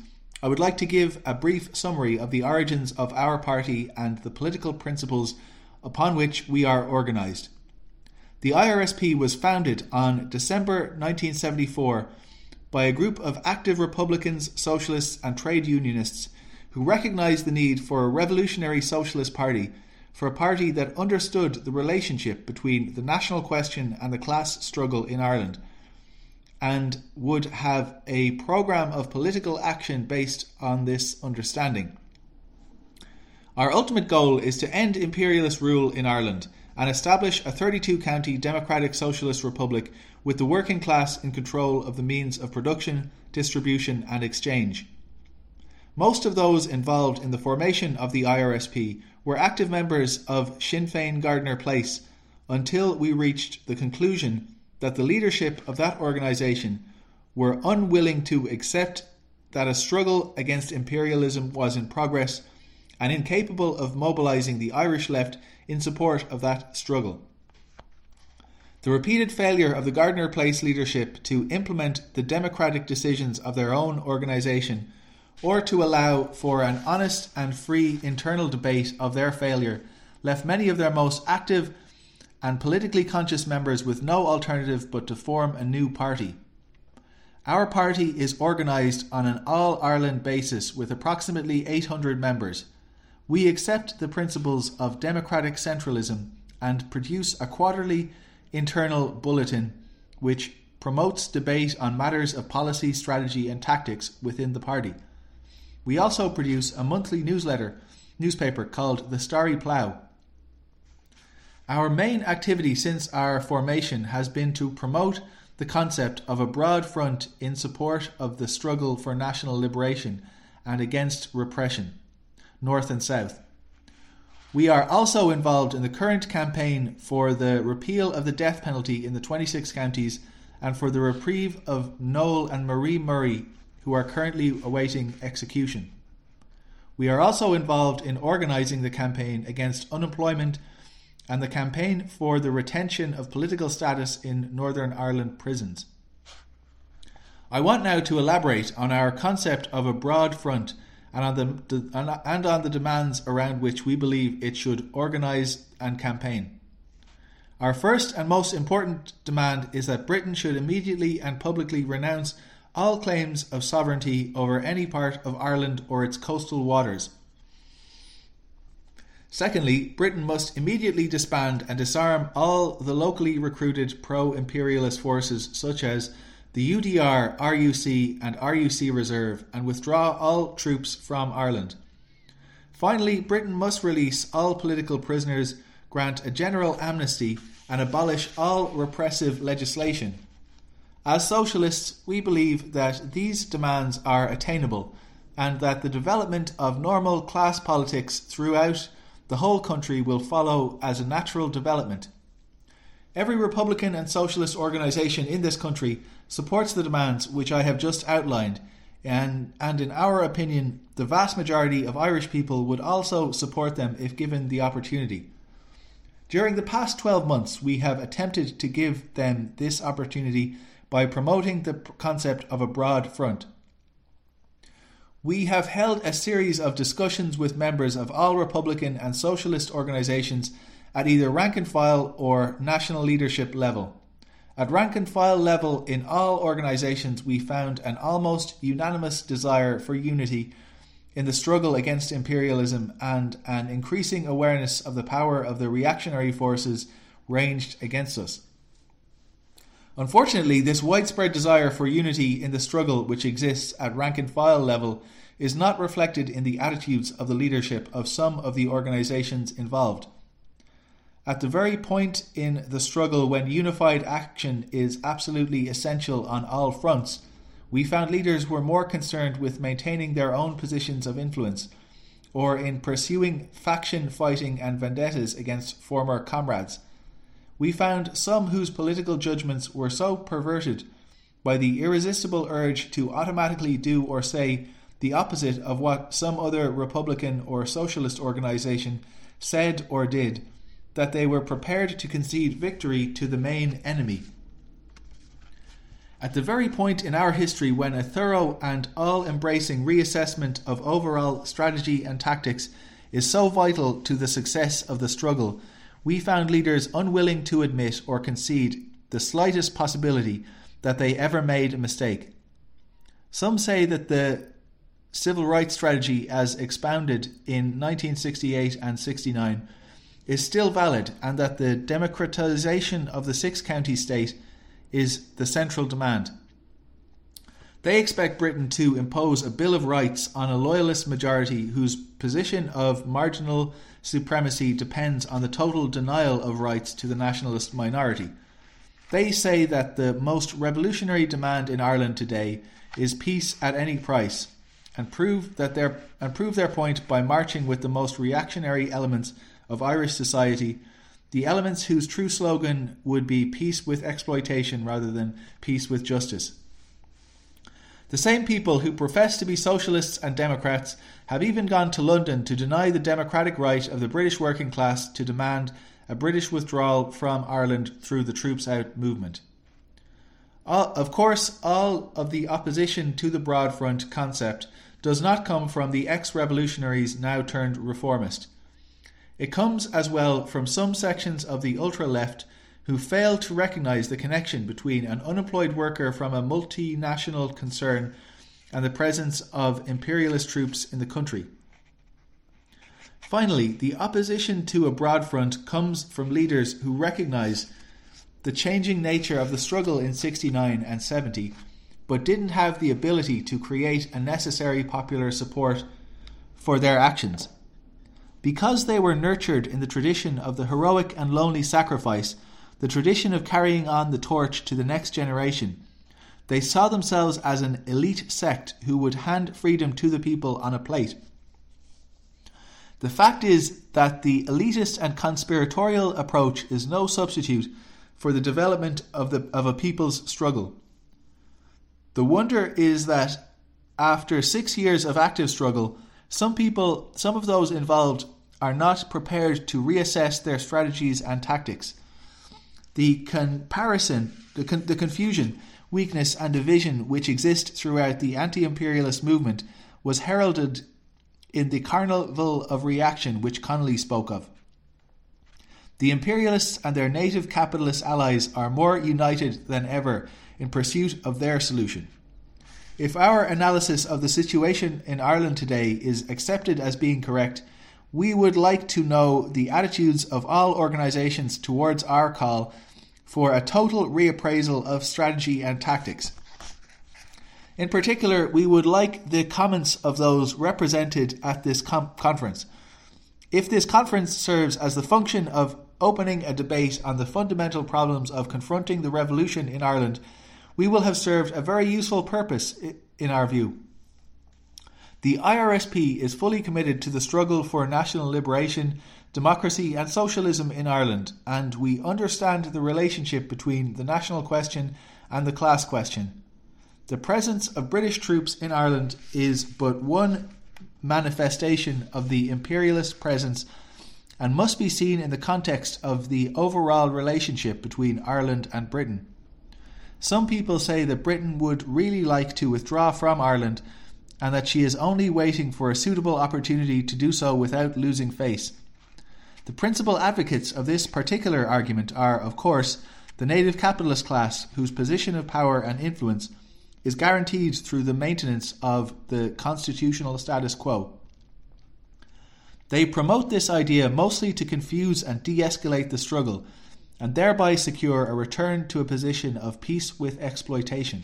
I would like to give a brief summary of the origins of our party and the political principles upon which we are organised. The I R S P was founded on December nineteen seventy-four by a group of active Republicans, Socialists and trade unionists who recognised the need for a revolutionary socialist party, for a party that understood the relationship between the national question and the class struggle in Ireland, and would have a programme of political action based on this understanding. Our ultimate goal is to end imperialist rule in Ireland and establish a thirty-two county democratic socialist republic with the working class in control of the means of production, distribution and exchange. Most of those involved in the formation of the I R S P were active members of Sinn Féin Gardiner Place until we reached the conclusion that the leadership of that organisation were unwilling to accept that a struggle against imperialism was in progress and incapable of mobilising the Irish left in support of that struggle. The repeated failure of the Gardiner Place leadership to implement the democratic decisions of their own organisation or to allow for an honest and free internal debate of their failure left many of their most active and politically conscious members with no alternative but to form a new party. Our party is organised on an all-Ireland basis with approximately eight hundred members. We accept the principles of democratic centralism and produce a quarterly internal bulletin which promotes debate on matters of policy, strategy and tactics within the party. We also produce a monthly newsletter, newspaper called The Starry Plough. Our main activity since our formation has been to promote the concept of a broad front in support of the struggle for national liberation and against repression, north and south. We are also involved in the current campaign for the repeal of the death penalty in the twenty-six counties and for the reprieve of Noel and Marie Murray, who are currently awaiting execution. We are also involved in organising the campaign against unemployment and the campaign for the retention of political status in Northern Ireland prisons. I want now to elaborate on our concept of a broad front and on the, and on the demands around which we believe it should organise and campaign. Our first and most important demand is that Britain should immediately and publicly renounce all claims of sovereignty over any part of Ireland or its coastal waters. Secondly, Britain must immediately disband and disarm all the locally recruited pro-imperialist forces such as the U D R, R U C and R U C Reserve and withdraw all troops from Ireland. Finally, Britain must release all political prisoners, grant a general amnesty and abolish all repressive legislation. As socialists, we believe that these demands are attainable and that the development of normal class politics throughout the whole country will follow as a natural development. Every Republican and Socialist organisation in this country supports the demands which I have just outlined, and, and in our opinion, the vast majority of Irish people would also support them if given the opportunity. During the past twelve months, we have attempted to give them this opportunity by promoting the concept of a broad front. We have held a series of discussions with members of all Republican and Socialist organisations at either rank and file or national leadership level. At rank and file level in all organisations we found an almost unanimous desire for unity in the struggle against imperialism and an increasing awareness of the power of the reactionary forces ranged against us. Unfortunately, this widespread desire for unity in the struggle which exists at rank and file level is not reflected in the attitudes of the leadership of some of the organisations involved. At the very point in the struggle when unified action is absolutely essential on all fronts, we found leaders were more concerned with maintaining their own positions of influence, or in pursuing faction fighting and vendettas against former comrades. We found some whose political judgments were so perverted by the irresistible urge to automatically do or say the opposite of what some other Republican or socialist organisation said or did, that they were prepared to concede victory to the main enemy. At the very point in our history when a thorough and all-embracing reassessment of overall strategy and tactics is so vital to the success of the struggle, we found leaders unwilling to admit or concede the slightest possibility that they ever made a mistake. Some say that the civil rights strategy as expounded in nineteen sixty-eight and sixty-nine is still valid, and that the democratisation of the six-county state is the central demand. They expect Britain to impose a Bill of Rights on a loyalist majority whose position of marginal supremacy depends on the total denial of rights to the nationalist minority. They say that the most revolutionary demand in Ireland today is peace at any price, and prove that their and prove their point by marching with the most reactionary elements of Irish society, the elements whose true slogan would be peace with exploitation rather than peace with justice. The same people who profess to be socialists and democrats have even gone to London to deny the democratic right of the British working class to demand a British withdrawal from Ireland through the Troops Out movement. All, of course, all of the opposition to the Broad Front concept does not come from the ex-revolutionaries now turned reformist. It comes as well from some sections of the ultra-left who fail to recognise the connection between an unemployed worker from a multinational concern and the presence of imperialist troops in the country. Finally, the opposition to a broad front comes from leaders who recognise the changing nature of the struggle in sixty-nine and seventy, but didn't have the ability to create a necessary popular support for their actions. Because they were nurtured in the tradition of the heroic and lonely sacrifice, the tradition of carrying on the torch to the next generation, they saw themselves as an elite sect who would hand freedom to the people on a plate. The fact is that the elitist and conspiratorial approach is no substitute for the development of, the, of a people's struggle. The wonder is that after six years of active struggle, some people, some of those involved are not prepared to reassess their strategies and tactics. The comparison, the, con- the confusion, weakness and division which exist throughout the anti-imperialist movement was heralded in the carnival of reaction which Connolly spoke of. The imperialists and their native capitalist allies are more united than ever in pursuit of their solution. If our analysis of the situation in Ireland today is accepted as being correct, we would like to know the attitudes of all organisations towards our call for a total reappraisal of strategy and tactics. In particular, we would like the comments of those represented at this com- conference. If this conference serves as the function of opening a debate on the fundamental problems of confronting the revolution in Ireland, we will have served a very useful purpose in our view. The I R S P is fully committed to the struggle for national liberation, democracy and socialism in Ireland, and we understand the relationship between the national question and the class question. The presence of British troops in Ireland is but one manifestation of the imperialist presence and must be seen in the context of the overall relationship between Ireland and Britain. Some people say that Britain would really like to withdraw from Ireland and that she is only waiting for a suitable opportunity to do so without losing face. The principal advocates of this particular argument are, of course, the native capitalist class, whose position of power and influence is guaranteed through the maintenance of the constitutional status quo. They promote this idea mostly to confuse and de-escalate the struggle, and thereby secure a return to a position of peace with exploitation.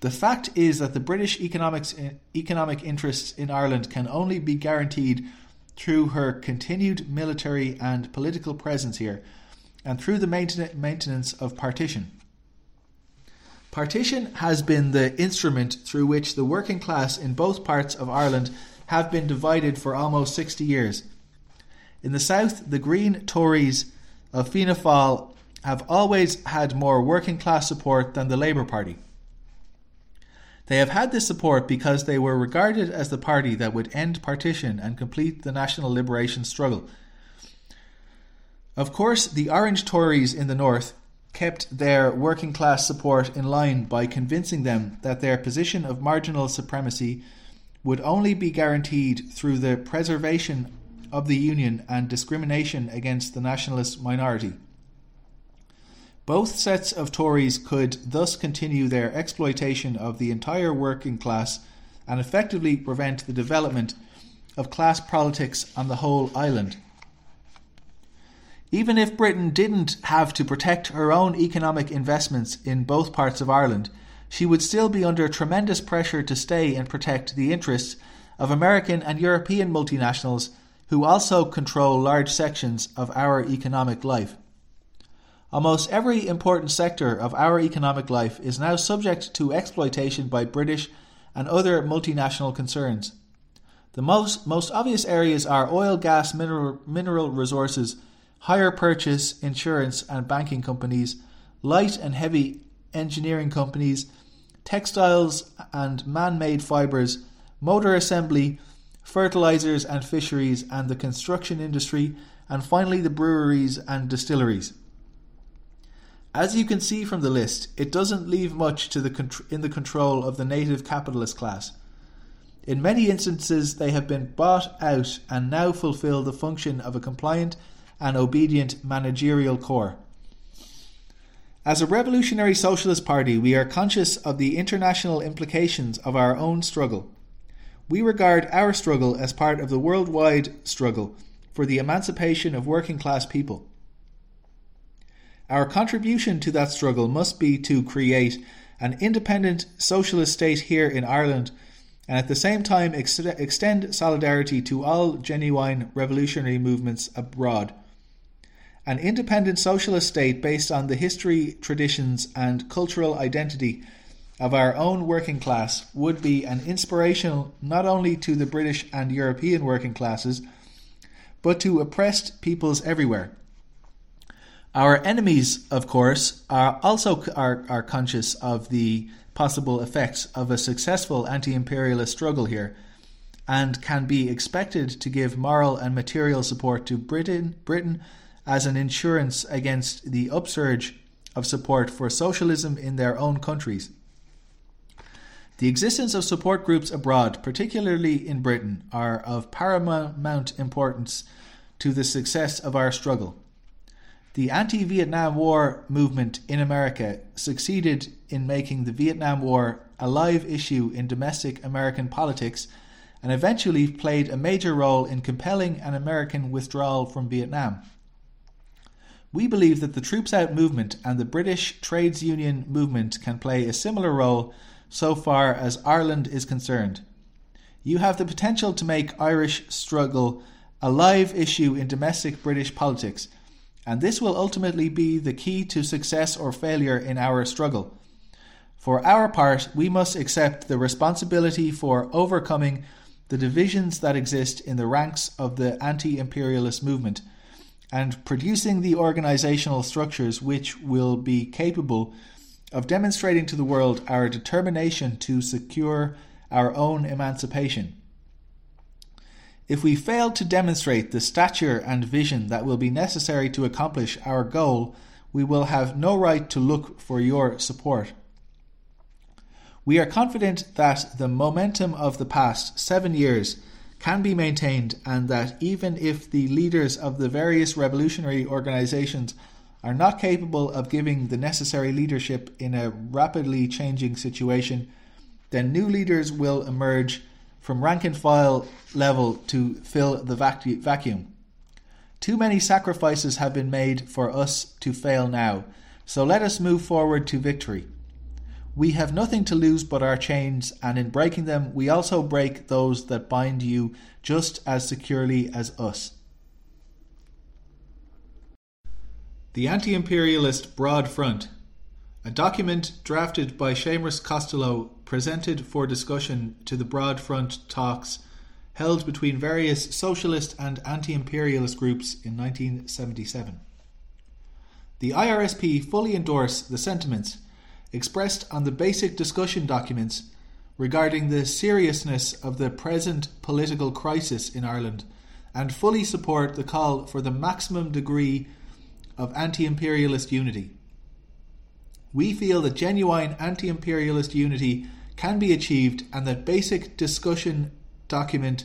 The fact is that the British economics, economic interests in Ireland can only be guaranteed through her continued military and political presence here, and through the maintenance of partition. Partition has been the instrument through which the working class in both parts of Ireland have been divided for almost sixty years. In the south, the Green Tories of Fianna Fáil have always had more working class support than the Labour Party. They have had this support because they were regarded as the party that would end partition and complete the national liberation struggle. Of course, the Orange Tories in the north kept their working class support in line by convincing them that their position of marginal supremacy would only be guaranteed through the preservation of the Union and discrimination against the nationalist minority. Both sets of Tories could thus continue their exploitation of the entire working class and effectively prevent the development of class politics on the whole island. Even if Britain didn't have to protect her own economic investments in both parts of Ireland, she would still be under tremendous pressure to stay and protect the interests of American and European multinationals who also control large sections of our economic life. Almost every important sector of our economic life is now subject to exploitation by British and other multinational concerns. The most, most obvious areas are oil, gas, mineral, mineral resources, hire purchase, insurance and banking companies, light and heavy engineering companies, textiles and man-made fibres, motor assembly, fertilisers and fisheries, and the construction industry, and finally the breweries and distilleries. As you can see from the list, it doesn't leave much to the in the control of the native capitalist class. In many instances, they have been bought out and now fulfil the function of a compliant and obedient managerial corps. As a revolutionary socialist party, we are conscious of the international implications of our own struggle. We regard our struggle as part of the worldwide struggle for the emancipation of working class people. Our contribution to that struggle must be to create an independent socialist state here in Ireland and at the same time ex- extend solidarity to all genuine revolutionary movements abroad. An independent socialist state based on the history, traditions and cultural identity of our own working class would be an inspirational not only to the British and European working classes, but to oppressed peoples everywhere. Our enemies, of course, are also are, are conscious of the possible effects of a successful anti-imperialist struggle here and can be expected to give moral and material support to Britain, Britain as an insurance against the upsurge of support for socialism in their own countries. The existence of support groups abroad, particularly in Britain, are of paramount importance to the success of our struggle. The anti-Vietnam War movement in America succeeded in making the Vietnam War a live issue in domestic American politics and eventually played a major role in compelling an American withdrawal from Vietnam. We believe that the Troops Out movement and the British Trades Union movement can play a similar role so far as Ireland is concerned. You have the potential to make Irish struggle a live issue in domestic British politics, and this will ultimately be the key to success or failure in our struggle. For our part, we must accept the responsibility for overcoming the divisions that exist in the ranks of the anti-imperialist movement and producing the organizational structures which will be capable of demonstrating to the world our determination to secure our own emancipation. If we fail to demonstrate the stature and vision that will be necessary to accomplish our goal, we will have no right to look for your support. We are confident that the momentum of the past seven years can be maintained and that even if the leaders of the various revolutionary organizations are not capable of giving the necessary leadership in a rapidly changing situation, then new leaders will emerge from rank-and-file level to fill the vac- vacuum. Too many sacrifices have been made for us to fail now, so let us move forward to victory. We have nothing to lose but our chains, and in breaking them we also break those that bind you just as securely as us. The Anti-Imperialist Broad Front, a document drafted by Seamus Costello, presented for discussion to the Broad Front talks held between various socialist and anti-imperialist groups in nineteen seventy-seven. The I R S P fully endorse the sentiments expressed on the basic discussion documents regarding the seriousness of the present political crisis in Ireland, and fully support the call for the maximum degree of anti-imperialist unity. We feel that genuine anti-imperialist unity can be achieved, and that basic discussion document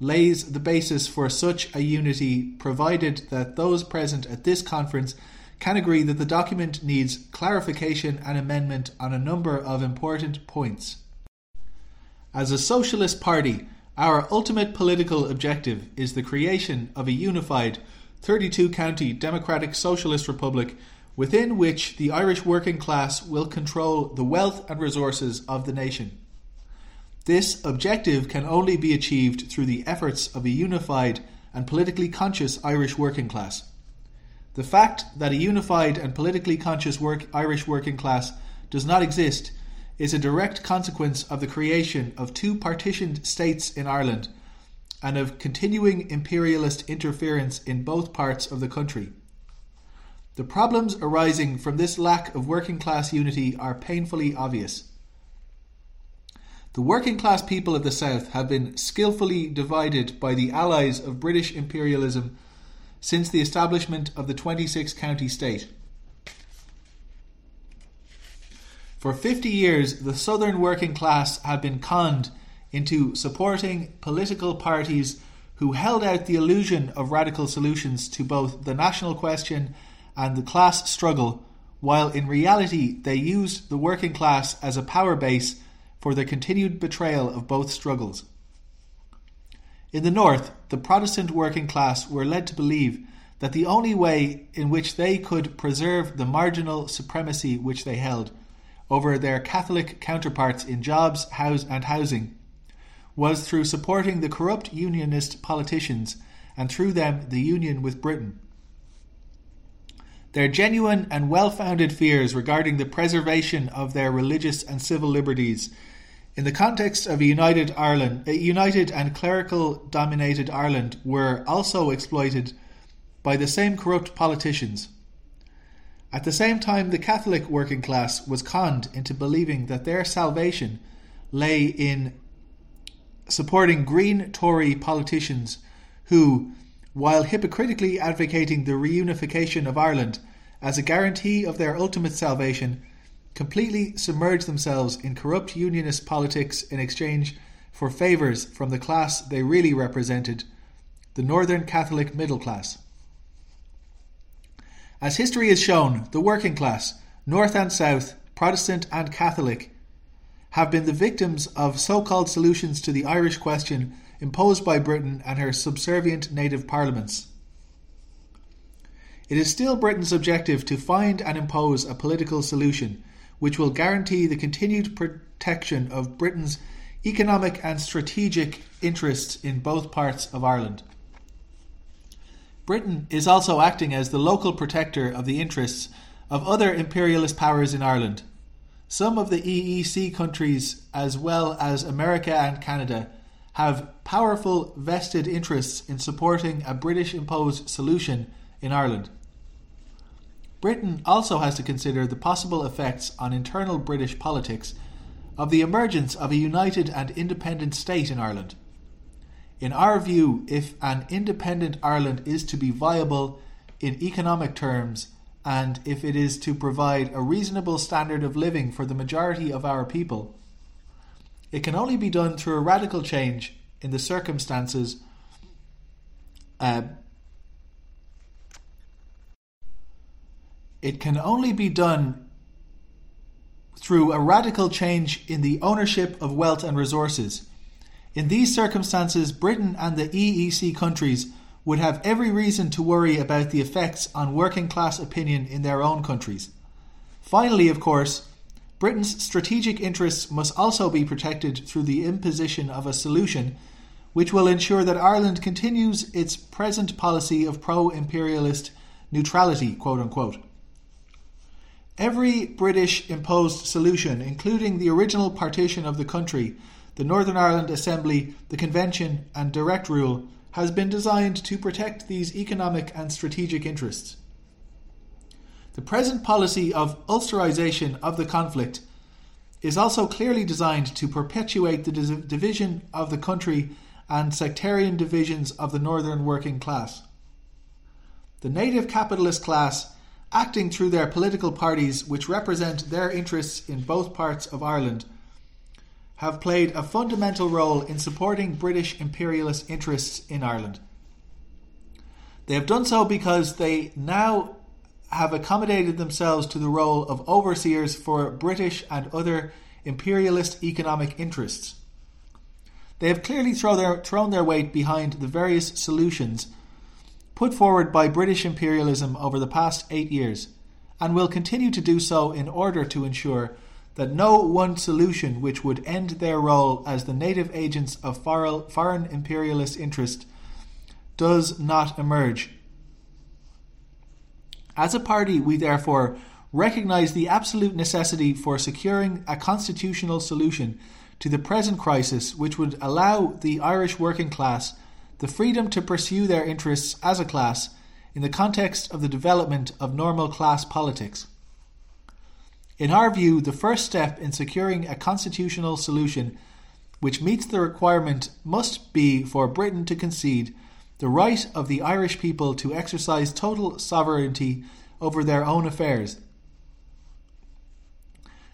lays the basis for such a unity, provided that those present at this conference can agree that the document needs clarification and amendment on a number of important points. As a socialist party, our ultimate political objective is the creation of a unified thirty-two county democratic socialist republic within which the Irish working class will control the wealth and resources of the nation. This objective can only be achieved through the efforts of a unified and politically conscious Irish working class. The fact that a unified and politically conscious work Irish working class does not exist is a direct consequence of the creation of two partitioned states in Ireland and of continuing imperialist interference in both parts of the country. The problems arising from this lack of working class unity are painfully obvious. The working class people of the South have been skillfully divided by the allies of British imperialism since the establishment of the twenty-six county state. For fifty years, the southern working class have been conned into supporting political parties who held out the illusion of radical solutions to both the national question and the class struggle, while in reality they used the working class as a power base for their continued betrayal of both struggles. In the North, the Protestant working class were led to believe that the only way in which they could preserve the marginal supremacy which they held over their Catholic counterparts in jobs, house and housing was through supporting the corrupt unionist politicians, and through them the union with Britain. Their genuine and well-founded fears regarding the preservation of their religious and civil liberties in the context of a united Ireland, a united and clerical-dominated Ireland, were also exploited by the same corrupt politicians. At the same time, the Catholic working class was conned into believing that their salvation lay in supporting green Tory politicians who, while hypocritically advocating the reunification of Ireland as a guarantee of their ultimate salvation, completely submerge themselves in corrupt unionist politics in exchange for favours from the class they really represented, the northern Catholic middle class. As history has shown, the working class, North and South, Protestant and Catholic, have been the victims of so-called solutions to the Irish question imposed by Britain and her subservient native parliaments. It is still Britain's objective to find and impose a political solution which will guarantee the continued protection of Britain's economic and strategic interests in both parts of Ireland. Britain is also acting as the local protector of the interests of other imperialist powers in Ireland. Some of the E E C countries, as well as America and Canada, have powerful vested interests in supporting a British-imposed solution in Ireland. Britain also has to consider the possible effects on internal British politics of the emergence of a united and independent state in Ireland. In our view, if an independent Ireland is to be viable in economic terms, and if it is to provide a reasonable standard of living for the majority of our people, it can only be done through a radical change in the circumstances uh, It can only be done through a radical change in the ownership of wealth and resources. In these circumstances, Britain and the E E C countries would have every reason to worry about the effects on working-class opinion in their own countries. Finally, of course, Britain's strategic interests must also be protected through the imposition of a solution which will ensure that Ireland continues its present policy of pro-imperialist neutrality, quote-unquote. Every British-imposed solution, including the original partition of the country, the Northern Ireland Assembly, the Convention and Direct Rule, has been designed to protect these economic and strategic interests. The present policy of Ulsterisation of the conflict is also clearly designed to perpetuate the division of the country and sectarian divisions of the northern working class. The native capitalist class, acting through their political parties which represent their interests in both parts of Ireland, have played a fundamental role in supporting British imperialist interests in Ireland. They have done so because they now have accommodated themselves to the role of overseers for British and other imperialist economic interests. They have clearly throw their, thrown their weight behind the various solutions put forward by British imperialism over the past eight years, and will continue to do so in order to ensure that no one solution which would end their role as the native agents of foreign imperialist interest does not emerge. As a party, we therefore recognise the absolute necessity for securing a constitutional solution to the present crisis which would allow the Irish working class the freedom to pursue their interests as a class in the context of the development of normal class politics. In our view, the first step in securing a constitutional solution which meets the requirement must be for Britain to concede the right of the Irish people to exercise total sovereignty over their own affairs.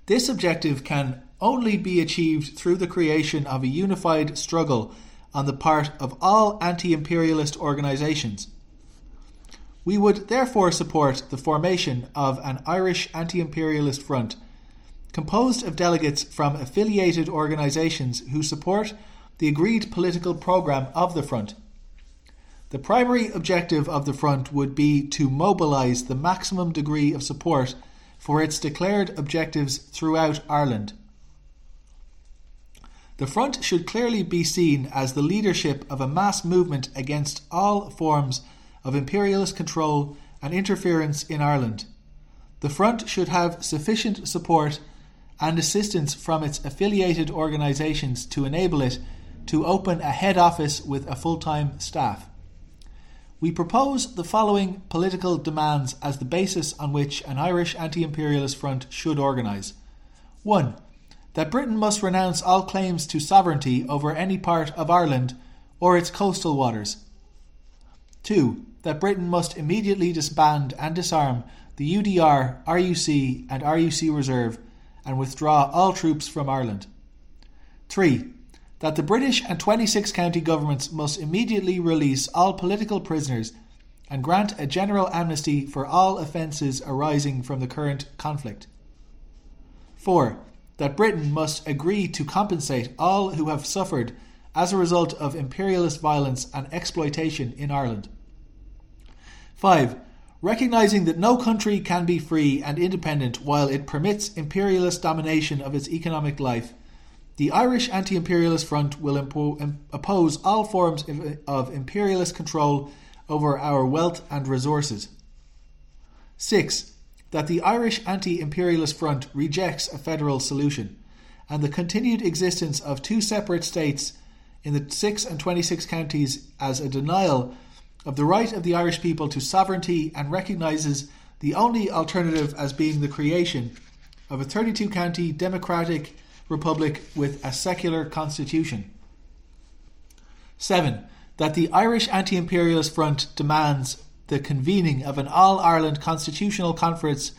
This objective can only be achieved through the creation of a unified struggle on the part of all anti-imperialist organisations. We would therefore support the formation of an Irish anti-imperialist front, composed of delegates from affiliated organisations who support the agreed political programme of the front. The primary objective of the front would be to mobilise the maximum degree of support for its declared objectives throughout Ireland. The front should clearly be seen as the leadership of a mass movement against all forms of imperialist control and interference in Ireland. The front should have sufficient support and assistance from its affiliated organisations to enable it to open a head office with a full-time staff. We propose the following political demands as the basis on which an Irish anti-imperialist front should organise. one. That Britain must renounce all claims to sovereignty over any part of Ireland or its coastal waters. two. That Britain must immediately disband and disarm the U D R, R U C and R U C Reserve and withdraw all troops from Ireland. three. That the British and twenty-six county governments must immediately release all political prisoners and grant a general amnesty for all offences arising from the current conflict. four. That Britain must agree to compensate all who have suffered as a result of imperialist violence and exploitation in Ireland. five. Recognising that no country can be free and independent while it permits imperialist domination of its economic life, the Irish Anti-Imperialist Front will impo- imp- oppose all forms of imperialist control over our wealth and resources. six. That the Irish Anti-Imperialist Front rejects a federal solution, and the continued existence of two separate states in the six and twenty-six counties as a denial of the right of the Irish people to sovereignty, and recognises the only alternative as being the creation of a thirty-two county democratic republic with a secular constitution. seven. That the Irish Anti-Imperialist Front demands the convening of an all-Ireland constitutional conference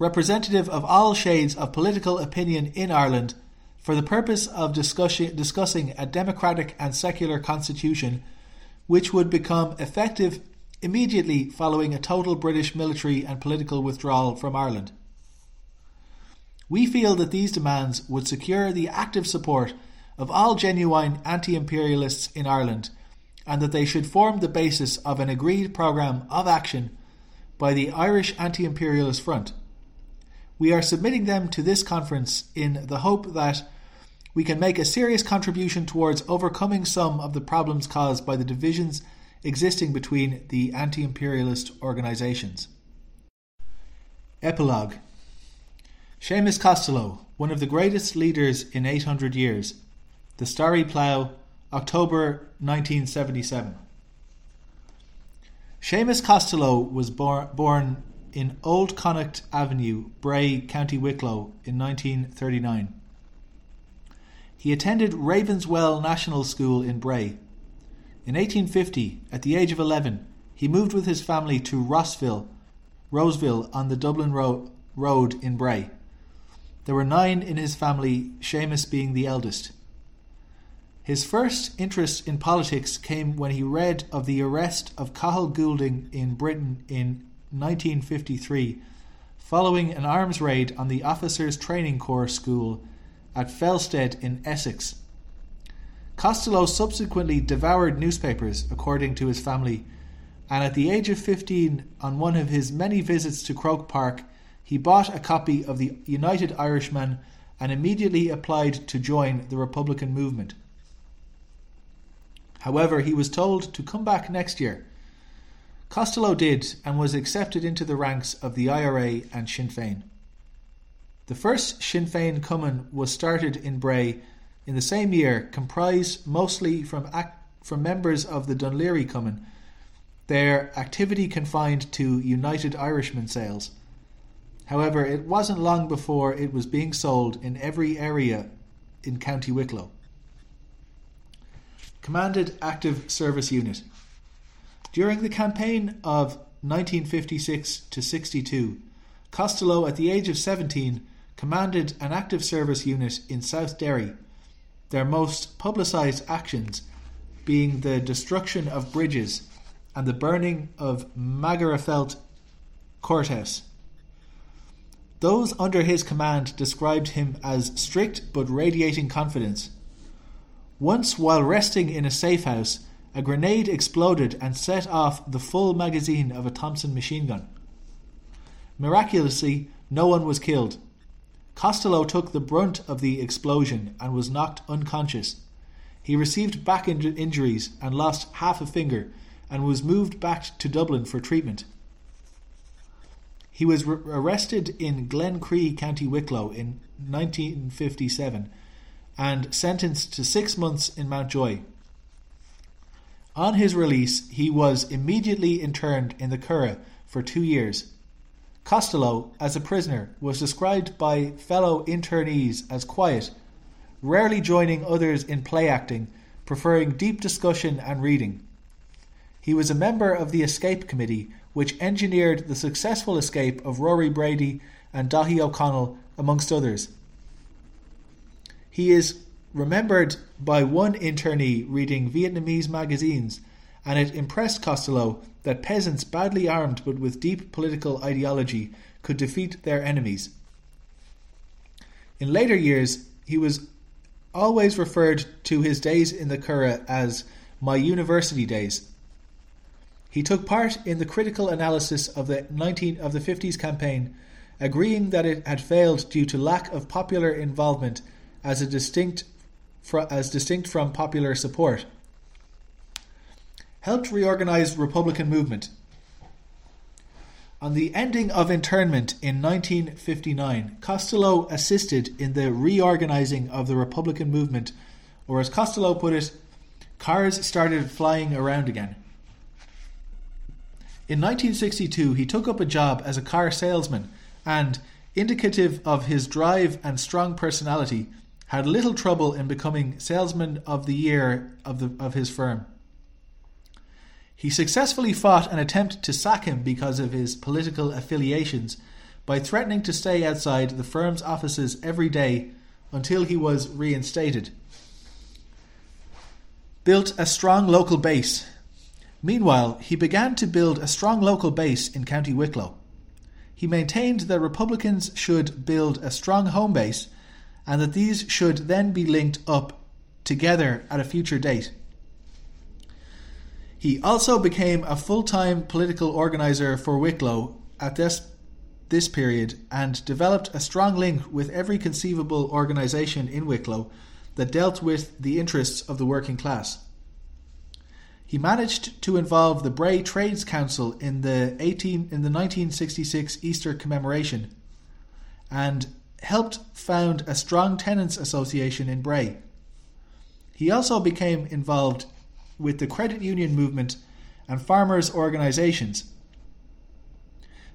representative of all shades of political opinion in Ireland for the purpose of discussi- discussing a democratic and secular constitution which would become effective immediately following a total British military and political withdrawal from Ireland. We feel that these demands would secure the active support of all genuine anti-imperialists in Ireland, and that they should form the basis of an agreed programme of action by the Irish Anti-Imperialist Front. We are submitting them to this conference in the hope that we can make a serious contribution towards overcoming some of the problems caused by the divisions existing between the anti-imperialist organisations. Epilogue. Seamus Costello, one of the greatest leaders in eight hundred years. The Starry Plough, October nineteen seventy-seven. Seamus Costello was bor- born in Old Connacht Avenue, Bray, County Wicklow, in nineteen thirty-nine. He attended Ravenswell National School in Bray. In eighteen fifty, at the age of eleven, he moved with his family to Rossville, Roseville on the Dublin Ro- Road in Bray. There were nine in his family, Seamus being the eldest. His first interest in politics came when he read of the arrest of Cathal Goulding in Britain in nineteen fifty-three, following an arms raid on the Officers' Training Corps School at Felsted in Essex. Costello subsequently devoured newspapers, according to his family, and at the age of fifteen, on one of his many visits to Croke Park, he bought a copy of The United Irishman and immediately applied to join the Republican movement. However, he was told to come back next year. Costello did, and was accepted into the ranks of the I R A and Sinn Féin. The first Sinn Féin Cumann was started in Bray in the same year, comprised mostly from ac- from members of the Dunleary Cumann, their activity confined to United Irishman sales. However, it wasn't long before it was being sold in every area in County Wicklow. Commanded Active Service Unit. During the campaign of nineteen fifty-six to sixty-two, Costello, at the age of seventeen, commanded an active service unit in South Derry, their most publicised actions being the destruction of bridges and the burning of Magherafelt Courthouse. Those under his command described him as strict but radiating confidence. Once, while resting in a safe house, a grenade exploded and set off the full magazine of a Thompson machine gun. Miraculously, no one was killed. Costello took the brunt of the explosion and was knocked unconscious. He received back in- injuries and lost half a finger, and was moved back to Dublin for treatment. He was re- arrested in Glen Cree, County Wicklow, in nineteen fifty-seven and sentenced to six months in Mountjoy. On his release, he was immediately interned in the Curragh for two years. Costello, as a prisoner, was described by fellow internees as quiet, rarely joining others in play acting, preferring deep discussion and reading. He was a member of the Escape Committee, which engineered the successful escape of Rory Brady and Dáil O'Connell, amongst others. He is remembered by one internee reading Vietnamese magazines, and it impressed Costello that peasants badly armed but with deep political ideology could defeat their enemies. In later years, he was always referred to his days in the Curragh as my university days. He took part in the critical analysis of the nineteen of the fifties campaign, agreeing that it had failed due to lack of popular involvement as a distinct fr- as distinct from popular support. Helped reorganize Republican movement. On the ending of internment in nineteen fifty-nine, Costello assisted in the reorganizing of the Republican movement, or as Costello put it, cars started flying around again. In nineteen sixty-two, he took up a job as a car salesman and, indicative of his drive and strong personality, had little trouble in becoming Salesman of the Year of, the, of his firm. He successfully fought an attempt to sack him because of his political affiliations by threatening to stay outside the firm's offices every day until he was reinstated. Built a strong local base. Meanwhile, he began to build a strong local base in County Wicklow. He maintained that Republicans should build a strong home base and that these should then be linked up together at a future date. He also became a full-time political organiser for Wicklow at this, this period and developed a strong link with every conceivable organisation in Wicklow that dealt with the interests of the working class. He managed to involve the Bray Trades Council in the eighteen in the nineteen sixty-six Easter commemoration and helped found a strong tenants' association in Bray. He also became involved with the credit union movement and farmers' organisations.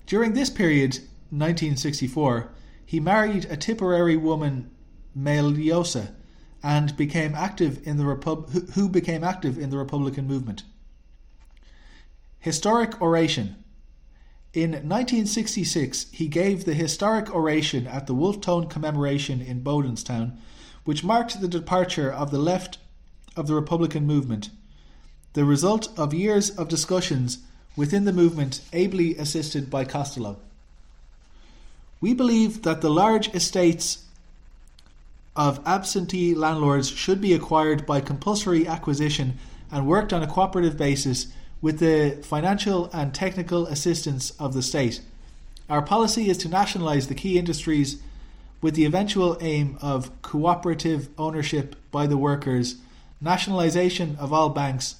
During this period, nineteen sixty-four, he married a Tipperary woman, Meliosa, and became active in the Repub- who became active in the Republican movement. Historic oration. In nineteen sixty-six, he gave the historic oration at the Wolfe Tone commemoration in Bodenstown, which marked the departure of the left of the Republican movement, the result of years of discussions within the movement ably assisted by Costello. We believe that the large estates of absentee landlords should be acquired by compulsory acquisition and worked on a cooperative basis with the financial and technical assistance of the state. Our policy is to nationalise the key industries with the eventual aim of cooperative ownership by the workers, nationalisation of all banks,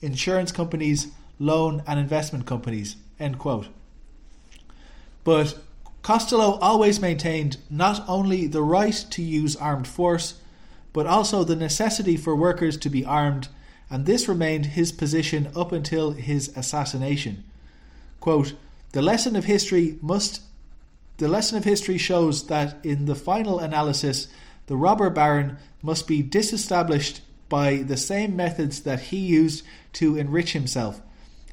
insurance companies, loan and investment companies, end quote. But Costello always maintained not only the right to use armed force, but also the necessity for workers to be armed, and this remained his position up until his assassination. Quote, the lesson of history must, the lesson of history shows that in the final analysis, the robber baron must be disestablished by the same methods that he used to enrich himself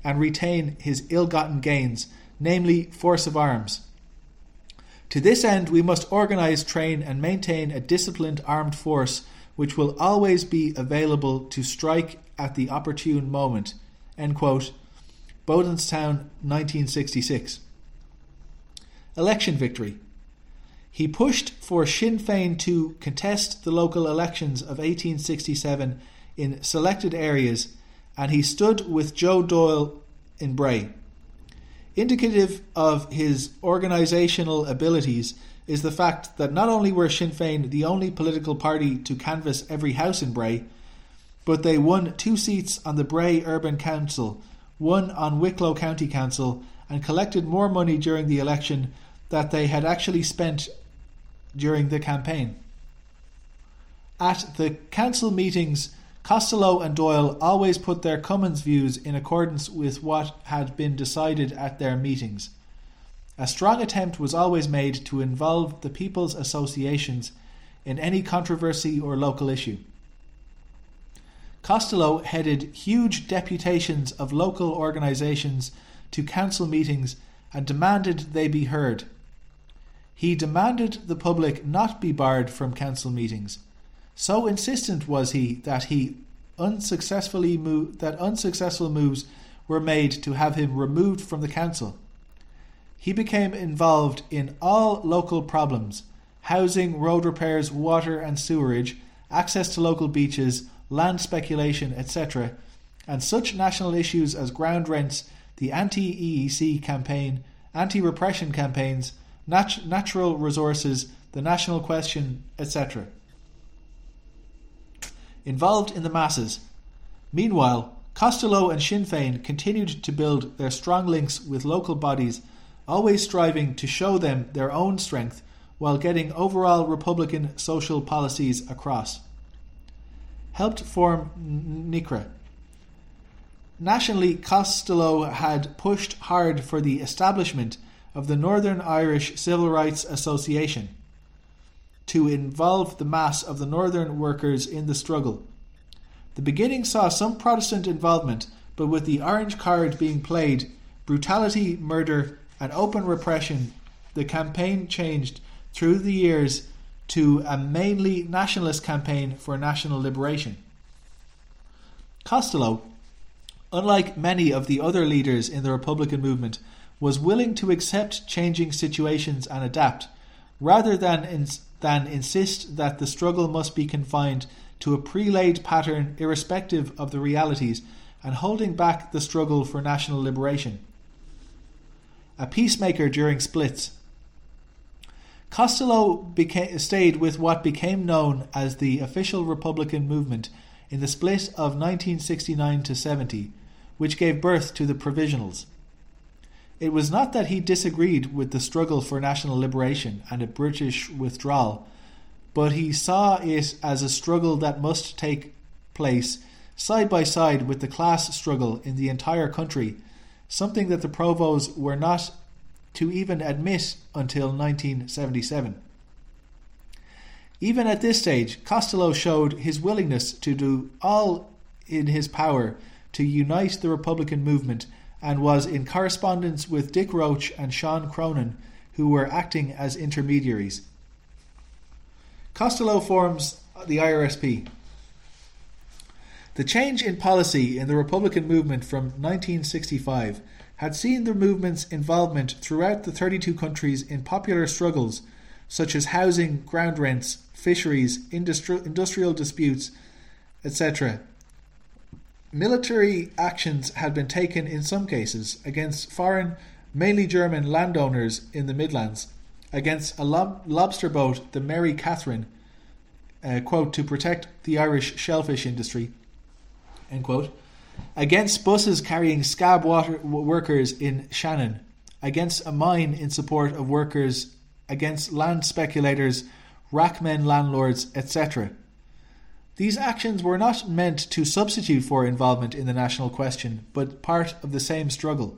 and retain his ill-gotten gains, namely force of arms. To this end, we must organise, train and maintain a disciplined armed force which will always be available to strike at the opportune moment. End quote. Bodenstown, nineteen sixty-six. Election victory. He pushed for Sinn Féin to contest the local elections of eighteen sixty-seven in selected areas, and he stood with Joe Doyle in Bray. Indicative of his organisational abilities is the fact that not only were Sinn Féin the only political party to canvass every house in Bray, but they won two seats on the Bray Urban Council, one on Wicklow County Council, and collected more money during the election that they had actually spent during the campaign. At the council meetings, Costello and Doyle always put their Cummins views in accordance with what had been decided at their meetings. A strong attempt was always made to involve the people's associations in any controversy or local issue. Costello headed huge deputations of local organisations to council meetings and demanded they be heard. He demanded the public not be barred from council meetings. So insistent was he that he unsuccessfully move, that unsuccessful moves were made to have him removed from the council. He became involved in all local problems: housing, road repairs, water and sewerage, access to local beaches, land speculation, et cetera, and such national issues as ground rents, the anti-E E C campaign, anti-repression campaigns, nat- natural resources, the national question, et cetera. Involved in the masses. Meanwhile, Costello and Sinn Féin continued to build their strong links with local bodies, always striving to show them their own strength while getting overall Republican social policies across. Helped form N I C R A. Nationally, Costello had pushed hard for the establishment of the Northern Irish Civil Rights Association, to involve the mass of the northern workers in the struggle. The beginning saw some Protestant involvement, but with the orange card being played, brutality, murder, and open repression, the campaign changed through the years to a mainly nationalist campaign for national liberation. Costello, unlike many of the other leaders in the Republican movement, was willing to accept changing situations and adapt, rather than ins- than insist that the struggle must be confined to a pre-laid pattern irrespective of the realities, and holding back the struggle for national liberation. A peacemaker during splits. Costello became, stayed with what became known as the official Republican movement in the split of nineteen sixty-nine to seventy, which gave birth to the Provisionals. It was not that he disagreed with the struggle for national liberation and a British withdrawal, but he saw it as a struggle that must take place side by side with the class struggle in the entire country, something that the Provosts were not to even admit until nineteen seventy-seven. Even at this stage, Costello showed his willingness to do all in his power to unite the Republican movement, and was in correspondence with Dick Roche and Sean Cronin, who were acting as intermediaries. Costello forms the I R S P. The change in policy in the Republican movement from nineteen sixty-five had seen the movement's involvement throughout the thirty-two countries in popular struggles such as housing, ground rents, fisheries, industri- industrial disputes, et cetera. Military actions had been taken in some cases against foreign, mainly German, landowners in the Midlands, against a lob- lobster boat, the Mary Catherine, uh, quote, to protect the Irish shellfish industry, end quote, against buses carrying scab water workers in Shannon, against a mine in support of workers, against land speculators, rackmen landlords, et cetera. These actions were not meant to substitute for involvement in the national question, but part of the same struggle.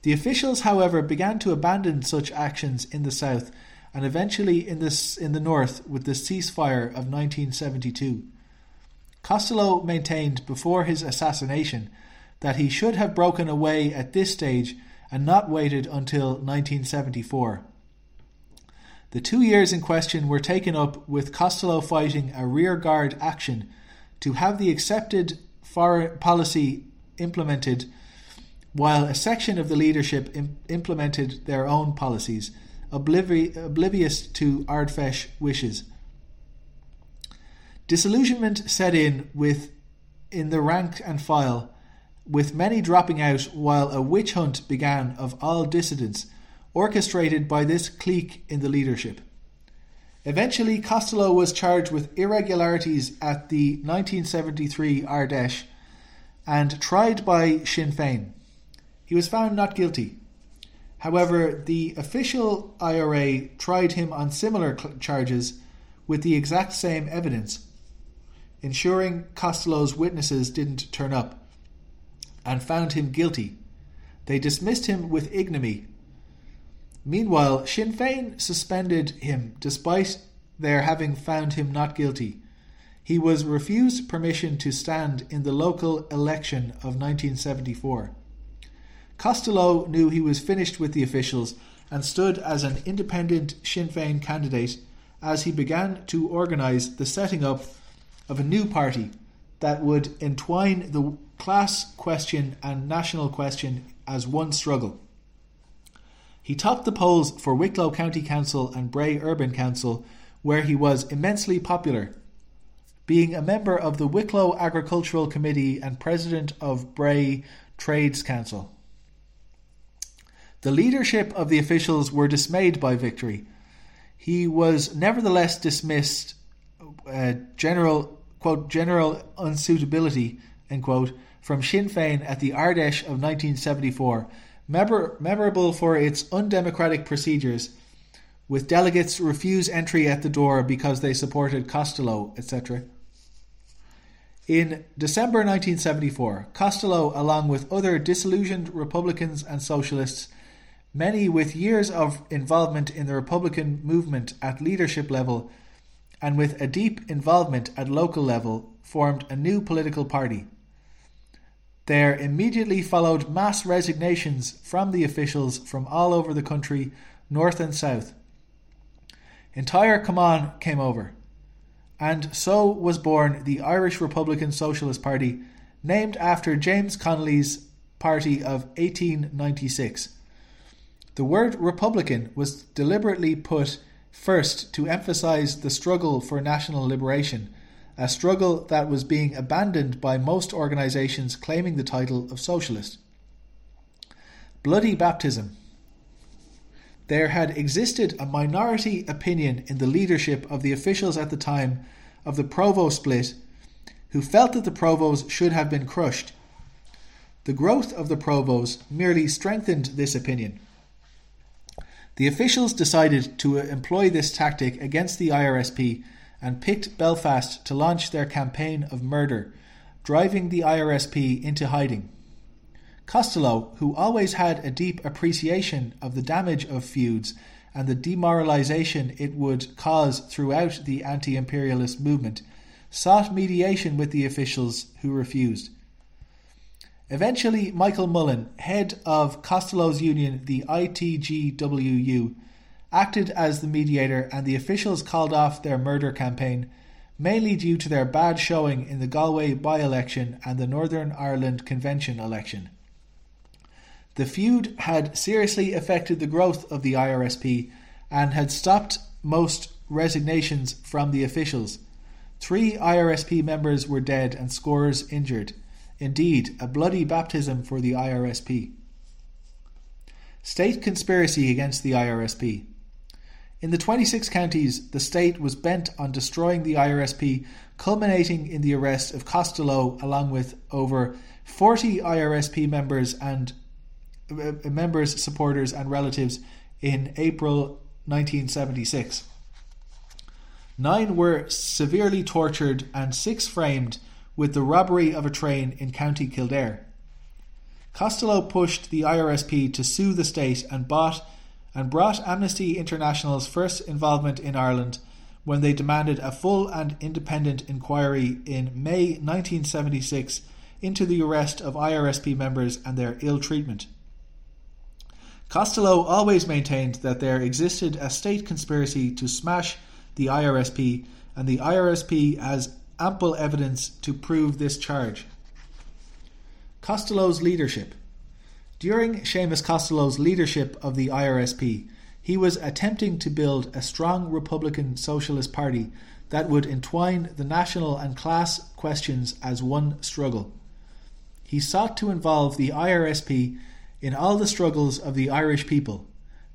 The officials, however, began to abandon such actions in the south and eventually in the, in the north with the ceasefire of nineteen seventy-two. Costello maintained before his assassination that he should have broken away at this stage and not waited until nineteen seventy-four. The two years in question were taken up with Costello fighting a rearguard action to have the accepted foreign policy implemented, while a section of the leadership im- implemented their own policies, oblivi- oblivious to Ardfesh wishes. Disillusionment set in with in the rank and file, with many dropping out, while a witch hunt began of all dissidents, orchestrated by this clique in the leadership. Eventually, Costello was charged with irregularities at the nineteen seventy-three Ardèche and tried by Sinn Féin. He was found not guilty. However, the official I R A tried him on similar cl- charges with the exact same evidence, ensuring Costello's witnesses didn't turn up, and found him guilty. They dismissed him with ignominy. Meanwhile, Sinn Féin suspended him despite their having found him not guilty. He was refused permission to stand in the local election of nineteen seventy-four. Costello knew he was finished with the officials and stood as an independent Sinn Féin candidate as he began to organise the setting up of a new party that would entwine the class question and national question as one struggle. He topped the polls for Wicklow County Council and Bray Urban Council, where he was immensely popular, being a member of the Wicklow Agricultural Committee and president of Bray Trades Council. The leadership of the officials were dismayed by victory. He was nevertheless dismissed uh, general, quote, general unsuitability, end quote, from Sinn Féin at the Ardèche of nineteen seventy-four, memorable for its undemocratic procedures, with delegates refuse entry at the door because they supported Costello, et cetera. In December nineteen seventy-four, Costello, along with other disillusioned Republicans and Socialists, many with years of involvement in the Republican movement at leadership level and with a deep involvement at local level, formed a new political party. There immediately followed mass resignations from the officials from all over the country, north and south. Entire command came over. And so was born the Irish Republican Socialist Party, named after James Connolly's party of eighteen ninety-six. The word Republican was deliberately put first to emphasise the struggle for national liberation, a struggle that was being abandoned by most organisations claiming the title of socialist. Bloody baptism. There had existed a minority opinion in the leadership of the officials at the time of the Provost split who felt that the Provost should have been crushed. The growth of the Provost merely strengthened this opinion. The officials decided to employ this tactic against the I R S P and picked Belfast to launch their campaign of murder, driving the I R S P into hiding. Costello, who always had a deep appreciation of the damage of feuds and the demoralisation it would cause throughout the anti-imperialist movement, sought mediation with the officials who refused. Eventually, Michael Mullen, head of Costello's union, the I T G W U, acted as the mediator, and the officials called off their murder campaign, mainly due to their bad showing in the Galway by-election and the Northern Ireland Convention election. The feud had seriously affected the growth of the I R S P and had stopped most resignations from the officials. Three I R S P members were dead and scores injured. Indeed, a bloody baptism for the I R S P. State conspiracy against the I R S P. In the twenty-six counties, the state was bent on destroying the I R S P, culminating in the arrest of Costello along with over forty I R S P members and uh, members, supporters and relatives in April nineteen seventy-six. Nine were severely tortured and six framed with the robbery of a train in County Kildare. Costello pushed the I R S P to sue the state and bought and brought Amnesty International's first involvement in Ireland when they demanded a full and independent inquiry in May nineteen seventy-six into the arrest of I R S P members and their ill treatment. Costello always maintained that there existed a state conspiracy to smash the I R S P, and the I R S P has ample evidence to prove this charge. Costello's leadership. During Seamus Costello's leadership of the I R S P, he was attempting to build a strong Republican Socialist Party that would entwine the national and class questions as one struggle. He sought to involve the I R S P in all the struggles of the Irish people: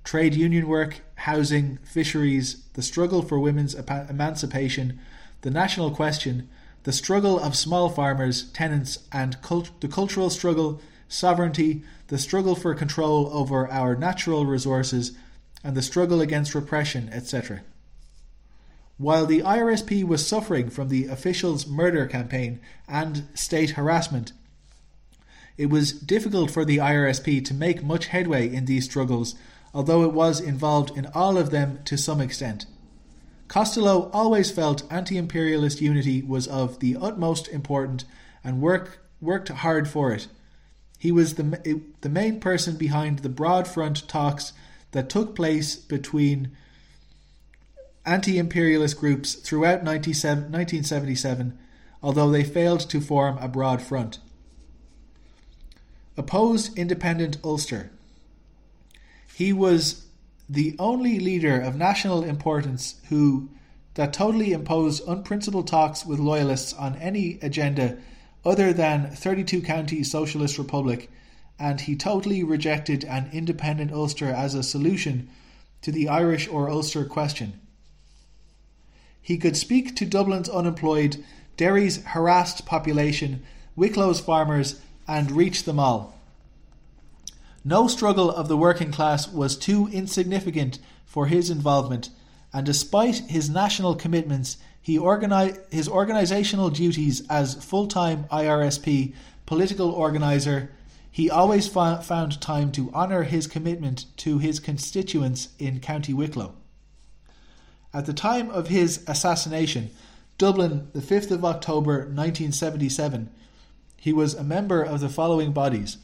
trade union work, housing, fisheries, the struggle for women's emancipation, the national question, the struggle of small farmers, tenants, and cult- the cultural struggle, sovereignty, the struggle for control over our natural resources, and the struggle against repression, et cetera. While the I R S P was suffering from the officials' murder campaign and state harassment, it was difficult for the I R S P to make much headway in these struggles, although it was involved in all of them to some extent. Costello always felt anti-imperialist unity was of the utmost importance and work, worked hard for it. He was the, the main person behind the broad front talks that took place between anti-imperialist groups throughout nineteen seventy-seven, although they failed to form a broad front. Opposed independent Ulster. He was the only leader of national importance who that totally imposed unprincipled talks with loyalists on any agenda other than thirty-two county Socialist Republic, and he totally rejected an independent Ulster as a solution to the Irish or Ulster question. He could speak to Dublin's unemployed, Derry's harassed population, Wicklow's farmers, and reach them all. No struggle of the working class was too insignificant for his involvement, and despite his national commitments, he organi- his organisational duties as full-time I R S P political organiser, he always fa- found time to honour his commitment to his constituents in County Wicklow. At the time of his assassination, Dublin, the fifth of October nineteen seventy-seven, he was a member of the following bodies: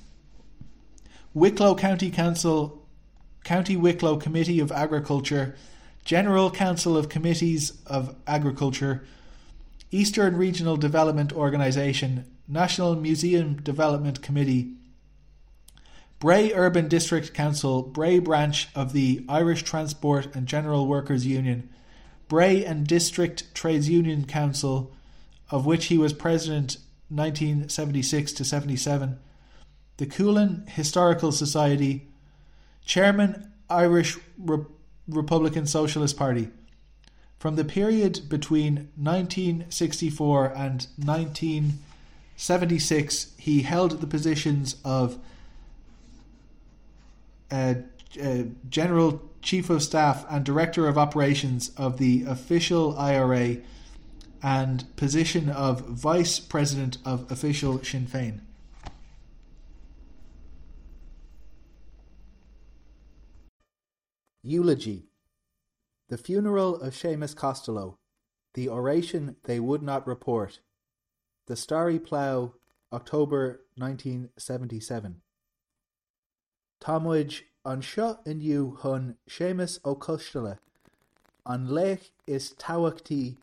Wicklow County Council, County Wicklow Committee of Agriculture, General Council of Committees of Agriculture, Eastern Regional Development Organisation, National Museum Development Committee, Bray Urban District Council, Bray Branch of the Irish Transport and General Workers Union, Bray and District Trades Union Council, of which he was president nineteen seventy-six to seventy-seven, the Coolin Historical Society, Chairman Irish Re- Republican Socialist Party. From the period between nineteen sixty-four and nineteen seventy-six, he held the positions of uh, uh, General Chief of Staff and Director of Operations of the Official I R A and position of Vice President of Official Sinn Féin. Eulogy. The funeral of Seamus Costello. The oration they would not report. The Starry Plough, October nineteen seventy-seven. Támuid an seo inniu chun Seamus Ó Costello. An leith is tábhachtaí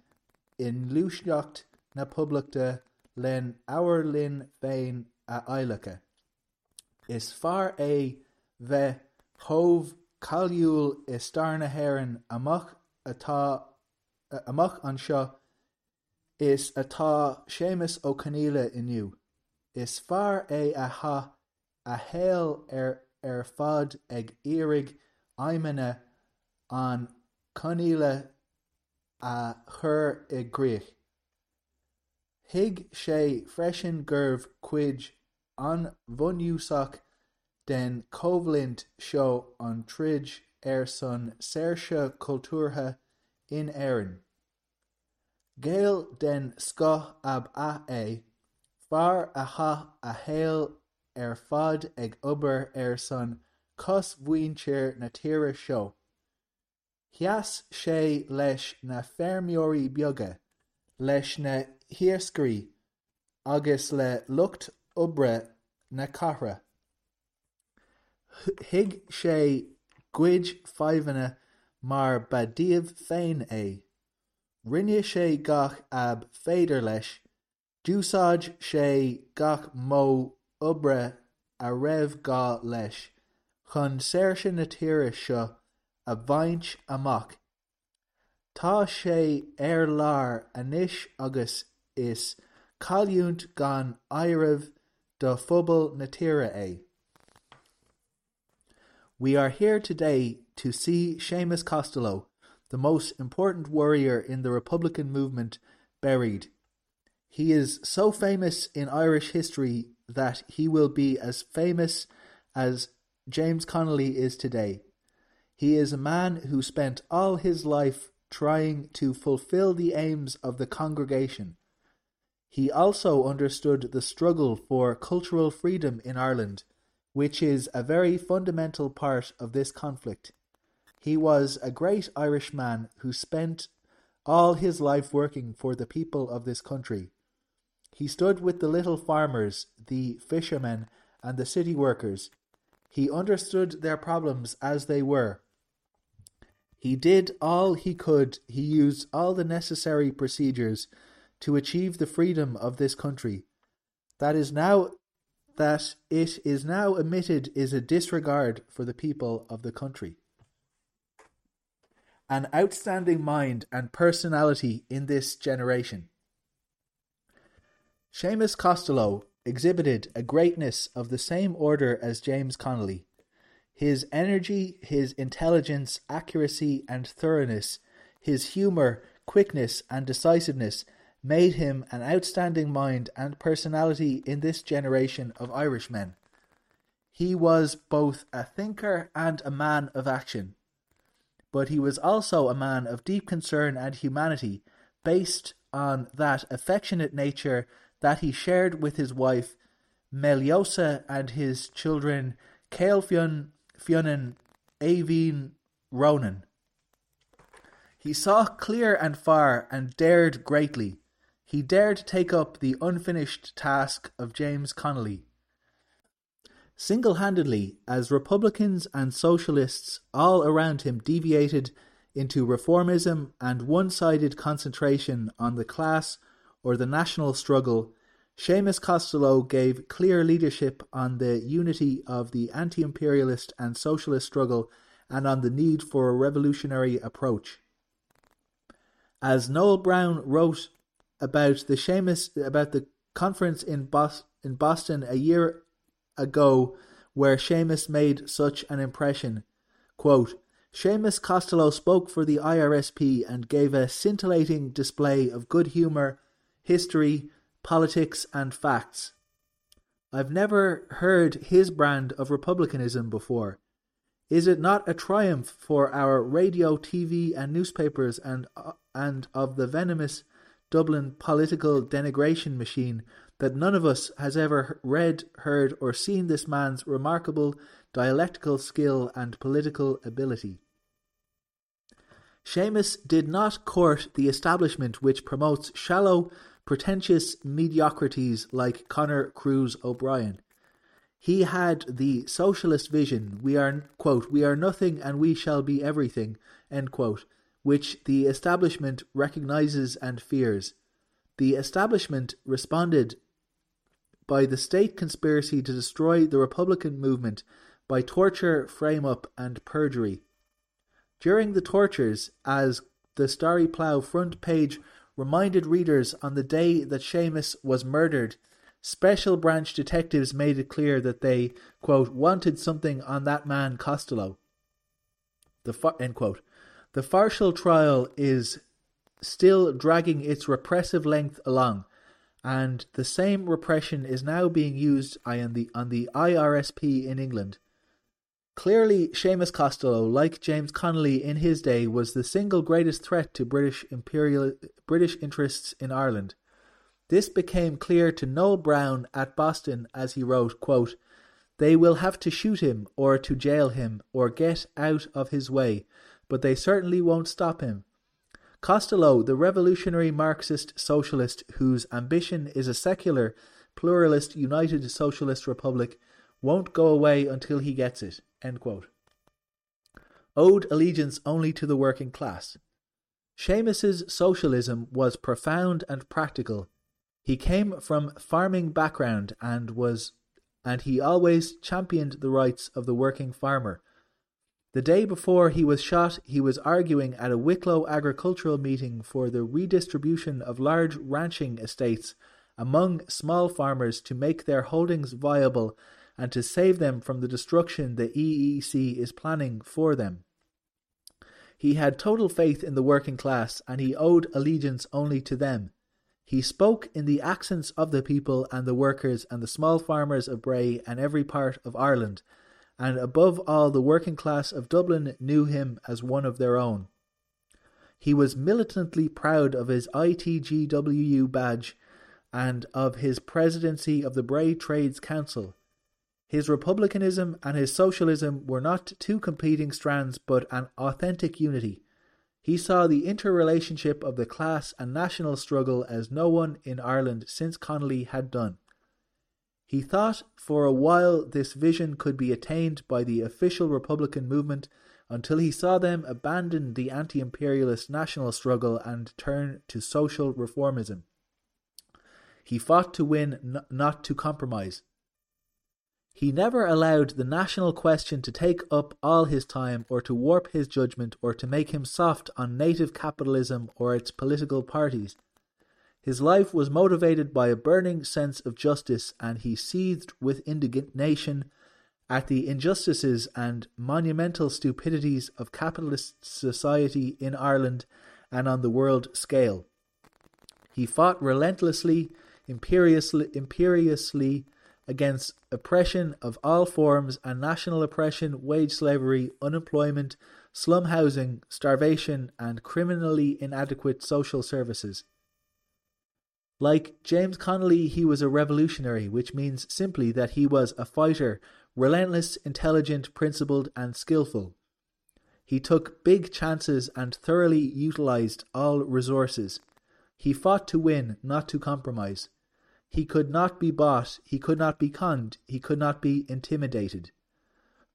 in luisneacht na publiachta len ábhar linn féin a éileacha. Is fear é bheith chomh Cailliúil is Star na Héireann amach atá amach an seo is atá Seamus Ó Conaille inniu. Is fear é a ha a héal ar ar fad ag iarraidh aimene an Conaille a chur i gcrích. Thig sé freisin gurbh cuid an bhunúsach den Covelint show on Tridge er son Sersha Kulturha in Erin. Gael den Scoth ab a e, far a ha a hail er fad eg uber er son Cos Vuincher Natira show. Hias she lesh na fermiori bioga, lesh na hirskri, agus le lucht ubre na kahra. Hig sé gwij fivena mar badiev fein e. Rinne sé gach ab fader lesh. Dúsaj sé gach mo ubre a rev ga lesh. Chun sersha natira sha a vainch amok. Ta sé er lar anish agus is caliunt gan irev da fubal natira e. We are here today to see Seamus Costello, the most important warrior in the Republican movement, buried. He is so famous in Irish history that he will be as famous as James Connolly is today. He is a man who spent all his life trying to fulfill the aims of the congregation. He also understood the struggle for cultural freedom in Ireland, which is a very fundamental part of this conflict. He was a great Irishman who spent all his life working for the people of this country. He stood with the little farmers, the fishermen, and the city workers. He understood their problems as they were. He did all he could. He used all the necessary procedures to achieve the freedom of this country. That is now that it is now admitted is a disregard for the people of the country. An outstanding mind and personality in this generation. Seamus Costello exhibited a greatness of the same order as James Connolly. His energy, his intelligence, accuracy and thoroughness, his humour, quickness and decisiveness made him an outstanding mind and personality in this generation of Irishmen. He was both a thinker and a man of action, but he was also a man of deep concern and humanity, based on that affectionate nature that he shared with his wife, Meliosa, and his children, Cathal Fionn, Fionnan, Éireann, Ronan. He saw clear and far and dared greatly. He dared take up the unfinished task of James Connolly. Single-handedly, as Republicans and Socialists all around him deviated into reformism and one-sided concentration on the class or the national struggle, Seamus Costello gave clear leadership on the unity of the anti-imperialist and socialist struggle and on the need for a revolutionary approach. As Noel Brown wrote about the Seamus about the conference in Bos- in Boston a year ago, where Seamus made such an impression, quote, Seamus Costello spoke for the I R S P and gave a scintillating display of good humour, history, politics and facts. I've never heard his brand of republicanism before. Is it not a triumph for our radio, T V and newspapers and uh, and of the venomous Dublin political denigration machine that none of us has ever read, heard or seen this man's remarkable dialectical skill and political ability? Seamus did not court the establishment which promotes shallow, pretentious mediocrities like Conor Cruz O'Brien. He had the socialist vision, we are, quote, we are nothing and we shall be everything, end quote, which the establishment recognises and fears. The establishment responded by the state conspiracy to destroy the Republican movement by torture, frame-up and perjury. During the tortures, as the Starry Plough front page reminded readers on the day that Seamus was murdered, special branch detectives made it clear that they, quote, wanted something on that man Costello. The far- end quote. The Farshall trial is still dragging its repressive length along, and the same repression is now being used on the, on the I R S P in England. Clearly, Seamus Costello, like James Connolly in his day, was the single greatest threat to British imperial British interests in Ireland. This became clear to Noel Brown at Boston as he wrote, quote, they will have to shoot him or to jail him or get out of his way, but they certainly won't stop him. Costello, the revolutionary Marxist socialist whose ambition is a secular, pluralist, united socialist republic, won't go away until he gets it, end quote. Owed allegiance only to the working class. Seamus's socialism was profound and practical. He came from farming background and was, and he always championed the rights of the working farmer. The day before he was shot, he was arguing at a Wicklow agricultural meeting for the redistribution of large ranching estates among small farmers to make their holdings viable and to save them from the destruction the E E C is planning for them. He had total faith in the working class and he owed allegiance only to them. He spoke in the accents of the people and the workers and the small farmers of Bray and every part of Ireland, and above all the working class of Dublin knew him as one of their own. He was militantly proud of his I T G W U badge and of his presidency of the Bray Trades Council. His republicanism and his socialism were not two competing strands but an authentic unity. He saw the interrelationship of the class and national struggle as no one in Ireland since Connolly had done. He thought for a while this vision could be attained by the official Republican movement until he saw them abandon the anti-imperialist national struggle and turn to social reformism. He fought to win, not to compromise. He never allowed the national question to take up all his time or to warp his judgment or to make him soft on native capitalism or its political parties. His life was motivated by a burning sense of justice, and he seethed with indignation at the injustices and monumental stupidities of capitalist society in Ireland and on the world scale. He fought relentlessly, imperiously, imperiously against oppression of all forms and national oppression, wage slavery, unemployment, slum housing, starvation, and criminally inadequate social services. Like James Connolly, he was a revolutionary, which means simply that he was a fighter, relentless, intelligent, principled, and skillful. He took big chances and thoroughly utilised all resources. He fought to win, not to compromise. He could not be bought, he could not be conned, he could not be intimidated.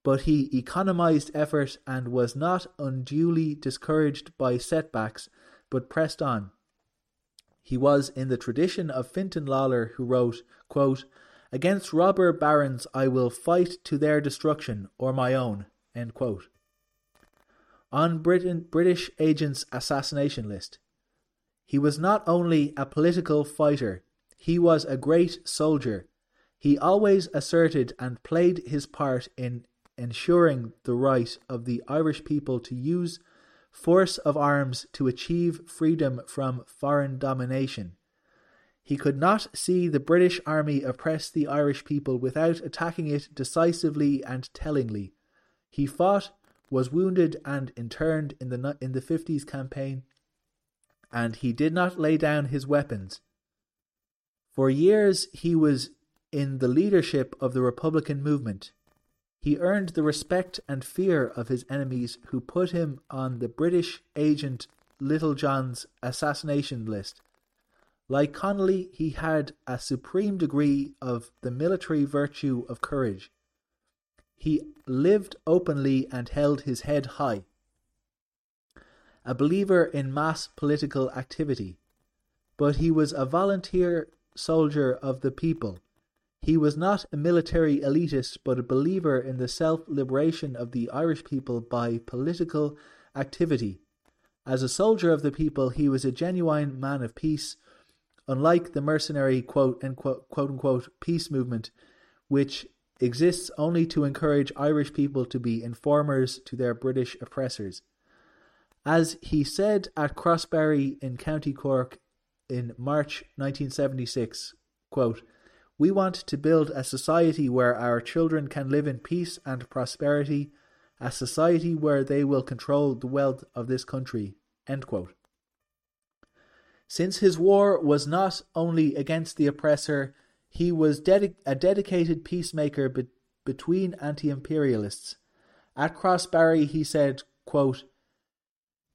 But he economised effort and was not unduly discouraged by setbacks, but pressed on. He was in the tradition of Fintan Lalor, who wrote, quote, "Against robber barons I will fight to their destruction or my own," end quote. On Britain, British agents' assassination list, he was not only a political fighter, he was a great soldier. He always asserted and played his part in ensuring the right of the Irish people to use force of arms to achieve freedom from foreign domination. He could not see the British army oppress the Irish people without attacking it decisively and tellingly. He fought, was wounded and interned in the in the fifties campaign, and he did not lay down his weapons. For years he was in the leadership of the Republican movement. He earned the respect and fear of his enemies, who put him on the British agent Little John's assassination list. Like Connolly, he had a supreme degree of the military virtue of courage. He lived openly and held his head high. A believer in mass political activity, but he was a volunteer soldier of the people. He was not a military elitist, but a believer in the self-liberation of the Irish people by political activity. As a soldier of the people, he was a genuine man of peace, unlike the mercenary quote-unquote quote peace movement, which exists only to encourage Irish people to be informers to their British oppressors. As he said at Crossbarry in County Cork in March nineteen seventy-six, quote, "We want to build a society where our children can live in peace and prosperity, a society where they will control the wealth of this country," end quote. Since his war was not only against the oppressor, he was ded- a dedicated peacemaker be- between anti-imperialists. At Crossbarry he said, quote,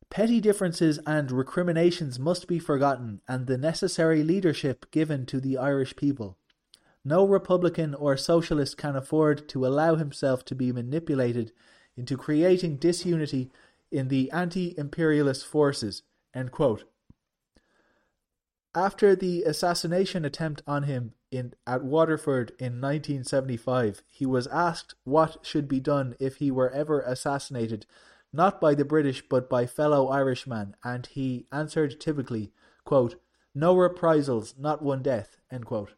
"Petty differences and recriminations must be forgotten and the necessary leadership given to the Irish people. No Republican or Socialist can afford to allow himself to be manipulated into creating disunity in the anti-imperialist forces," end quote. After the assassination attempt on him in at Waterford in nineteen seventy-five, he was asked what should be done if he were ever assassinated, not by the British but by fellow Irishmen, and he answered typically, quote, "No reprisals, not one death," end quote.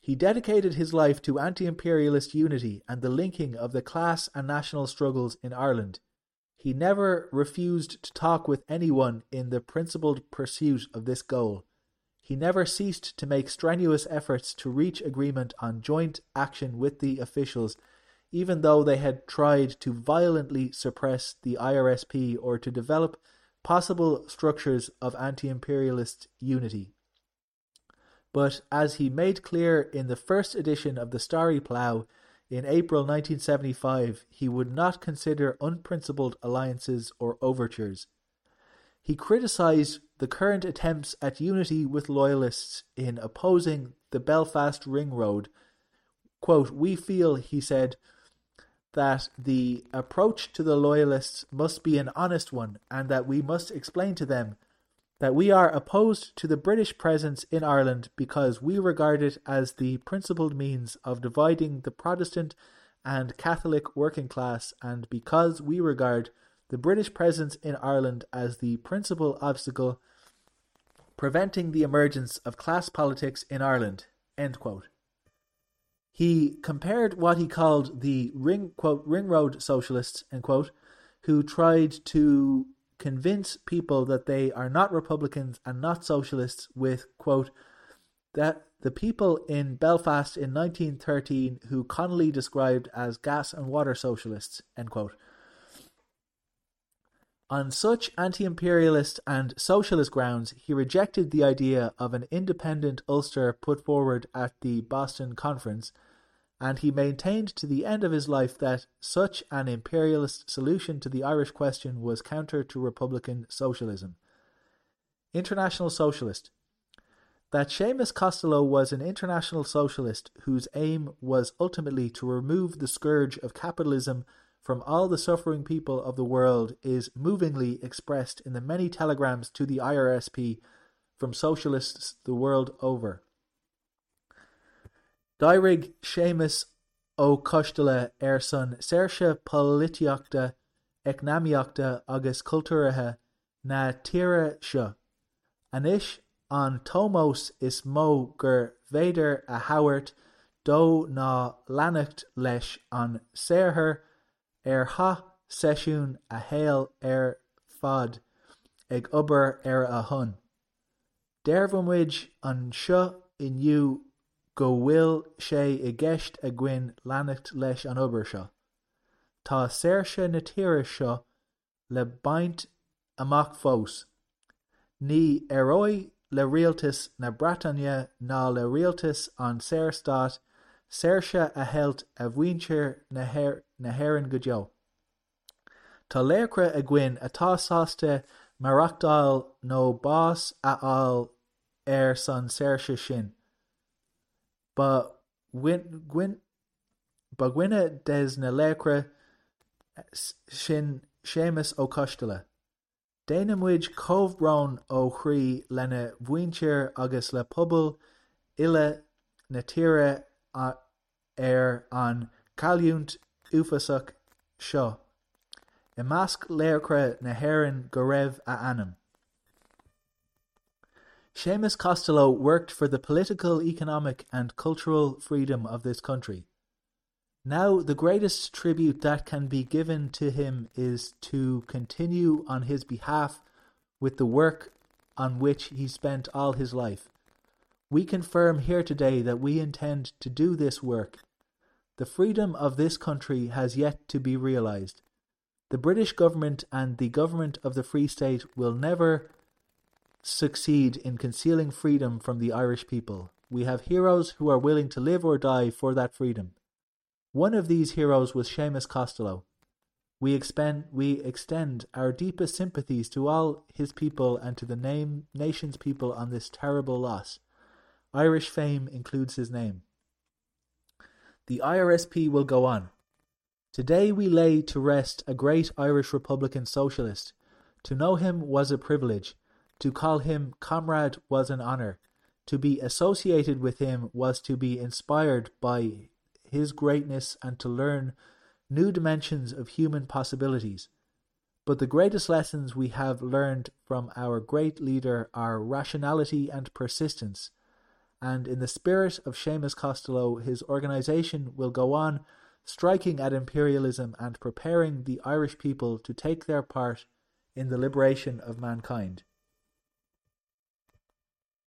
He dedicated his life to anti-imperialist unity and the linking of the class and national struggles in Ireland. He never refused to talk with anyone in the principled pursuit of this goal. He never ceased to make strenuous efforts to reach agreement on joint action with the officials, even though they had tried to violently suppress the I R S P or to develop possible structures of anti-imperialist unity. But as he made clear in the first edition of The Starry Plough, in April nineteen seventy-five, he would not consider unprincipled alliances or overtures. He criticised the current attempts at unity with loyalists in opposing the Belfast Ring Road. Quote, "We feel," he said, "that the approach to the loyalists must be an honest one, and that we must explain to them that we are opposed to the British presence in Ireland because we regard it as the principled means of dividing the Protestant and Catholic working class, and because we regard the British presence in Ireland as the principal obstacle preventing the emergence of class politics in Ireland," end quote. He compared what he called the ring, quote, ring road socialists, end quote, who tried to convince people that they are not Republicans and not socialists with, quote, that the people in Belfast in nineteen thirteen who Connolly described as gas and water socialists, end quote. On such anti-imperialist and socialist grounds, he rejected the idea of an independent Ulster put forward at the Boston Conference, and he maintained to the end of his life that such an imperialist solution to the Irish question was counter to Republican socialism. International Socialist. That Seamus Costello was an international socialist whose aim was ultimately to remove the scourge of capitalism from all the suffering people of the world is movingly expressed in the many telegrams to the I R S P from socialists the world over. Dairg Seamus Ó Costello ar son Saoirse Politeachta Eacnamaíochta agus Cultúratha na tíre seo. Anis an tomós is mó gur féidir a Howard dó ná leanacht leis an saorthar ar ha seisiún a héal ar fad ag obair ar a hon. Derbhamid an seo inniu go bhfuil sé i gceist a gcuin leanacht leis an obair seo. Tá Saoirse na tíre seo le baint amach fós. Ní aróidh le rialtas na Bretagne ná le rialtas an Saorstát, Saoirse a héalt a bhhaintear na héireann go deo. Tá léacra a gcuin atá sásta marachtáil nó bás a áil ar san Saoirse sin. Ba gcuine des na léacra sin Seamus Ó Costello. Déanam muid comhbrón ó chrí lena bhhaintear agus le pobl ile na tíre ar an cailliúint uafasach seo. I measc léacra na héireann go raibh a ainm. Seamus Costello worked for the political, economic and cultural freedom of this country. Now the greatest tribute that can be given to him is to continue on his behalf with the work on which he spent all his life. We confirm here today that we intend to do this work. The freedom of this country has yet to be realized. The British government and the government of the Free State will never succeed in concealing freedom from the Irish people. We have heroes who are willing to live or die for that freedom. One of these heroes was Seamus Costello. We expend, we extend our deepest sympathies to all his people and to the name, nation's people on this terrible loss. Irish fame includes his name. The I R S P will go on. Today we lay to rest a great Irish Republican Socialist. To know him was a privilege. To call him comrade was an honour. To be associated with him was to be inspired by his greatness and to learn new dimensions of human possibilities. But the greatest lessons we have learned from our great leader are rationality and persistence, and in the spirit of Seamus Costello, his organisation will go on striking at imperialism and preparing the Irish people to take their part in the liberation of mankind.